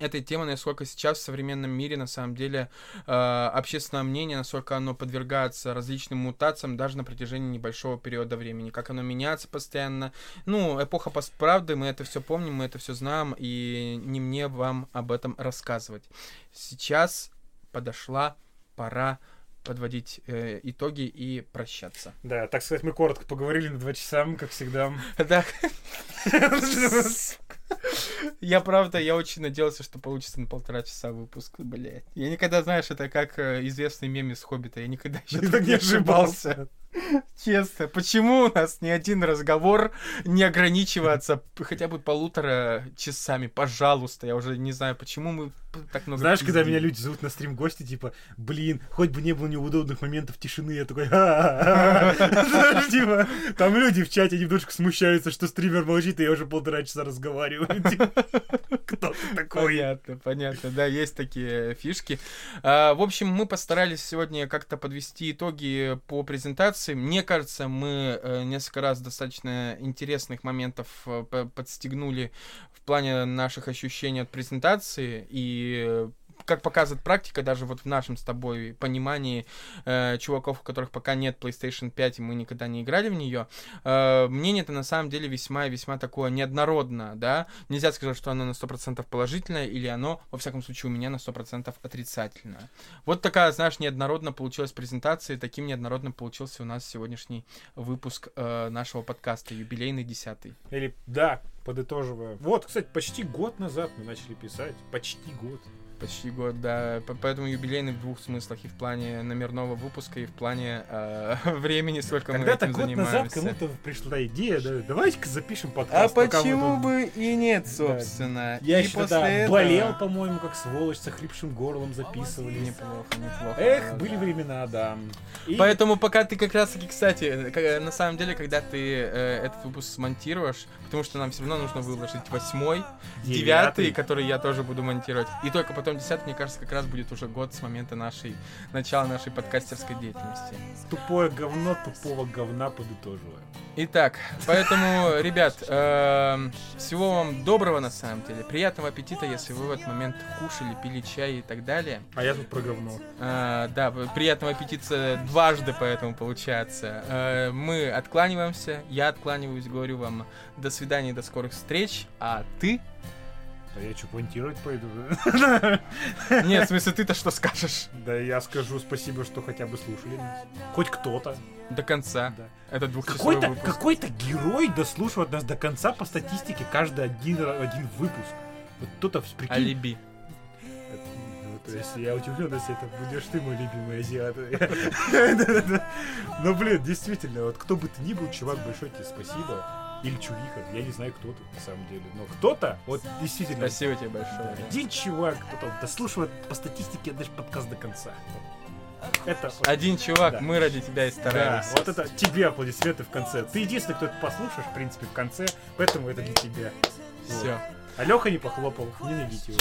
этой темы, насколько сейчас в современном мире на самом деле общественное мнение, насколько оно подвергается различным мутациям даже на протяжении небольшого периода времени, как оно меняется постоянно. Эпоха постправды, мы это все помним, мы это все знаем, и не мне вам об этом рассказывать. Сейчас подошла пора подводить итоги и прощаться. Да, так сказать, мы коротко поговорили на 2 часа, как всегда. Да. Я очень надеялся, что получится на 1,5 часа выпуск, блядь. Я никогда, знаешь, это как известный мем из «Хоббита», я никогда еще так не ошибался. Честно, почему у нас ни один разговор не ограничивается хотя бы 1,5 часами, пожалуйста, я уже не знаю, почему мы так много... Знаешь, когда меня люди зовут на стрим гости, типа, блин, хоть бы не было неудобных моментов тишины, я такой, типа, там люди в чате немножко смущаются, что стример молчит, и я уже 1,5 часа разговариваю. Кто ты такой? Понятно, да, есть такие фишки. В общем, мы постарались сегодня как-то подвести итоги по презентации, презентации. Мне кажется, мы несколько раз достаточно интересных моментов подстегнули в плане наших ощущений от презентации, и как показывает практика, даже вот в нашем с тобой понимании чуваков, у которых пока нет PlayStation 5, и мы никогда не играли в нее, мнение-то на самом деле весьма и весьма такое неоднородное, да, нельзя сказать, что оно на 100% положительное, или оно, во всяком случае, у меня на 100% отрицательное. Вот такая, знаешь, неоднородно получилась презентация, и таким неоднородно получился у нас сегодняшний выпуск нашего подкаста, юбилейный 10-й. Или, да, подытоживая. Вот, кстати, почти год назад мы начали писать, почти год, да. Поэтому юбилейный в двух смыслах. И в плане номерного выпуска, и в плане времени, сколько мы этим занимаемся. Когда-то год назад кому-то пришла идея, да, давайте-ка запишем подкаст. А почему бы и нет, собственно. Да. Я и после этого болел, по-моему, как сволочь, с хрипшим горлом записывали. Неплохо. Эх, были времена, да. И поэтому пока ты как раз-таки, кстати, на самом деле, когда ты этот выпуск смонтируешь, потому что нам все равно нужно выложить 8-й, 9-й, который я тоже буду монтировать, и только потом 10, мне кажется, как раз будет уже год с момента начала нашей подкастерской деятельности. Тупое говно тупого говна подытоживаю. Итак, поэтому, ребят, всего вам доброго на самом деле. Приятного аппетита, если вы в этот момент кушали, пили чай и так далее. А я тут про говно. Да, приятного аппетита дважды, поэтому получается. Мы откланиваемся, я откланиваюсь, говорю вам до свидания, до скорых встреч, а ты... Да я что, понтировать пойду? Нет, в смысле, ты-то что скажешь? Да я скажу спасибо, что хотя бы слушали нас. Хоть кто-то. До конца. Да. Это двухчасовой выпуск. Какой-то герой дослушивает нас до конца по статистике каждый один выпуск. Вот кто-то, прикинь... Алиби. То есть я удивлен, если это будешь ты, мой любимый азиат. Но, блин, действительно, вот кто бы ты ни был, чувак, большое тебе спасибо. Или чувиха, я не знаю, кто ты на самом деле. Но кто-то, вот действительно... Спасибо тебе большое. Один чувак, кто-то дослушивает по статистике даже подкаст до конца. Это вот, один чувак, да. Мы ради тебя и стараемся. Да, вот это тебе аплодисменты в конце. Ты единственный, кто это послушаешь, в принципе, в конце. Поэтому это для тебя. Все. Вот. А Леха не похлопал, ненавидь его.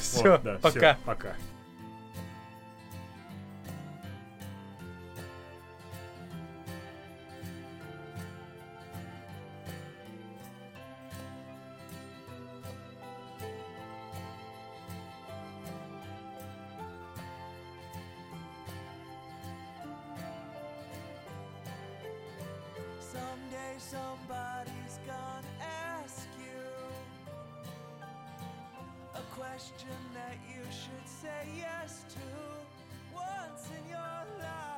Все, пока. Somebody's gonna ask you a question that you should say yes to once in your life.